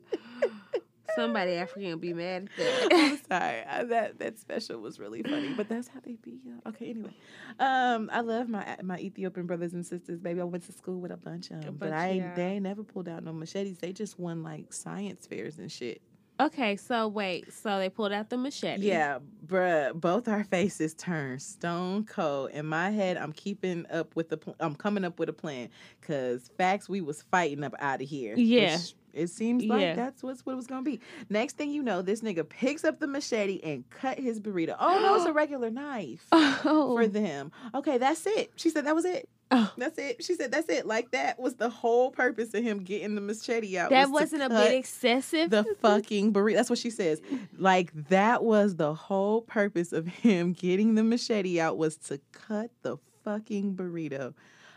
Somebody African will be mad at that. I'm sorry. I, that, that special was really funny. But that's how they be. Uh, okay, anyway. Um, I love my my Ethiopian brothers and sisters, baby. I went to school with a bunch of them. But I ain't, they ain't never pulled out no machetes. They just won, like, science fairs and shit. Okay, so wait. So they pulled out the machete. Yeah, bruh. Both our faces turned stone cold. In my head, I'm keeping up with the. Pl- I'm coming up with a plan, cause facts we was fighting up out of here. Yeah. Which it seems like yeah. that's what's what it was gonna be. Next thing you know, this nigga picks up the machete and cut his burrito. Oh no, it's a regular knife oh. for them. Okay, that's it. She said that was it. Oh. That's it. She said that's it. Like that was the whole purpose of him getting the machete out. That was wasn't a bit excessive. The fucking burrito. That's what she says. Like that was the whole purpose of him getting the machete out was to cut the fucking burrito.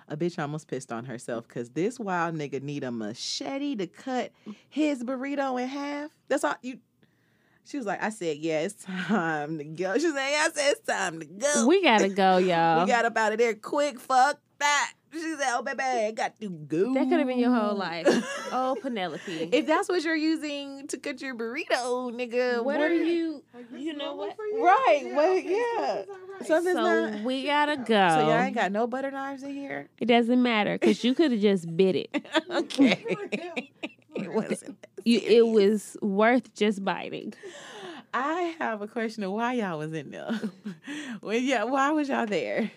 A bitch almost pissed on herself because this wild nigga need a machete to cut his burrito in half. That's all you. She was like, I said, yeah, it's time to go. She was like, I said, it's time to go. We gotta go, y'all. We got up out of there quick. Fuck that. She said, oh, baby, I got to go. That could have been your whole life. Oh, Penelope. If that's what you're using to cut your burrito, nigga, what, what are you? Are you know what? You? Right. Yeah. Well, yeah. Right. Something's so not, we gotta go. So y'all ain't got no butter knives in here? It doesn't matter because you could have just bit it. Okay. It wasn't. You, it was worth just biting. I have a question of why y'all was in there. Well, yeah, why was y'all there?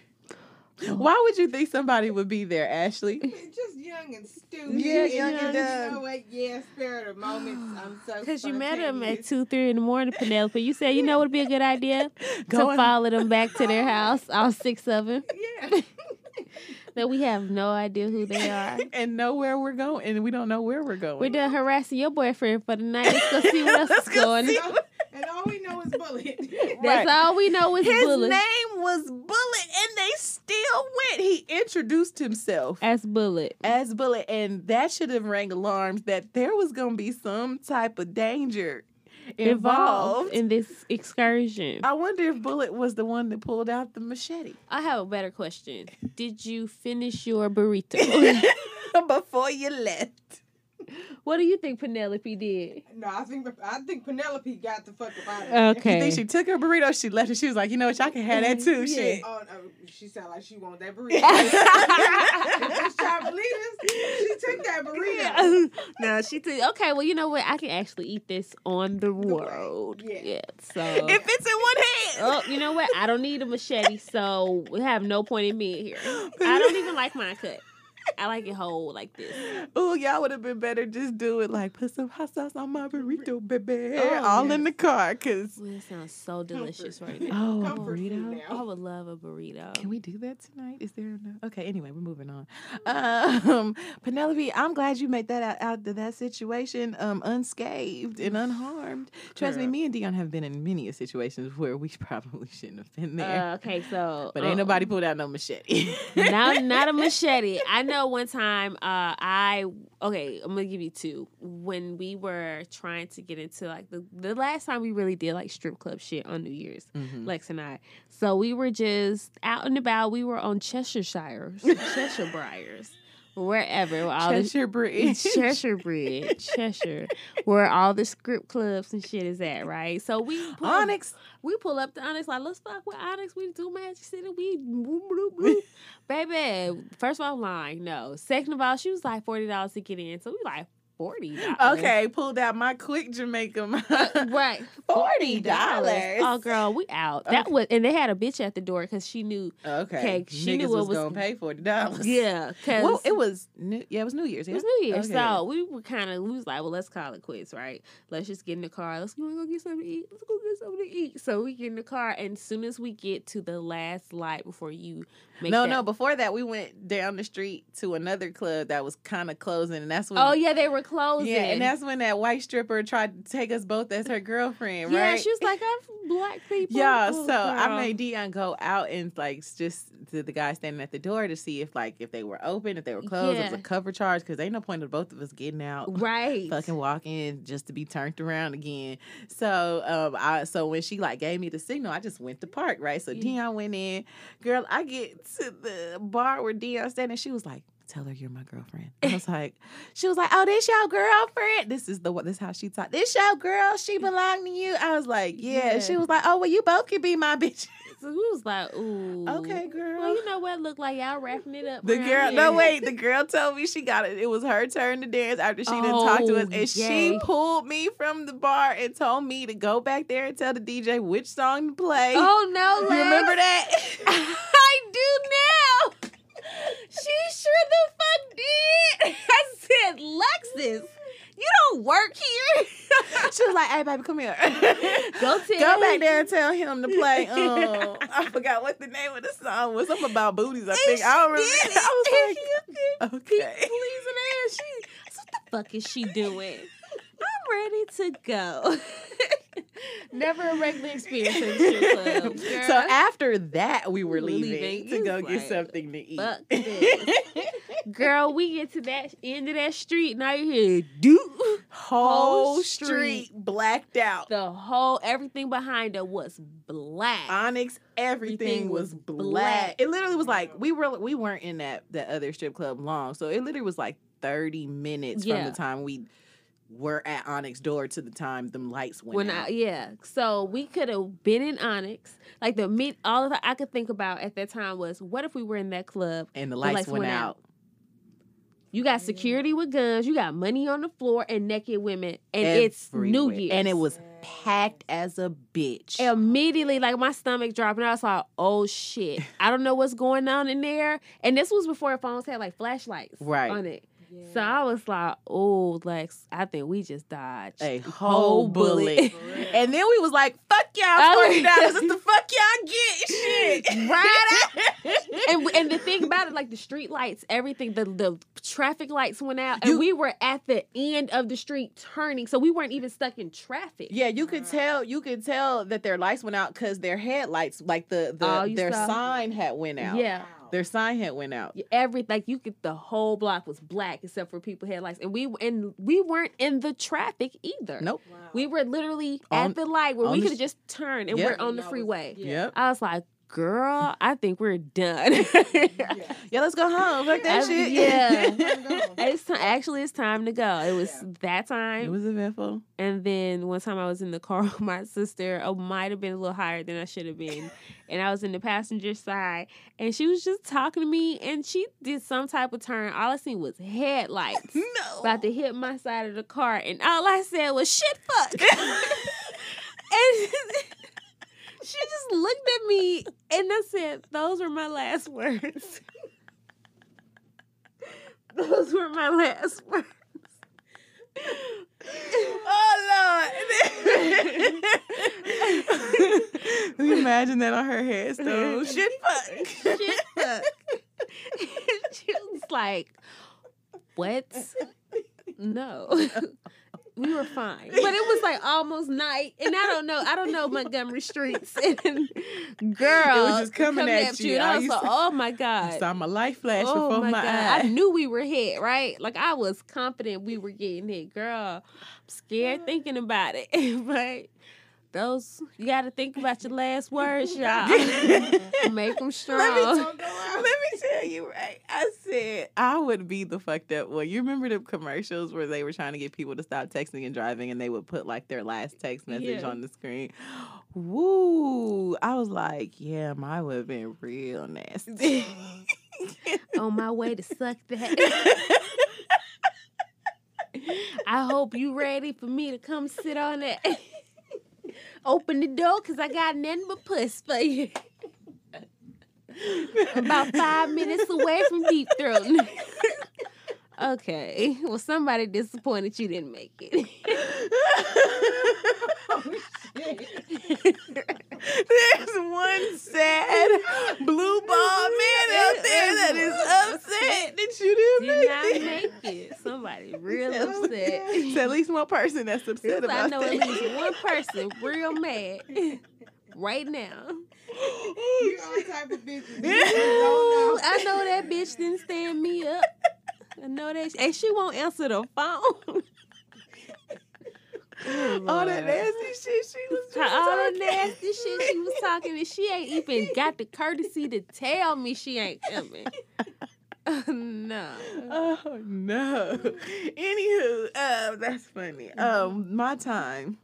Why would you think somebody would be there, Ashley? Just young and stupid. Yeah, young and dumb. You know what? Yeah, spirit of moments. I'm so Because you met them at two, three in the morning, Penelope. You said, you know what would be a good idea? Go to follow them back to their house, all six of them. Yeah. That we have no idea who they are. And know where we're going. And we don't know where we're going. We're done harassing your boyfriend for the night. Let's go see what else is going on. And all we know is Bullet. That's right. all we know is His Bullet. His name was Bullet, and they still went. He introduced himself as Bullet. As Bullet, and that should have rang alarms that there was going to be some type of danger involved, involved in this excursion. I wonder if Bullet was the one that pulled out the machete. I have a better question. Did you finish your burrito before you left? What do you think Penelope did? No, I think I think Penelope got the fuck up out of there. Okay. You think she took her burrito, she left it. She was like, you know what, y'all can have that too. Yeah. Shit. Oh, no, she sounded like she wanted that burrito. That's Chabulitas. She took that burrito. No, she took. Okay, well, you know what? I can actually eat this on the road. Yeah. yeah so it fits in one hand. Oh, you know what? I don't need a machete, so we have no point in being here. I don't even like mine cut. I like it whole like this. Ooh, y'all would have been better just do it like put some hot sauce on my burrito, baby. Oh, all yes. in the car, cause ooh, that sounds so delicious comfort. right now. Oh, comfort burrito! I would love a burrito. Can we do that tonight? Is there enough? Okay, anyway, we're moving on. Um, Penelope, I'm glad you made that out, out of that situation um, unscathed and unharmed. Trust me, me and Dion have been in many situations where we probably shouldn't have been there. Uh, okay, so but ain't um, nobody pulled out no machete. Not not a machete. I know. One time, uh, I okay, I'm gonna give you two. When we were trying to get into like the, the last time we really did like strip club shit on New Year's, mm-hmm. Lex and I, so we were just out and about. We were on Cheshire's, Cheshire's, wherever. Where all Cheshire the, Bridge. Cheshire Bridge. Cheshire. Where all the script clubs and shit is at, right? So we pull, Onyx. We pull up the Onyx, like, let's fuck with Onyx. We do Magic City. We boop, boop, boop. Baby, first of all, I'm lying. No. Second of all, she was like forty dollars to get in. So we like, forty dollars. Okay, pulled out my quick Jamaica money. Right. forty dollars. Oh, girl, we out. That okay. was, and they had a bitch at the door because she knew. Okay. She Niggas knew was it was going to pay forty dollars. Yeah. Cause well, it was, new, yeah, it was New Year's. Yeah? It was New Year's. Okay. So we were kind of, we was like, well, let's call it quits, right? Let's just get in the car. Let's go get something to eat. Let's go get something to eat. So we get in the car, and as soon as we get to the last light before you make No, that, no, before that, we went down the street to another club that was kind of closing, and that's when. Oh, yeah, they were closing. Yeah, and that's when that white stripper tried to take us both as her girlfriend, yeah, right? Yeah, she was like, I'm black people. Yeah, oh, so girl. I made Dion go out and, like, just to the guy standing at the door to see if, like, if they were open, if they were closed. Yeah. It was a cover charge because ain't no point of both of us getting out. Right. Fucking walking just to be turned around again. So, um, I so when she, like, gave me the signal, I just went to park, right? So yeah. Dion went in. Girl, I get to the bar where Dion's standing. She was like, tell her you're my girlfriend. I was like, she was like, oh, this your girlfriend. This is the what. This is how she talked. This your girl. She belong to you. I was like, yeah. yeah. She was like, oh well, you both can be my bitch. So we was like, ooh, okay, girl. Well, you know what? Look like y'all wrapping it up. The girl, here. no wait. The girl told me she got it. It was her turn to dance after she oh, didn't talk to us, and yes. she pulled me from the bar and told me to go back there and tell the D J which song to play. Oh no, Les. You remember that? I do now. She sure the fuck did. I said, Lexus, you don't work here. She was like, hey, baby, come here. Go, tell Go back there and tell him to play. Um, I forgot what the name of the song was. Something about booties, I and think. I don't remember. It. I was like, okay. Keep pleasing her. She, so what the fuck is she doing? I'm ready to go. Never a regular experience in the club. Girl. So after that, we were leaving, leaving. to go like, get something to eat. Fuck this. Girl, we get to that end of that street, and now you hear do whole, whole street, street blacked out. The whole everything behind her was black. Onyx, everything, everything was black. black. It literally was like we were we weren't in that that other strip club long, so it literally was like thirty minutes yeah. from the time we. We're at Onyx door to the time them lights went when out. I, yeah, so we could have been in Onyx. Like the mid, all of the I could think about at that time was, what if we were in that club and the lights, the lights went, went out? out? You got security with guns, you got money on the floor, and naked women, and Everywhere. It's New Year's, and it was packed as a bitch. And immediately, like my stomach dropped, and I was like, "Oh shit, I don't know what's going on in there." And this was before phones had like flashlights right. on it. Yeah. So I was like, oh, Lex, I think we just dodged a whole bullet. bullet. And then we was like, fuck y'all, forty dollars. It's the fuck y'all get shit. Right out. and, and the thing about it, like the street lights, everything, the, the traffic lights went out. And you, we were at the end of the street turning. So we weren't even stuck in traffic. Yeah, you could tell You could tell that their lights went out because their headlights, like the, the oh, their saw? sign had went out. Yeah. Their sign had went out. Every like you could the whole block was black except for people headlights, and we and we weren't in the traffic either. Nope, wow. We were literally on, at the light where we could have just turned and yep. we're on the freeway. Was, yeah. yep. I was like, girl, I think we're done. yeah. yeah, let's go home. Fuck that I, shit. Yeah, it's t- actually it's time to go. It was yeah. that time. It was eventful. And then one time I was in the car with my sister. I might have been a little higher than I should have been, and I was in the passenger side, and she was just talking to me, and she did some type of turn. All I seen was headlights no. about to hit my side of the car, and all I said was "shit, fuck." and. She just looked at me and I said, those were my last words. Those were my last words. Oh, Lord. Can you imagine that on her headstone? Shit, fuck. Shit, fuck. She was like, what? No. We were fine. But it was like almost night. And I don't know. I don't know Montgomery streets. And girl. It was just coming, coming at, at you. you. And I was like, oh, my God. I saw my life flash oh before my, my eyes. I knew we were hit, right? Like, I was confident we were getting hit. Girl, I'm scared thinking about it. Right? Those, you got to think about your last words, y'all. Make them strong. Let me talk let me tell you, right? I said I would be the fucked up one. You remember the commercials where they were trying to get people to stop texting and driving, and they would put like their last text message yeah. on the screen? Woo! I was like, yeah, mine would have been real nasty. On my way to suck that. I hope you ready for me to come sit on that. Open the door, because I got nothing but puss for you. About five minutes away from deep throat. Okay. Well, somebody disappointed you didn't make it. Oh, shit. There's one sad blue ball man out there that is upset that you didn't Did make it. Did not make it. Somebody real upset. It's at least one person that's upset about that. I know that. At least one person real mad. Right now. You're all type of bitches. You don't know. I know that bitch didn't stand me up. I know that. She, and she won't answer the phone. Oh, all that nasty shit she was just all talking. All the nasty shit she was talking, and she ain't even got the courtesy to tell me she ain't coming. Oh, no. Oh, no. Anywho, uh, that's funny. Um, my time.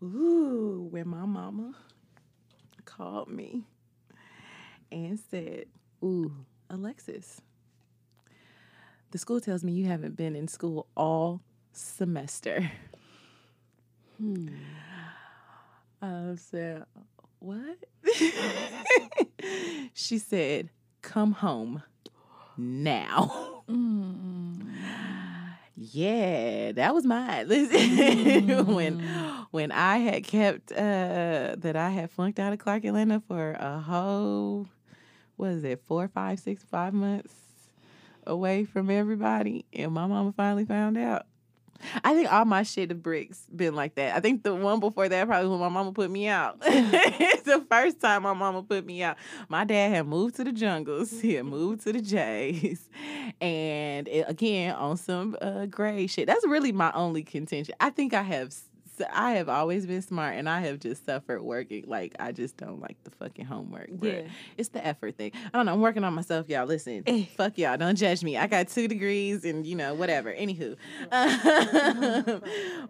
Ooh, when my mama called me and said, ooh, Alexis, the school tells me you haven't been in school all semester. Hmm. I said, what? She said, come home now. Mm. Yeah, that was mine. Mm. when when I had kept uh, that I had flunked out of Clark Atlanta for a whole, what is it, four, five, six, five months away from everybody, and my mama finally found out. I think all my shit of bricks been like that. I think the one before that probably when my mama put me out. It's the first time my mama put me out. My dad had moved to the jungles. He had moved to the J's. And it, again, on some uh, gray shit. That's really my only contention. I think I have I have always been smart, and I have just suffered working. Like, I just don't like the fucking homework. Yeah. It's the effort thing. I don't know. I'm working on myself, y'all. Listen, fuck y'all. Don't judge me. I got two degrees and, you know, whatever. Anywho. Um,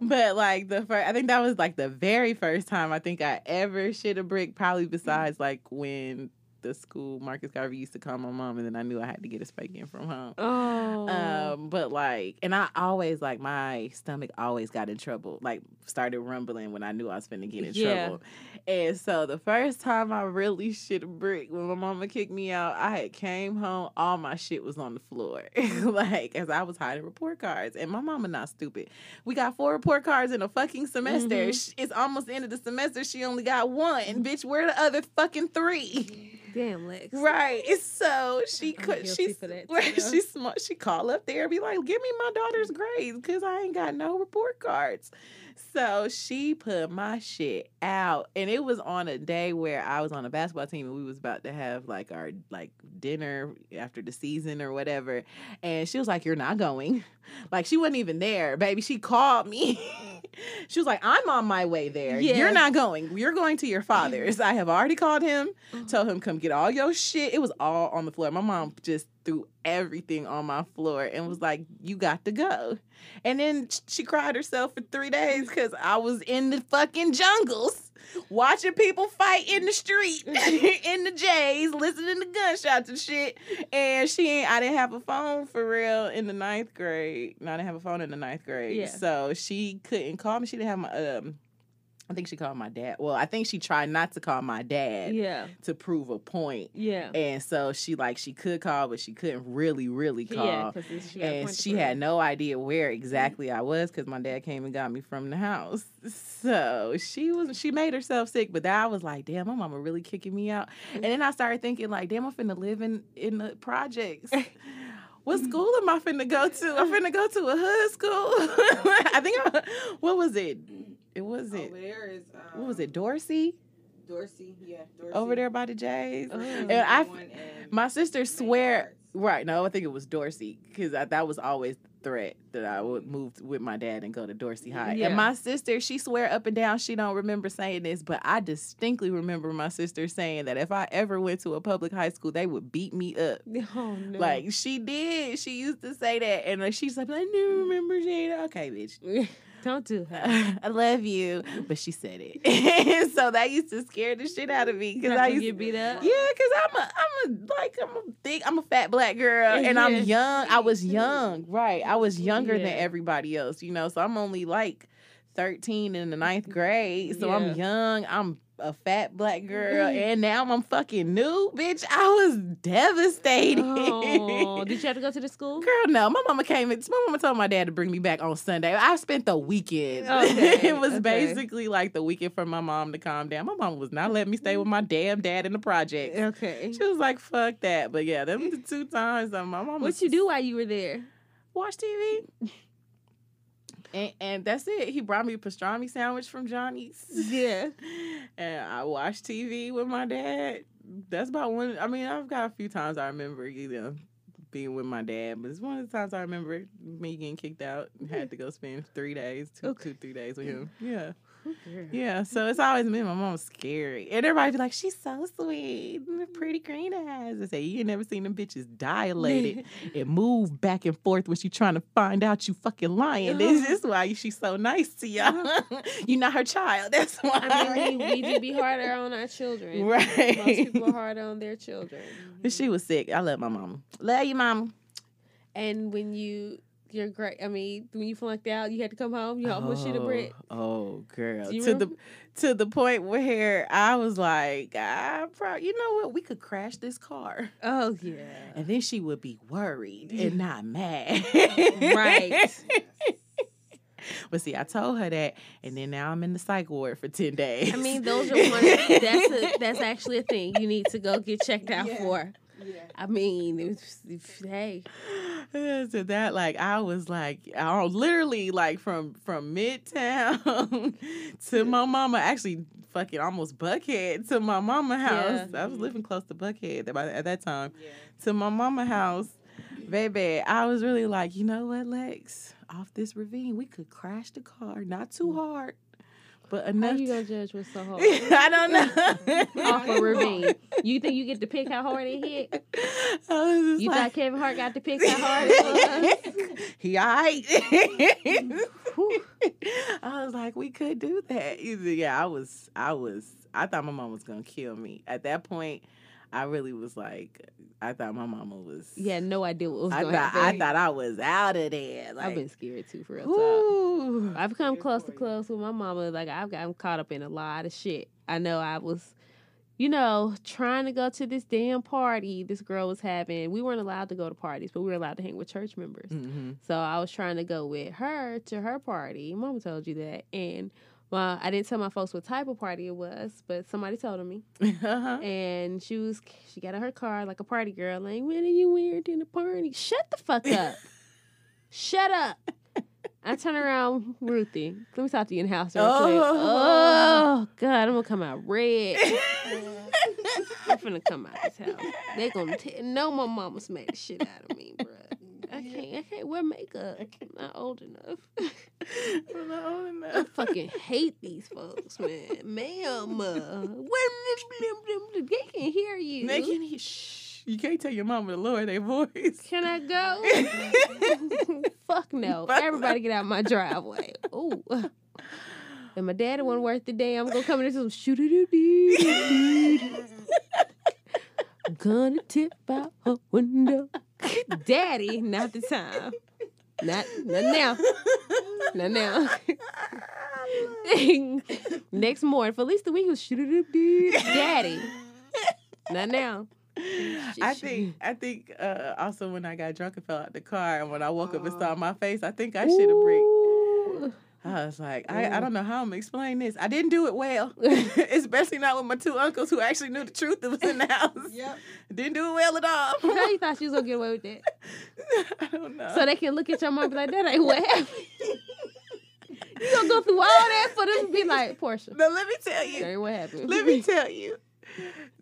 but, like, the first, I think that was, like, the very first time I think I ever shit a brick, probably besides, like, when the school Marcus Garvey used to call my mom, and then I knew I had to get a spanking from home. Oh. Um, but like, and I always, like, my stomach always got in trouble, like started rumbling when I knew I was finna get in yeah. trouble. And so the first time I really shit a brick, when my mama kicked me out, I had came home, all my shit was on the floor. Like, as I was hiding report cards, and my mama not stupid. We got four report cards in a fucking semester. Mm-hmm. It's almost the end of the semester. She only got one. And bitch, where are the other fucking three? Damn, Lex. Right. So she could. She right, she smart. She call up there and be like, "Give me my daughter's grades, cause I ain't got no report cards." So she put my shit out, and it was on a day where I was on a basketball team, and we was about to have like our like dinner after the season or whatever. And she was like, "You're not going." Like, she wasn't even there, baby. She called me. She was like, "I'm on my way there. Yes. You're not going. You're going to your father's. I have already called him, told him come get all your shit." It was all on the floor. My mom just threw everything on my floor and was like, "You got to go." And then she cried herself for three days because I was in the fucking jungles watching people fight in the street, in the J's, listening to gunshots and shit. And she ain't, I didn't have a phone for real in the ninth grade. No, I didn't have a phone in the ninth grade. Yeah. So she couldn't call me. She didn't have my, um, I think she called my dad. Well, I think she tried not to call my dad yeah. to prove a point. Yeah. And so she, like, she could call, but she couldn't really, really call. Yeah, 'cause she had and she had no idea where exactly I was, because my dad came and got me from the house. So she was, she made herself sick, but then I was like, damn, my mama really kicking me out. And then I started thinking, like, damn, I'm finna live in, in the projects. What school am I finna go to? I'm finna go to a hood school. I think, I, what was it? It wasn't. Over there is, um, what was it, Dorsey? Dorsey, yeah. Dorsey. Over there by the Jays. Oh, and I, my sister swear, right? No, I think it was Dorsey, because that was always threat that I would move with my dad and go to Dorsey High. Yeah. And my sister, she swear up and down she don't remember saying this, but I distinctly remember my sister saying that if I ever went to a public high school, they would beat me up. Oh, no. Like, she did. She used to say that. And like, she's like, I never remember Jada. Okay, bitch. Don't do her. I love you. But she said it. So that used to scare the shit out of me. Because I used to get beat up? Yeah, because I'm a, I'm a, like, I'm a thick, I'm a fat black girl. And yeah. I'm young. I was young. Right. I was younger yeah. than everybody else, you know. So I'm only like thirteen in the ninth grade. So yeah. I'm young. I'm a fat black girl. And now I'm fucking new, bitch. I was devastated. Oh, did you have to go to the school? Girl, no. My mama came. In, my mama told my dad to bring me back on Sunday. I spent the weekend. Okay. It was okay. basically like the weekend for my mom to calm down. My mom was not letting me stay with my damn dad in the project. Okay. She was like, fuck that. But yeah, them the two times. Um, my mom was, what you do while you were there? Watch T V. And, and that's it. He brought me a pastrami sandwich from Johnny's. Yeah. And I watched T V with my dad. That's about one. I mean, I've got a few times I remember, you know, being with my dad. But it's one of the times I remember me getting kicked out and had to go spend three days, two, okay. two three days with him. Yeah. Yeah. yeah. So it's always been my mom's scary. And everybody be like, she's so sweet. Pretty green eyes. I say, you ain't never seen them bitches dilated and move back and forth when she trying to find out you fucking lying. This is why she's so nice to y'all. You're not her child. That's why. I mean, we, we do be harder on our children. Right. Most people are harder on their children. But she was sick. I love my mama. Love you, mama. And when you... You're great. I mean, when you flunked out, you had to come home. You almost oh, should have bred. Oh, girl. To remember? the to the point where I was like, I probably, you know what? We could crash this car. Oh, yeah. And then she would be worried and not mad. Right. But see, I told her that, and then now I'm in the psych ward for ten days. I mean, those are one. Of, that's a, that's actually a thing you need to go get checked out yeah. for. Yeah. I mean, it was, it, hey. Yeah, so that, like, I was like, I literally, like, from from Midtown to my mama, actually fucking almost Buckhead to my mama house. Yeah. I was living close to Buckhead at that time. Yeah. To my mama house, baby, I was really like, you know what, Lex? Off this ravine, we could crash the car, not too hard. But enough. How you gonna judge what's so hard? I don't know. Off a ravine. You think you get to pick how hard it hit? You like... thought Kevin Hart got to pick how hard it was? He all right. I was like, we could do that. Yeah, I was, I was, I thought my mom was gonna kill me. At that point, I really was like, I thought my mama was... Yeah, no idea what was I going thought, on. I thought I was out of there. Like, I've been scared too, for real talk. I've come close to close with my mama. Like, I've gotten caught up in a lot of shit. I know I was, you know, trying to go to this damn party this girl was having. We weren't allowed to go to parties, but we were allowed to hang with church members. Mm-hmm. So I was trying to go with her to her party. Mama told you that. And... Well, I didn't tell my folks what type of party it was, but somebody told me. Uh-huh. And she was she got in her car like a party girl, like, "What are you wearing in the party? Shut the fuck up! Shut up!" I turn around, Ruthie. Let me talk to you in the house real oh. quick. Oh God, I'm gonna come out red. I'm finna come out this house. They gonna t- know my mama smacked the shit out of me, bro. I can't, I can't wear makeup. I'm not old enough. I'm not old enough. I fucking hate these folks, man. Ma'am, uh, they can hear you. They can hear, shh. You can't tell your mama to lower their voice. Can I go? Fuck no. Fuck Everybody no. Get out of my driveway. Ooh. And my daddy wasn't worth the day. I'm going to come in and shoot it. Gonna tip out her window. Daddy, not the time. Not, not now. Not now. Next morning, for at least the week, was shoot it up, dude. Daddy. Not now. I think I think uh, also when I got drunk and fell out the car, and when I woke up and saw my face, I think I should have bricked. I was like, I, I don't know how I'm explaining this. I didn't do it well, especially not with my two uncles who actually knew the truth that was in the house. Yep. Didn't do it well at all. How you thought she was going to get away with that? I don't know. So they can look at your mom and be like, that ain't what happened. You going to go through all that for them to be like, Portia. No, let me tell you. That ain't what happened. Let me tell you.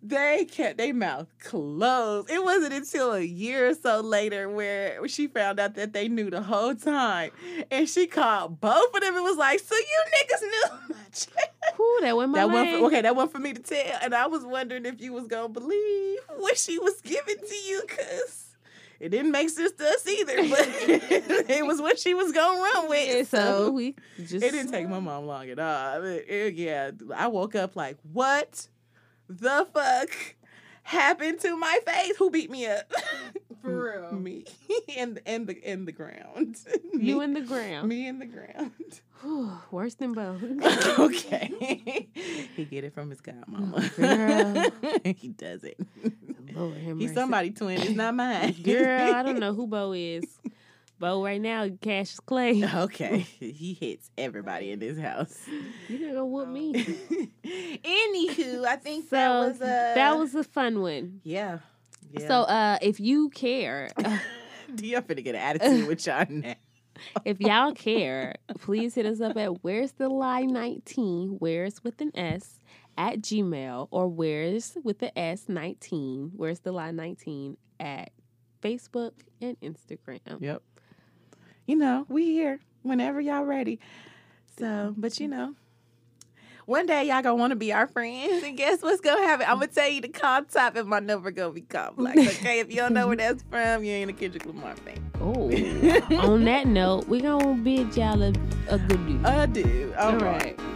They kept their mouth closed. It wasn't until a year or so later where she found out that they knew the whole time. And she called both of them and was like, so you niggas knew much. Ooh, that went my that way. One for, okay, that one for me to tell. And I was wondering if you was going to believe what she was giving to you, because it didn't make sense to us either, but it was what she was going to run with. And so we just... It didn't take my mom long at all. I mean, it, yeah, I woke up like, what the fuck happened to my face? Who beat me up? For real. Me. And, and, the, and the ground. You me, and the ground. Me and the ground. Whew, worse than both. Okay. He get it from his godmama. Oh, girl. He does it. Lord, he's somebody's twin. It's not mine. Girl, I don't know who Bo is. Bo right now, Cash is Clay. Okay. He hits everybody in this house. You're going to go whoop me. Anywho, I think so, that was a... That was a fun one. Yeah. Yeah. So uh, if you care... Y'all finna get an attitude with y'all now. If y'all care, please hit us up at Where's the Lie nineteen, Where's with an S, at Gmail, or Where's with the S nineteen, Where's the Lie nineteen, at Facebook and Instagram. Yep. You know, we here whenever y'all ready. So, but you know, one day y'all gonna want to be our friends, and guess what's gonna happen? I'm gonna tell you to call Top, and my number gonna be called Black. Okay, if you don't know where that's from, you ain't a Kendrick Lamar fan. Oh. On that note, we gonna bid y'all a, a good do. A do. All, All right. right.